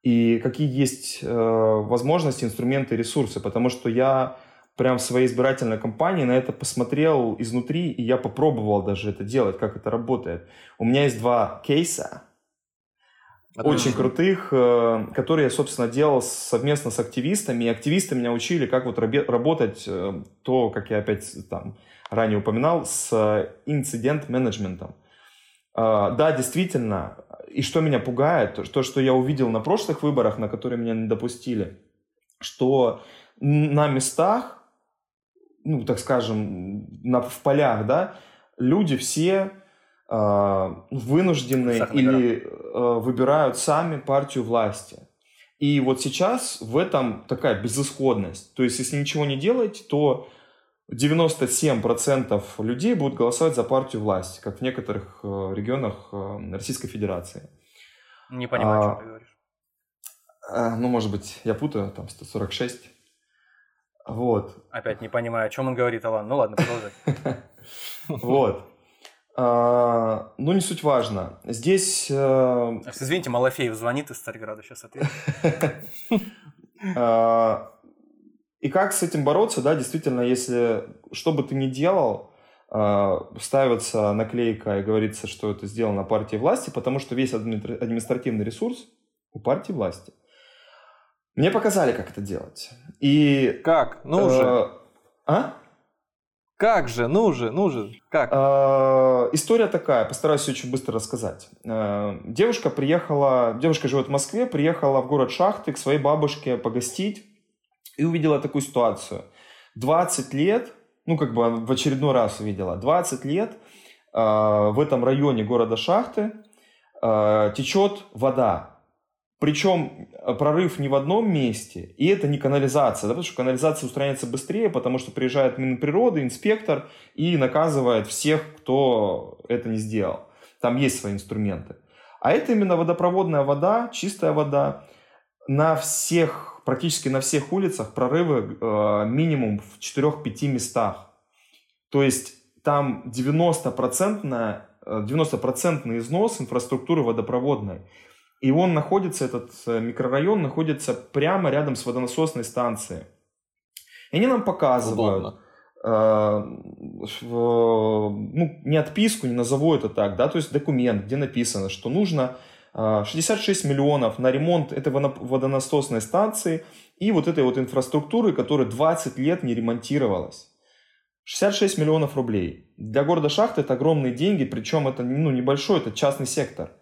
и какие есть э, возможности, инструменты, ресурсы. Потому что я прям в своей избирательной кампании на это посмотрел изнутри, и я попробовал даже это делать, как это работает. У меня есть два кейса, Отлично. очень крутых, э, которые я, собственно, делал совместно с активистами. И активисты меня учили, как вот рабе- работать, э, то, как я опять там ранее упоминал, с э, инцидент-менеджментом. Uh, да, действительно, и что меня пугает, то, что я увидел на прошлых выборах, на которые меня не допустили, что на местах, ну, так скажем, на, в полях, да, люди все uh, вынуждены Сахар, или uh, выбирают сами партию власти. И вот сейчас в этом такая безысходность. То есть, если ничего не делать, то... девяносто семь процентов людей будут голосовать за партию власти, как в некоторых регионах Российской Федерации. Не понимаю, а, о чем ты говоришь. А, ну, может быть, я путаю, там сто сорок шесть. Вот. Опять не понимаю, о чем он говорит, Алан. Ну ладно, продолжай. Вот. Ну, не суть важно. Здесь... Извините, Малафеев звонит из Царьграда, сейчас ответит. И как с этим бороться, да, действительно, если, что бы ты ни делал, э, ставится наклейка и говорится, что это сделано партией власти, потому что весь адми- административный ресурс у партии власти. Мне показали, как это делать. И... Как? Ну э, же. А? Как же? Ну же, ну же. Как? Э, история такая, постараюсь очень быстро рассказать. Э, девушка приехала, девушка живет в Москве, приехала в город Шахты к своей бабушке погостить. И увидела такую ситуацию. двадцать лет, ну как бы в очередной раз увидела, двадцать лет э, в этом районе города Шахты э, течет вода. Причем прорыв не в одном месте, и это не канализация, да, потому что канализация устраняется быстрее, потому что приезжает Минприроды, инспектор, и наказывает всех, кто это не сделал. Там есть свои инструменты. А это именно водопроводная вода, чистая вода. На всех практически на всех улицах прорывы э, минимум в четырех-пяти местах. То есть там девяносто процентов, девяносто процентов износ инфраструктуры водопроводной. И он находится, этот микрорайон находится прямо рядом с водонасосной станцией. И они нам показывают, э, э, ну, не отписку, не назову это так, да, то есть документ, где написано, что нужно... шестьдесят шесть миллионов на ремонт этой водонасосной станции и вот этой вот инфраструктуры, которая двадцать лет не ремонтировалась. шестьдесят шесть миллионов рублей. Для города Шахты это огромные деньги, причем это, ну, небольшой, это частный сектор.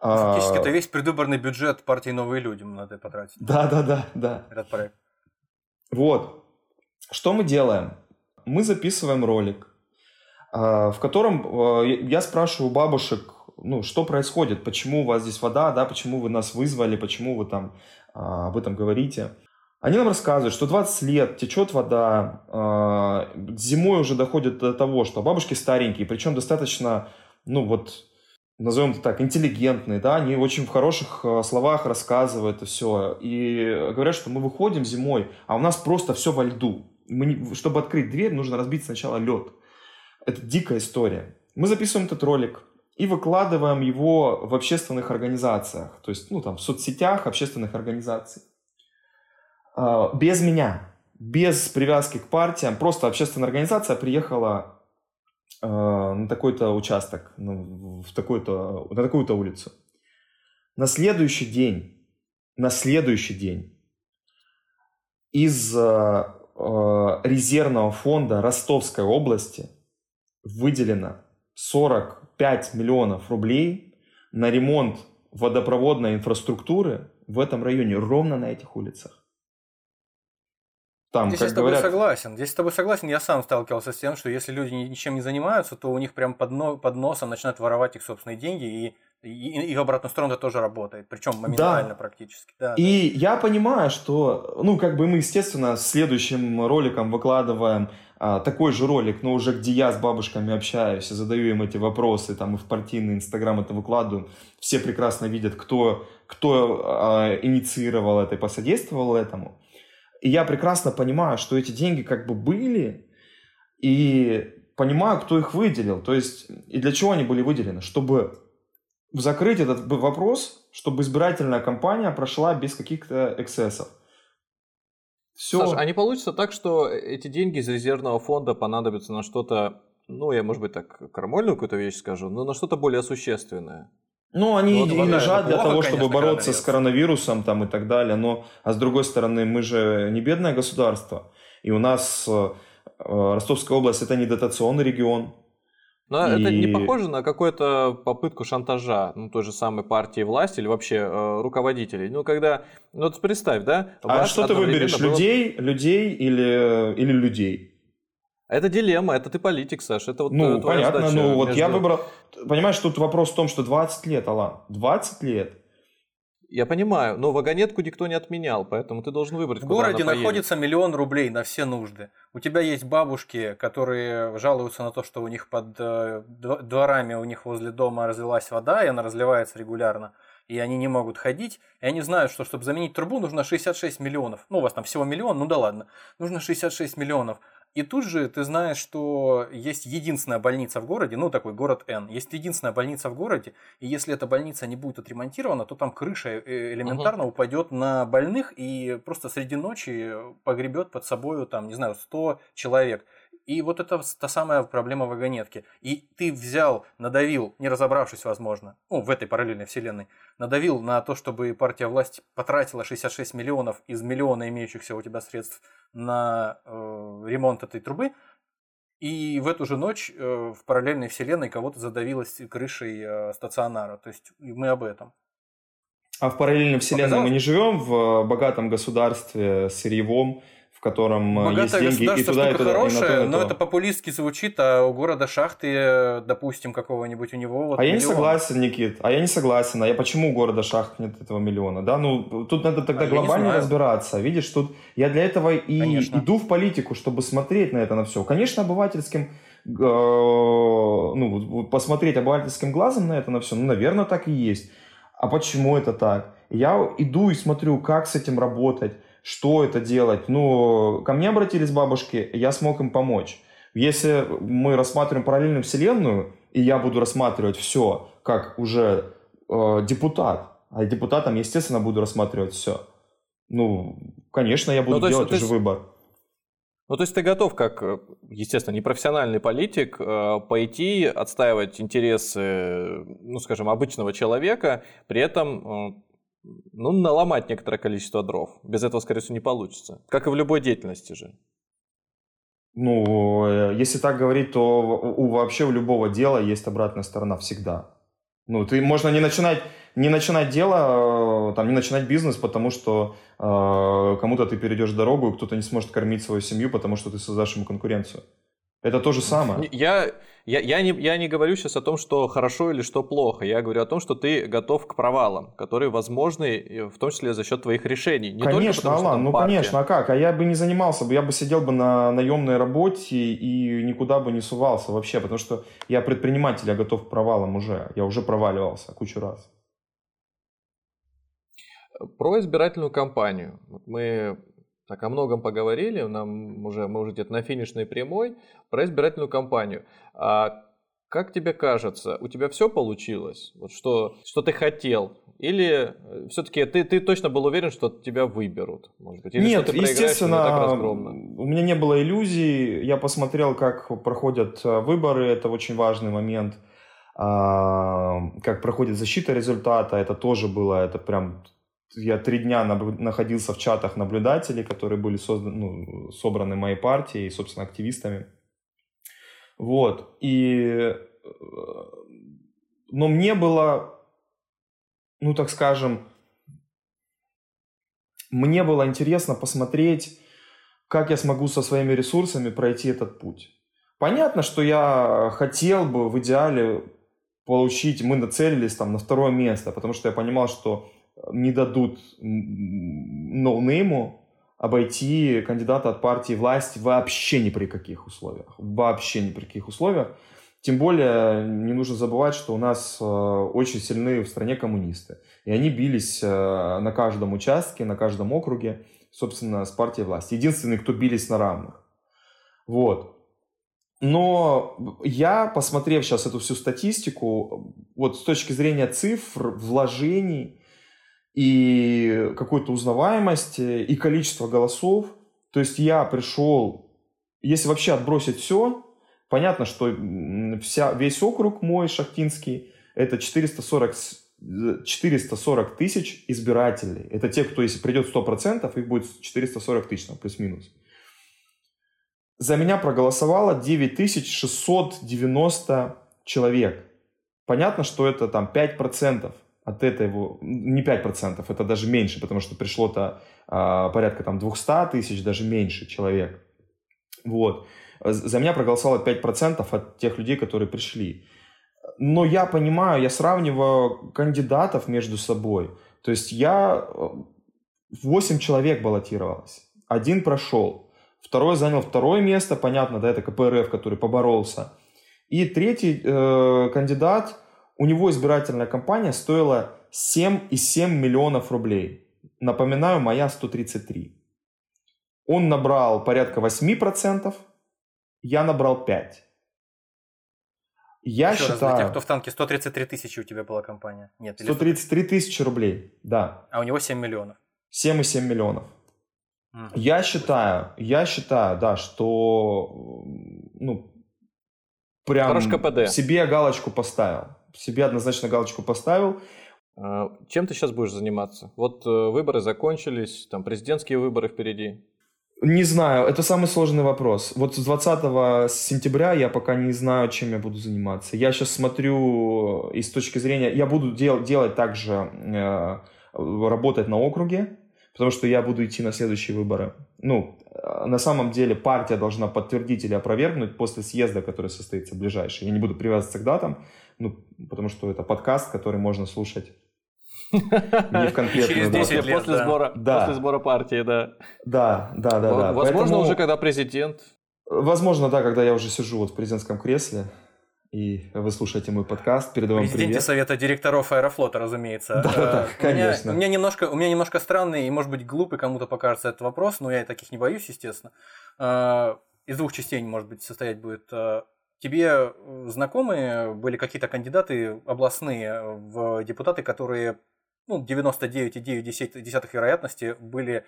Фактически а... это весь предвыборный бюджет партии «Новые люди» надо потратить. Да-да-да. да. Этот проект. Вот. Что мы делаем? Мы записываем ролик, в котором я спрашиваю бабушек, ну, что происходит, почему у вас здесь вода, да, почему вы нас вызвали, почему вы там а, об этом говорите. Они нам рассказывают, что двадцать лет течет вода, а, зимой уже доходит до того, что бабушки старенькие, причем достаточно, ну вот, назовем это так, интеллигентные, да, они очень в хороших словах рассказывают и все. И говорят, что мы выходим зимой, а у нас просто все во льду. Мы не, чтобы открыть дверь, нужно разбить сначала лед. Это дикая история. Мы записываем этот ролик и выкладываем его в общественных организациях, то есть, ну, там, в соцсетях общественных организаций. Без меня, без привязки к партиям, просто общественная организация приехала на такой-то участок, ну, в такой-то, на такую-то улицу. На следующий день, на следующий день из резервного фонда Ростовской области выделено сорок пять миллионов рублей на ремонт водопроводной инфраструктуры в этом районе, ровно на этих улицах. Там, здесь как я с тобой говорят... согласен. Здесь с тобой согласен. Я сам сталкивался с тем, что если люди ничем не занимаются, то у них прям под, но... под носом начинают воровать их собственные деньги, и, и... и в обратную сторону это тоже работает. Причем моментально, да, практически. Да, и да. Я понимаю, что, ну, как бы мы, естественно, следующим роликом выкладываем такой же ролик, но уже где я с бабушками общаюсь и задаю им эти вопросы, там и в партийный Инстаграм это выкладываю, все прекрасно видят, кто, кто э, инициировал это и посодействовал этому. И я прекрасно понимаю, что эти деньги как бы были, и понимаю, кто их выделил, то есть и для чего они были выделены, чтобы закрыть этот вопрос, чтобы избирательная кампания прошла без каких-то эксцессов. Все. Саша, а не получится так, что эти деньги из резервного фонда понадобятся на что-то, ну, я, может быть, так крамольную какую-то вещь скажу, но на что-то более существенное? Ну, они ну, и, и лежат для плохо, того, чтобы конечно, бороться коронавирус. с коронавирусом там, и так далее, но, а с другой стороны, мы же не бедное государство, и у нас э, Ростовская область – это не дотационный регион. Но и... это не похоже на какую-то попытку шантажа ну, той же самой партии власти или вообще э, руководителей. Ну, когда... Ну, вот представь, да? А что ты выберешь? Было... Людей, людей или, или людей? Это дилемма, это ты политик, Саш. Это вот ну, понятно, задача, ну, вот между... я выбрал... Понимаешь, тут вопрос в том, что двадцать лет, Алан. двадцать лет. Я понимаю, но вагонетку никто не отменял, поэтому ты должен выбрать, куда она поедет. В городе находится миллион рублей на все нужды. У тебя есть бабушки, которые жалуются на то, что у них под дворами, у них возле дома разлилась вода, и она разливается регулярно, и они не могут ходить, и они знают, что чтобы заменить трубу, нужно шестьдесят шесть миллионов. Ну, у вас там всего миллион, ну да ладно. Нужно шестьдесят шесть миллионов. И тут же ты знаешь, что есть единственная больница в городе, ну такой город Н, есть единственная больница в городе, и если эта больница не будет отремонтирована, то там крыша элементарно угу. упадет на больных и просто среди ночи погребет под собою, там, не знаю, сто человек. И вот это та самая проблема вагонетки. И ты взял, надавил, не разобравшись, возможно, ну, в этой параллельной вселенной, надавил на то, чтобы партия власти потратила шестьдесят шесть миллионов из миллиона имеющихся у тебя средств на э, ремонт этой трубы, и в эту же ночь э, в параллельной вселенной кого-то задавилось крышей э, стационара. То есть мы об этом. А в параллельной вселенной Показалось? мы не живем в богатом государстве сырьевом, в котором Богатое есть деньги и туда, и туда, хорошее, и на то, и на то. Но это популистски звучит, а у города Шахты, допустим, какого-нибудь у него... Вот а миллион. Я не согласен, Никит, а я не согласен. А я почему у города Шахт нет этого миллиона? Да, ну, тут надо тогда а глобально разбираться. Видишь, тут я для этого и Конечно. иду в политику, чтобы смотреть на это, на все. Конечно, обывательским... Ну, посмотреть обывательским глазом на это, на все, ну, наверное, так и есть. А почему это так? Я иду и смотрю, как с этим работать. Что это делать? Ну, ко мне обратились бабушки, я смог им помочь. Если мы рассматриваем параллельную вселенную, и я буду рассматривать все как уже э, депутат, а депутатом, естественно, буду рассматривать все. Ну, конечно, я буду ну, делать есть, уже ты... выбор. Ну, то есть ты готов, как, естественно, непрофессиональный политик, пойти отстаивать интересы, ну, скажем, обычного человека, при этом... Ну, наломать некоторое количество дров. Без этого, скорее всего, не получится. Как и в любой деятельности же. Ну, если так говорить, то у, вообще у любого дела есть обратная сторона всегда. Ну, ты можно не начинать, не начинать дело, там, не начинать бизнес, потому что э, кому-то ты перейдешь дорогу, и кто-то не сможет кормить свою семью, потому что ты создашь ему конкуренцию. Это то же самое. Я, я, я, не, я не говорю сейчас о том, что хорошо или что плохо. Я говорю о том, что ты готов к провалам, которые возможны, в том числе за счет твоих решений. Не конечно, потому, Алан, ну партия. Конечно, а как? А я бы не занимался, я бы сидел бы на наемной работе и никуда бы не сувался вообще, потому что я предприниматель, я готов к провалам уже. Я уже проваливался кучу раз. Про избирательную кампанию. Мы... Так, о многом поговорили, нам уже, мы уже где-то на финишной прямой, про избирательную кампанию. А как тебе кажется, у тебя все получилось, вот что, что ты хотел? Или все-таки ты, ты точно был уверен, что тебя выберут? Может быть? Или Нет, что естественно, так у меня не было иллюзий, я посмотрел, как проходят выборы, это очень важный момент, как проходит защита результата, это тоже было, это прям... Я три дня находился в чатах наблюдателей, которые были созданы, ну, собраны моей партией и, собственно, активистами. Вот. И... Но мне было, ну, так скажем, мне было интересно посмотреть, как я смогу со своими ресурсами пройти этот путь. Понятно, что я хотел бы в идеале получить... Мы нацелились там на второе место, потому что я понимал, что... не дадут ноунейму обойти кандидата от партии власти вообще ни при каких условиях. Вообще ни при каких условиях. Тем более, не нужно забывать, что у нас очень сильны в стране коммунисты. И они бились на каждом участке, на каждом округе, собственно, с партией власти. Единственные, кто бились на равных. Вот. Но я, посмотрев сейчас эту всю статистику, вот с точки зрения цифр, вложений и какой-то узнаваемости, и количества голосов, то есть я пришел, если вообще отбросить все, понятно, что вся, весь округ мой, Шахтинский, это четыреста сорок тысяч избирателей. Это те, кто, если придет сто процентов, их будет четыреста сорок тысяч, там, плюс-минус. За меня проголосовало девять тысяч шестьсот девяносто человек. Понятно, что это там пять процентов от этого, не пять процентов, это даже меньше, потому что пришло-то а, порядка там двести тысяч, даже меньше человек. Вот. За меня проголосовало пять процентов от тех людей, которые пришли. Но я понимаю, я сравниваю кандидатов между собой. То есть я восемь человек баллотировалось, один прошел. Второй занял второе место, понятно, да, это ка пэ эр эф, который поборолся. И третий э, кандидат, у него избирательная кампания стоила семь целых семь миллионов рублей. Напоминаю, моя сто тридцать три. Он набрал порядка восемь процентов, я набрал пять процентов. Я Еще считаю... раз для тех, кто в танке, сто тридцать три тысячи у тебя была кампания. Нет, сто тридцать три тысячи рублей, да. А у него семь миллионов. семь целых семь миллионов. Я считаю, я считаю, да, что, ну, прям себе галочку поставил. Себе однозначно галочку поставил. А чем ты сейчас будешь заниматься? Вот выборы закончились, там президентские выборы впереди. Не знаю, это самый сложный вопрос. Вот с двадцатого сентября я пока не знаю, чем я буду заниматься. Я сейчас смотрю и с точки зрения... Я буду дел- делать также, э, работать на округе. Потому что я буду идти на следующие выборы. Ну, на самом деле партия должна подтвердить или опровергнуть после съезда, который состоится ближайший. Я не буду привязываться к датам, ну, потому что это подкаст, который можно слушать не в конкретную дату. Через десять лет, после сбора партии, да. Да, да, да. Возможно, уже когда президент. Возможно, да, когда я уже сижу вот в президентском кресле. И вы слушаете мой подкаст, передаю вам привет. Президенте совета директоров Аэрофлота, разумеется. Да-да-да, конечно. У меня, у, меня немножко, у меня немножко странный и, может быть, глупый кому-то покажется этот вопрос, но я и таких не боюсь, естественно. Из двух частей, может быть, состоять будет. Тебе знакомые были какие-то кандидаты областные в депутаты, которые... Ну, девяносто девять целых девять десятых вероятности были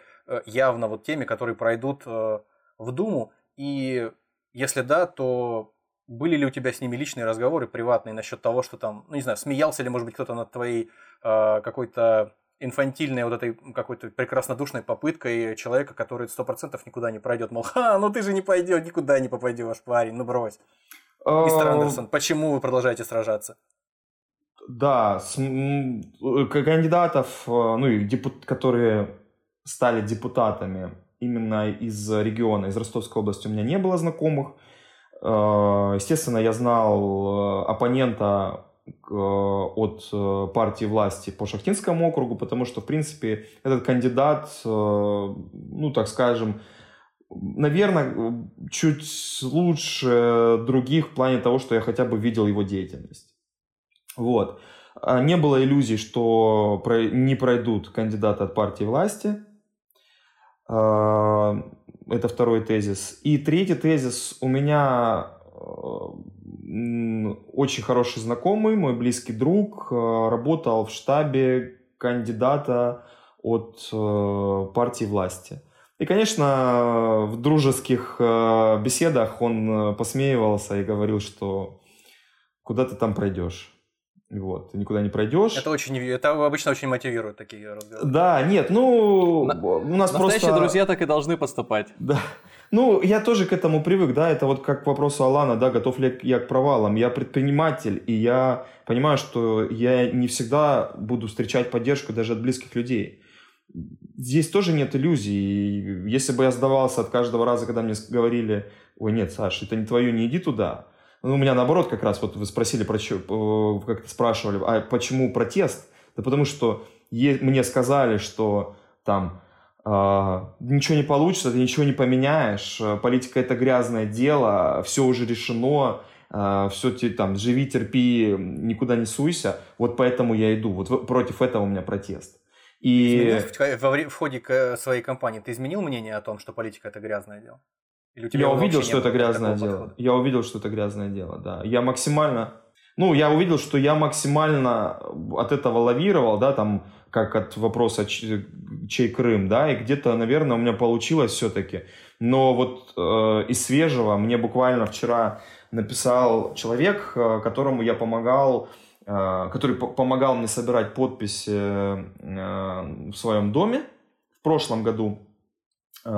явно вот теми, которые пройдут в Думу. И если да, то... Были ли у тебя с ними личные разговоры, приватные, насчет того, что там, ну не знаю, смеялся ли, может быть, кто-то над твоей э, какой-то инфантильной, вот этой какой-то прекраснодушной попыткой человека, который сто процентов никуда не пройдет, мол, ха, ну ты же не пойдешь, никуда не попадешь, парень, ну брось. Мистер Андерсон, почему вы продолжаете сражаться? Да, с, м- кандидатов, ну и депут- которые стали депутатами именно из региона, из Ростовской области, у меня не было знакомых. Естественно, я знал оппонента от партии власти по Шахтинскому округу, потому что, в принципе, этот кандидат, ну, так скажем, наверное, чуть лучше других в плане того, что я хотя бы видел его деятельность. Вот. Не было иллюзий, что не пройдут кандидаты от партии власти. Это второй тезис. И третий тезис. У меня очень хороший знакомый, мой близкий друг, работал в штабе кандидата от партии власти. И, конечно, в дружеских беседах он посмеивался и говорил, что куда ты там пройдешь. Вот, ты никуда не пройдешь. Это, очень, это обычно очень мотивирует такие разговоры. Да, нет, ну... На, у нас настоящие просто... друзья так и должны поступать. Да. Ну, я тоже к этому привык, да, это вот как к вопросу Алана, да, готов ли я к провалам. Я предприниматель, и я понимаю, что я не всегда буду встречать поддержку даже от близких людей. Здесь тоже нет иллюзий. Если бы я сдавался от каждого раза, когда мне говорили, ой, нет, Саш, это не твое, не иди туда... Ну, у меня наоборот как раз, вот вы спросили, как-то спрашивали, а почему протест? Да потому что е- мне сказали, что там э- ничего не получится, ты ничего не поменяешь, политика – это грязное дело, все уже решено, э- все те, там, живи, терпи, никуда не суйся, вот поэтому я иду, вот в- против этого у меня протест. И... В ходе своей кампании ты изменил мнение о том, что политика – это грязное дело? Я увидел, что это грязное дело. Я увидел, что это грязное дело, да. Я максимально... Ну, я увидел, что я максимально от этого лавировал, да, там, как от вопроса, чей Крым, да, и где-то, наверное, у меня получилось все-таки. Но вот э, из свежего мне буквально вчера написал человек, которому я помогал, э, который по- помогал мне собирать подписи э, в своем доме в прошлом году, э,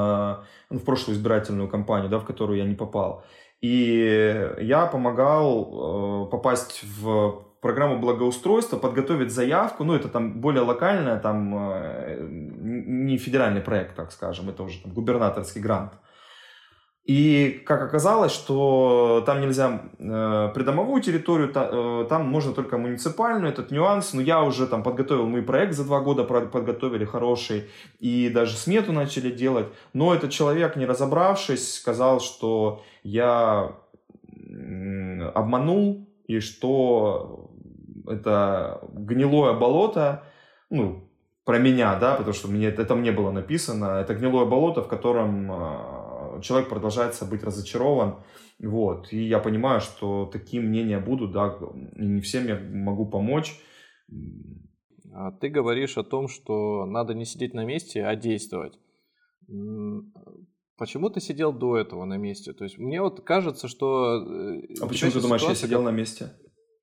в прошлую избирательную кампанию, да, в которую я не попал. И я помогал э, попасть в программу благоустройства, подготовить заявку. Ну, это там более локальная, там э, не федеральный проект, так скажем, это уже там, губернаторский грант. И как оказалось, что там нельзя э, придомовую территорию, та, э, там можно только муниципальную, этот нюанс. Но я уже там подготовил, мы проект за два года подготовили хороший, и даже смету начали делать. Но этот человек, не разобравшись, сказал, что я обманул, и что это гнилое болото, ну, про меня, да, потому что мне, это мне было написано, это гнилое болото, в котором... Э, человек продолжает быть разочарован, вот, и я понимаю, что такие мнения будут, да, и не всем я могу помочь. Ты говоришь о том, что надо не сидеть на месте, а действовать. Почему ты сидел до этого на месте? То есть мне вот кажется, что... А почему ты думаешь, я сидел как... на месте?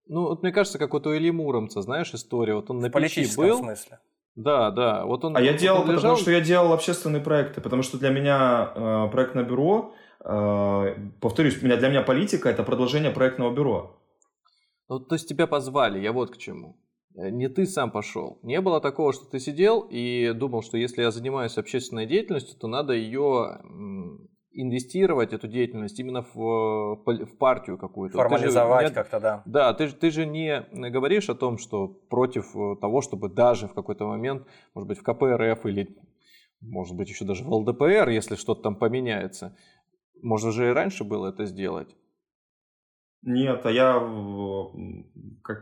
Ну, вот мне кажется, как вот у Ильи Муромца, знаешь, история, вот он на печи был... В смысле? Да, да. Вот он, а я делал, лежал... потому что я делал общественные проекты, потому что для меня э, проектное бюро, э, повторюсь, для меня политика – это продолжение проектного бюро. Ну, то есть тебя позвали, я вот к чему. Не ты сам пошел. Не было такого, что ты сидел и думал, что если я занимаюсь общественной деятельностью, то надо ее инвестировать, эту деятельность, именно в, в партию какую-то. Формализовать же, как-то, да. Да, ты, ты же не говоришь о том, что против того, чтобы даже в какой-то момент, может быть, в ка пэ эр эф или, может быть, еще даже в эл дэ пэ эр, если что-то там поменяется, можно же и раньше было это сделать. Нет, а я, как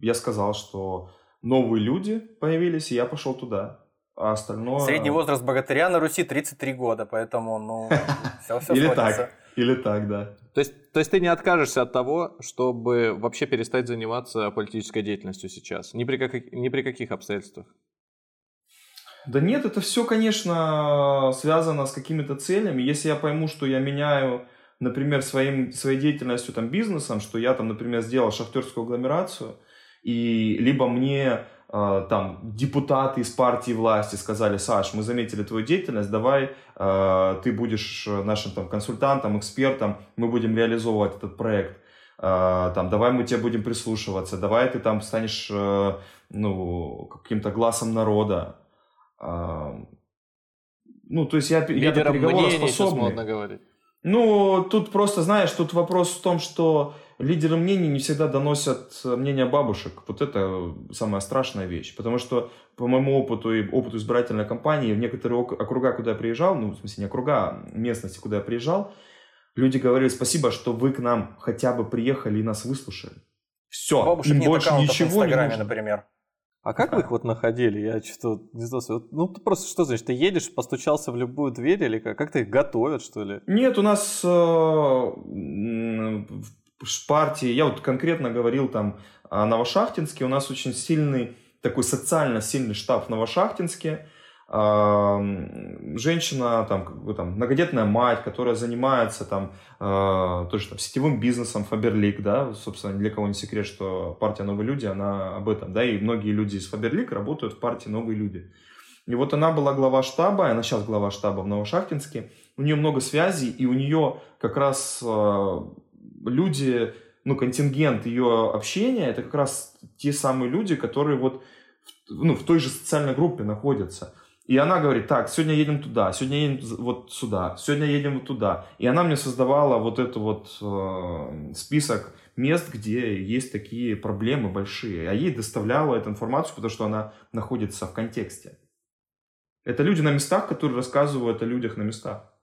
я сказал, что новые люди появились, и я пошел туда. А остальное... Средний возраст богатыря на Руси тридцать три года, поэтому, ну, все все сходится. Или так, да. То есть, то есть ты не откажешься от того, чтобы вообще перестать заниматься политической деятельностью сейчас? Ни при, как, ни при каких обстоятельствах? Да нет, это все, конечно, связано с какими-то целями. Если я пойму, что я меняю, например, своим, своей деятельностью, там, бизнесом, что я, там, например, сделал шахтерскую агломерацию, и либо мне... там депутаты из партии власти сказали: Саш, мы заметили твою деятельность, давай э, ты будешь нашим там консультантом, экспертом, мы будем реализовывать этот проект, э, там, давай мы тебе будем прислушиваться, давай ты там станешь э, ну, каким-то глазом народа. Э, ну, то есть я, я до переговоров способный. Ну, тут просто, знаешь, тут вопрос в том, что лидеры мнений не всегда доносят мнение бабушек. Вот это самая страшная вещь. Потому что, по моему опыту и опыту избирательной кампании, в некоторые округа, куда я приезжал, ну, в смысле, не округа, а местности, куда я приезжал, люди говорили: спасибо, что вы к нам хотя бы приехали и нас выслушали. Все, бабушек им больше ничего не нужно. Например. А как вы их вот находили? Я что-то не знаю. Ну, просто что значит? Ты едешь, постучался в любую дверь или как? Как-то их готовят, что ли? Нет, у нас э, в партии, я вот конкретно говорил там о Новошахтинске, у нас очень сильный, такой социально сильный штаб в Новошахтинске. Женщина, там, как бы, там, многодетная мать, которая занимается там, э, тоже, там, сетевым бизнесом Фаберлик, да, собственно, для кого не секрет, что партия «Новые люди», она об этом, да, и многие люди из Фаберлик работают в партии «Новые люди». И вот она была глава штаба, она сейчас глава штаба в Новошахтинске, у нее много связей, и у нее как раз э, люди, ну, контингент ее общения, это как раз те самые люди, которые вот, в, ну, в той же социальной группе находятся. И она говорит: так, сегодня едем туда, сегодня едем вот сюда, сегодня едем вот туда. И она мне создавала вот этот вот э, список мест, где есть такие проблемы большие. А ей доставляла эту информацию, потому что она находится в контексте. Это люди на местах, которые рассказывают о людях на местах.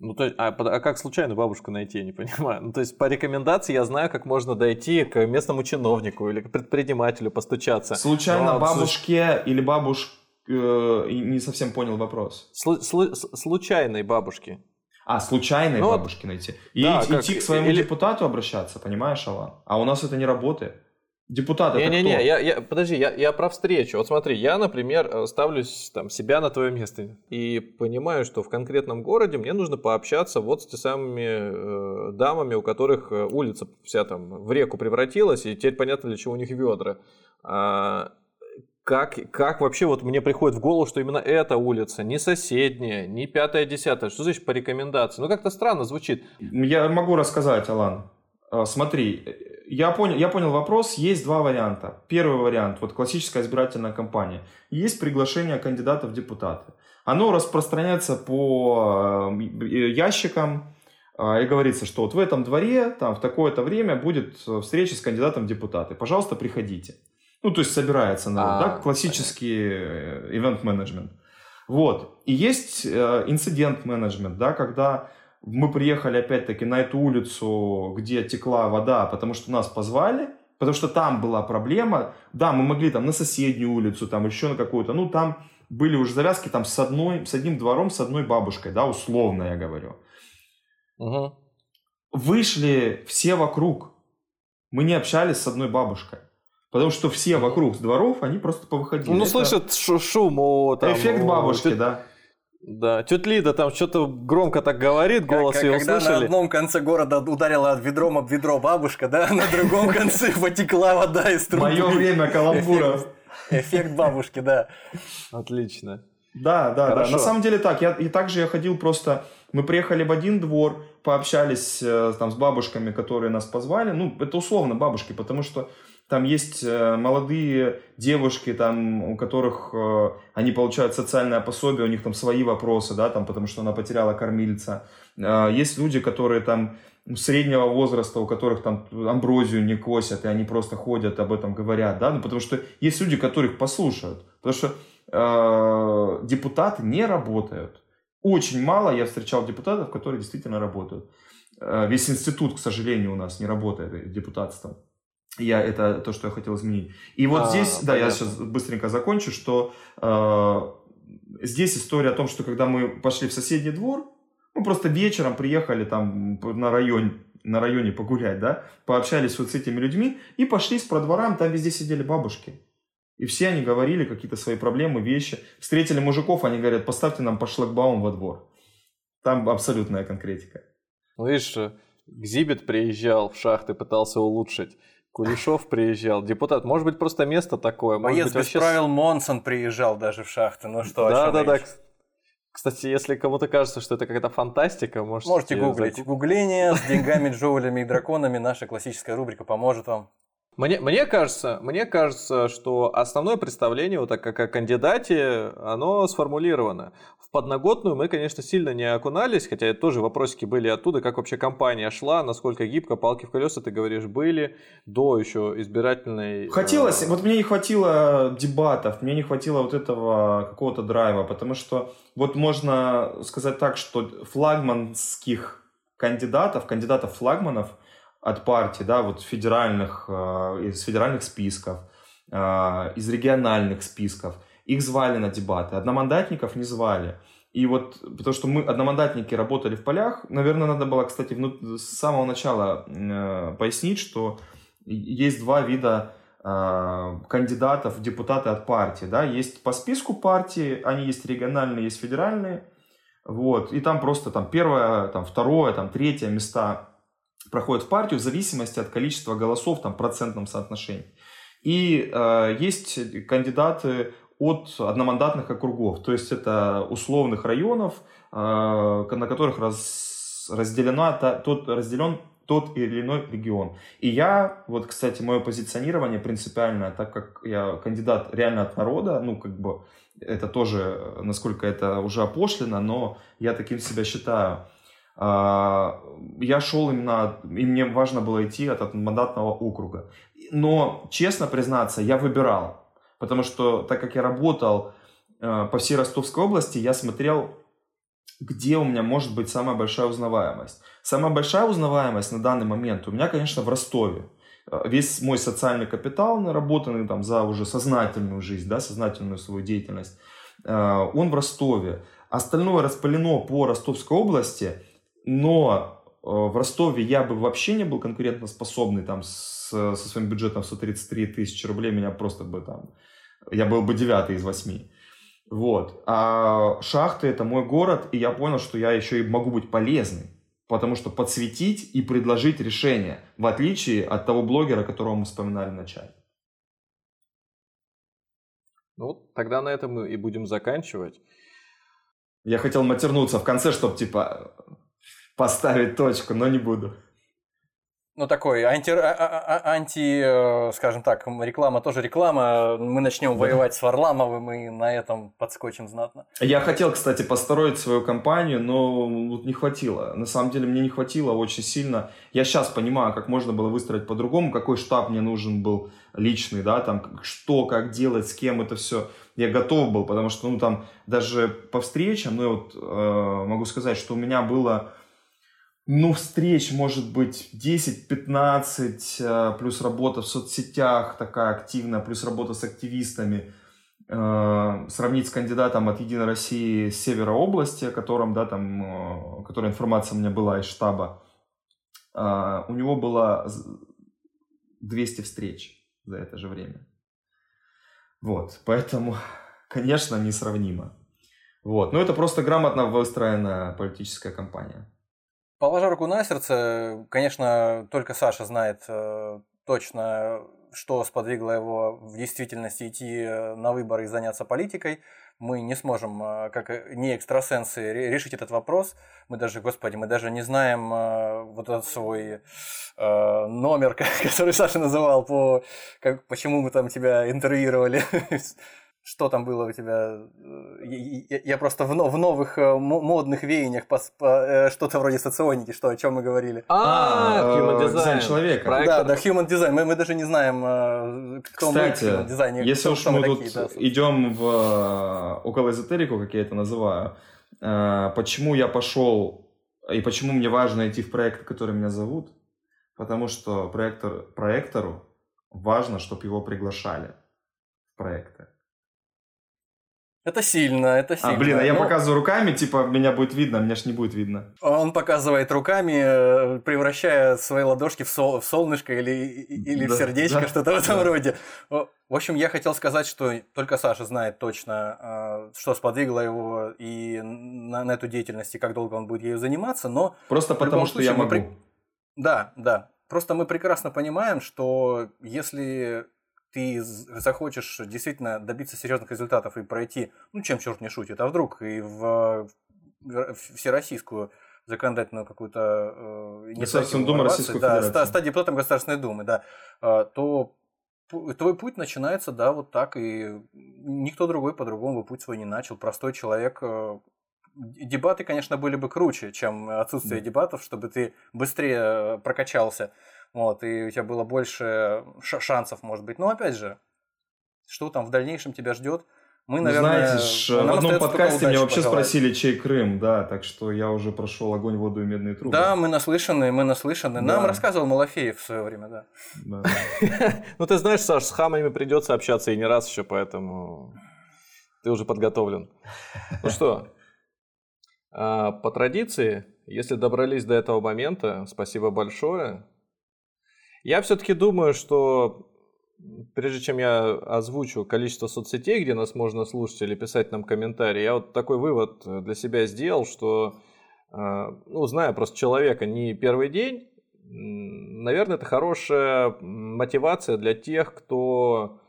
Ну, то есть, а, а как случайно бабушку найти, я не понимаю. Ну, то есть, по рекомендации я знаю, как можно дойти к местному чиновнику или к предпринимателю, постучаться. Случайно, но бабушке или бабушке. Не совсем понял вопрос. Слу- слу- случайной бабушки. А, случайной ну, бабушки найти. И да, идти, как... идти к своему Или... депутату обращаться, понимаешь, Алан? А у нас это не работает. Депутат это не, кто? Не-не-не, я, я, подожди, я, я про встречу. Вот смотри, я, например, ставлю там, себя на твое место и понимаю, что в конкретном городе мне нужно пообщаться вот с те самыми э, дамами, у которых улица вся там в реку превратилась, и теперь понятно, для чего у них ведра. А, как, как вообще вот мне приходит в голову, что именно эта улица, не соседняя, не пятая, десятая, что значит по рекомендации? Ну, как-то странно звучит. Я могу рассказать, Алан. Смотри... Я понял, я понял вопрос. Есть два варианта. Первый вариант, вот классическая избирательная кампания. Есть приглашение кандидатов в депутаты. Оно распространяется по ящикам и говорится, что вот в этом дворе там, в такое-то время будет встреча с кандидатом в депутаты. Пожалуйста, приходите. Ну, то есть собирается народ, да? Классический ивент-менеджмент. Вот. И есть инцидент-менеджмент, да, когда... Мы приехали опять-таки на эту улицу, где текла вода, потому что нас позвали, потому что там была проблема. Да, мы могли там на соседнюю улицу, там еще на какую-то, ну там были уже завязки там с одной, с одним двором, с одной бабушкой, да, условно я говорю. Угу. Вышли все вокруг, мы не общались с одной бабушкой. Потому что все вокруг дворов, они просто повыходили. Ну, слышат шум. О, там, эффект о, бабушки, ты... да. Да, тетя Лида там что-то громко так говорит, голос как, ее когда услышали. Когда на одном конце города ударила ведром об ведро бабушка, да, на другом конце потекла вода из трубы. Мое время каламбура. Эффект бабушки, да. Отлично. Да, да, да. На самом деле так. И также я ходил просто... Мы приехали в один двор, пообщались там с бабушками, которые нас позвали. Ну, это условно бабушки, потому что... Там есть молодые девушки, там, у которых э, они получают социальное пособие, у них там свои вопросы, да, там, потому что она потеряла кормильца. Э, есть люди, которые там среднего возраста, у которых там амброзию не косят, и они просто ходят, об этом говорят, да, ну, потому что есть люди, которых послушают, потому что э, депутаты не работают. Очень мало я встречал депутатов, которые действительно работают. Э, весь институт, к сожалению, у нас не работает депутатством. Я, это то, что я хотел изменить. И вот а, здесь, понятно. Да, я сейчас быстренько закончу, что э, здесь история о том, что когда мы пошли в соседний двор, мы просто вечером приехали там на, район, на районе погулять, да, пообщались вот с этими людьми и пошли по дворам, там везде сидели бабушки. И все они говорили какие-то свои проблемы, вещи. Встретили мужиков, они говорят, поставьте нам по шлагбаум во двор. Там абсолютная конкретика. Ну, видишь, Гзибет приезжал в шахты, пытался улучшить. Кулешов приезжал, депутат, может быть, просто место такое. Боец без вообще... правил Монсон приезжал даже в шахты, ну что, да, о чем да, да. Кстати, если кому-то кажется, что это какая-то фантастика, можете... Можете гуглить. Зак... Гугление с деньгами, джоулями и драконами, наша классическая рубрика поможет вам. Мне, мне, кажется, мне кажется, что основное представление вот так, о кандидате, оно сформулировано. В подноготную мы, конечно, сильно не окунались, хотя тоже вопросики были оттуда, как вообще кампания шла, насколько гибко, палки в колеса, ты говоришь, были до еще избирательной... Хотелось, э... вот мне не хватило дебатов, мне не хватило вот этого какого-то драйва, потому что вот можно сказать так, что флагманских кандидатов, кандидатов-флагманов, от партий, да, вот федеральных, э, из федеральных списков, э, из региональных списков. Их звали на дебаты, одномандатников не звали. И вот, потому что мы, одномандатники, работали в полях, наверное, надо было, кстати, вну... с самого начала э, пояснить, что есть два вида э, кандидатов в депутаты от партии, да, есть по списку партии, они есть региональные, есть федеральные, вот, и там просто там первое, там второе, там третье места проходят в партию в зависимости от количества голосов, там, в процентном соотношении. И э, есть кандидаты от одномандатных округов, то есть это условных районов, э, на которых раз, разделена, та, тот, разделен тот или иной регион. И я, вот, кстати, мое позиционирование принципиальное, так как я кандидат реально от народа, ну, как бы, это тоже, насколько это уже опошлено, но я таким себя считаю. Я шел именно, и мне важно было идти от одномандатного округа. Но, честно признаться, я выбирал. Потому что, так как я работал по всей Ростовской области, я смотрел, где у меня может быть самая большая узнаваемость. Самая большая узнаваемость на данный момент у меня, конечно, в Ростове. Весь мой социальный капитал, наработанный там за уже сознательную жизнь, да, сознательную свою деятельность, он в Ростове. Остальное распылено по Ростовской области. но в Ростове я бы вообще не был конкурентоспособный там с, со своим бюджетом в сто тридцать три тысячи рублей, меня просто бы там, я был бы девятый из восьми. Вот. А Шахты — это мой город, и я понял, что я еще и могу быть полезным, потому что подсветить и предложить решение, в отличие от того блогера, которого мы вспоминали в начале. Ну, тогда на этом мы и будем заканчивать. Я хотел матернуться в конце, чтобы, типа, поставить точку, но не буду. Ну, такой анти, анти, скажем так, реклама тоже реклама. Мы начнем воевать с Варламовым, и на этом подскочим знатно. Я хотел, кстати, построить свою компанию, но не хватило. На самом деле, мне не хватило очень сильно. Я сейчас понимаю, как можно было выстроить по-другому, какой штаб мне нужен был личный, да, там, что, как делать, с кем это все. Я готов был, потому что, ну, там, даже по встречам, ну, я вот э, могу сказать, что у меня было... Ну, встреч, может быть, десять-пятнадцать, плюс работа в соцсетях такая активная, плюс работа с активистами. Сравнить с кандидатом от Единой России с севера области, о котором, да, там, которая информация у меня была из штаба. У него было двести встреч за это же время. Вот, поэтому, конечно, несравнимо. Вот, но это просто грамотно выстроена политическая кампания. Положа руку на сердце, конечно, только Саша знает э, точно, что сподвигло его в действительности идти на выборы и заняться политикой. Мы не сможем, э, как не экстрасенсы, решить этот вопрос. Мы даже, господи, мы даже не знаем э, вот этот свой э, номер, который Саша называл, по, как, почему мы там тебя интервьюировали. Что там было у тебя? Я просто в новых модных веяниях, что-то вроде соционики, что, о чем мы говорили. А, human design человека. Да, да, human design. Мы даже не знаем, кто мы в human design. Если уж мы тут идем в околоэзотерику, как я это называю, почему я пошел и почему мне важно идти в проект, который меня зовут? Потому что проектору важно, чтобы его приглашали в проекты. Это сильно, это сильно. А, блин, а я Но... показываю руками, типа, меня будет видно, меня ж не будет видно. Он показывает руками, превращая свои ладошки в, сол... в солнышко или, или да, в сердечко, да, что-то в этом да. роде. В общем, я хотел сказать, что только Саша знает точно, что сподвигло его и на, на эту деятельность, и как долго он будет ею заниматься. Но просто потому, что я могу. При... Да, да. Просто мы прекрасно понимаем, что если... ты захочешь действительно добиться серьезных результатов и пройти, ну, чем черт не шутит, а вдруг и в, в всероссийскую законодательную какую-то... Э, Государственную Думу Российской Федерации. Да, стать депутатом Государственной Думы, да. То твой путь начинается, да, вот так, и никто другой по-другому путь свой не начал. Простой человек... Дебаты, конечно, были бы круче, чем отсутствие mm. дебатов, чтобы ты быстрее прокачался. Вот, и у тебя было больше шансов, может быть. Но опять же, что там в дальнейшем тебя ждет? Мы, ну, наверное, знаете, в одном подкасте меня вообще пожелать. Спросили, чей Крым, да, так что я уже прошел огонь, воду и медные трубы. Да, мы наслышаны, мы наслышаны. Да. Нам рассказывал Малафеев в свое время, да. Ну, ты знаешь, Саш, с хамами придется общаться и не раз еще, поэтому ты уже подготовлен. Ну что, по традиции, если добрались до этого момента, спасибо большое. Я все-таки думаю, что прежде чем я озвучу количество соцсетей, где нас можно слушать или писать нам комментарии, я вот такой вывод для себя сделал, что, ну, зная просто человека не первый день, наверное, это хорошая мотивация для тех, кто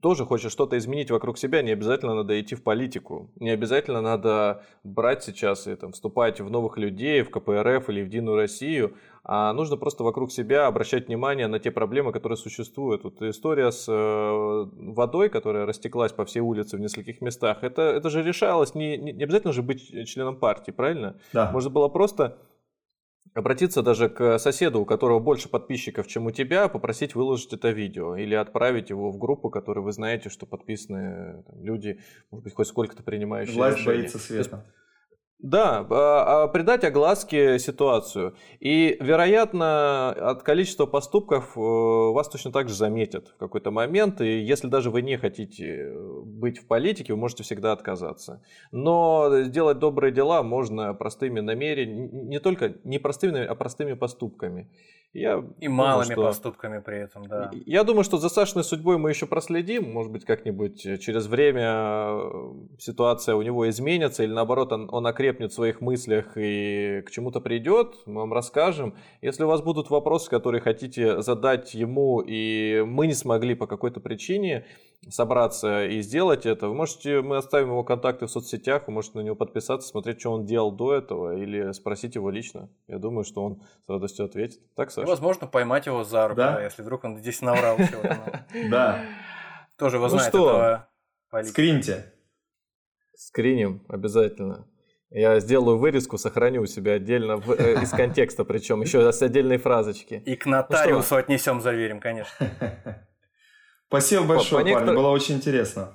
тоже хочет что-то изменить вокруг себя. Не обязательно надо идти в политику, не обязательно надо брать сейчас и там, вступать в новых людей, в ка пэ эр эф или в Единую Россию, а нужно просто вокруг себя обращать внимание на те проблемы, которые существуют. Вот история с водой, которая растеклась по всей улице в нескольких местах, это, это же решалось, не, не обязательно же быть членом партии, правильно? Да. Можно было просто... обратиться даже к соседу, у которого больше подписчиков, чем у тебя, попросить выложить это видео или отправить его в группу, которую вы знаете, что подписаны там, люди, может быть, хоть сколько-то принимающие. Власть решения. Боится света. Да, придать огласке ситуацию. И, вероятно, от количества поступков вас точно так же заметят в какой-то момент. И если даже вы не хотите быть в политике, вы можете всегда отказаться. Но сделать добрые дела можно простыми намерениями, не только не простыми, а простыми поступками. Я и думаю, малыми что... поступками при этом, да. Я думаю, что за Сашиной судьбой мы еще проследим. Может быть, как-нибудь через время ситуация у него изменится, или наоборот, он, он окрепнет в своих мыслях и к чему-то придет. Мы вам расскажем. Если у вас будут вопросы, которые хотите задать ему, и мы не смогли по какой-то причине собраться и сделать это, вы можете, мы оставим его контакты в соцсетях, вы можете на него подписаться, смотреть, что он делал до этого, или спросить его лично. Я думаю, что он с радостью ответит. Так, Саша? Возможно, поймать его за руку, да? Да, если вдруг он здесь наврал чего-то. Да. Тоже вы знаете этого политика. Скриньте. Скриним обязательно. Я сделаю вырезку, сохраню у себя отдельно, из контекста причем, еще с отдельной фразочки. И к нотариусу отнесем, заверим, конечно. Спасибо большое, парни, некотор... было очень интересно.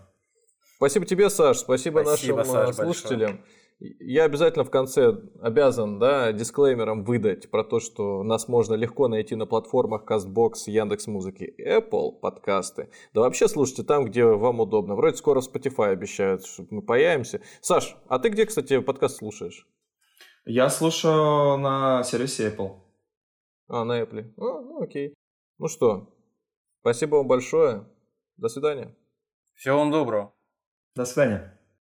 Спасибо тебе, Саш, спасибо, спасибо нашим Саш, слушателям. Большое. Я обязательно в конце обязан, да, дисклеймером выдать про то, что нас можно легко найти на платформах Castbox, Яндекс.Музыки, Apple подкасты. Да вообще слушайте там, где вам удобно. Вроде скоро в Spotify обещают, что мы появимся. Саш, а ты где, кстати, подкаст слушаешь? Я слушаю на сервисе Apple. А, на Apple. А, ну окей. Ну что... Спасибо вам большое. До свидания. Всего вам доброго. До свидания.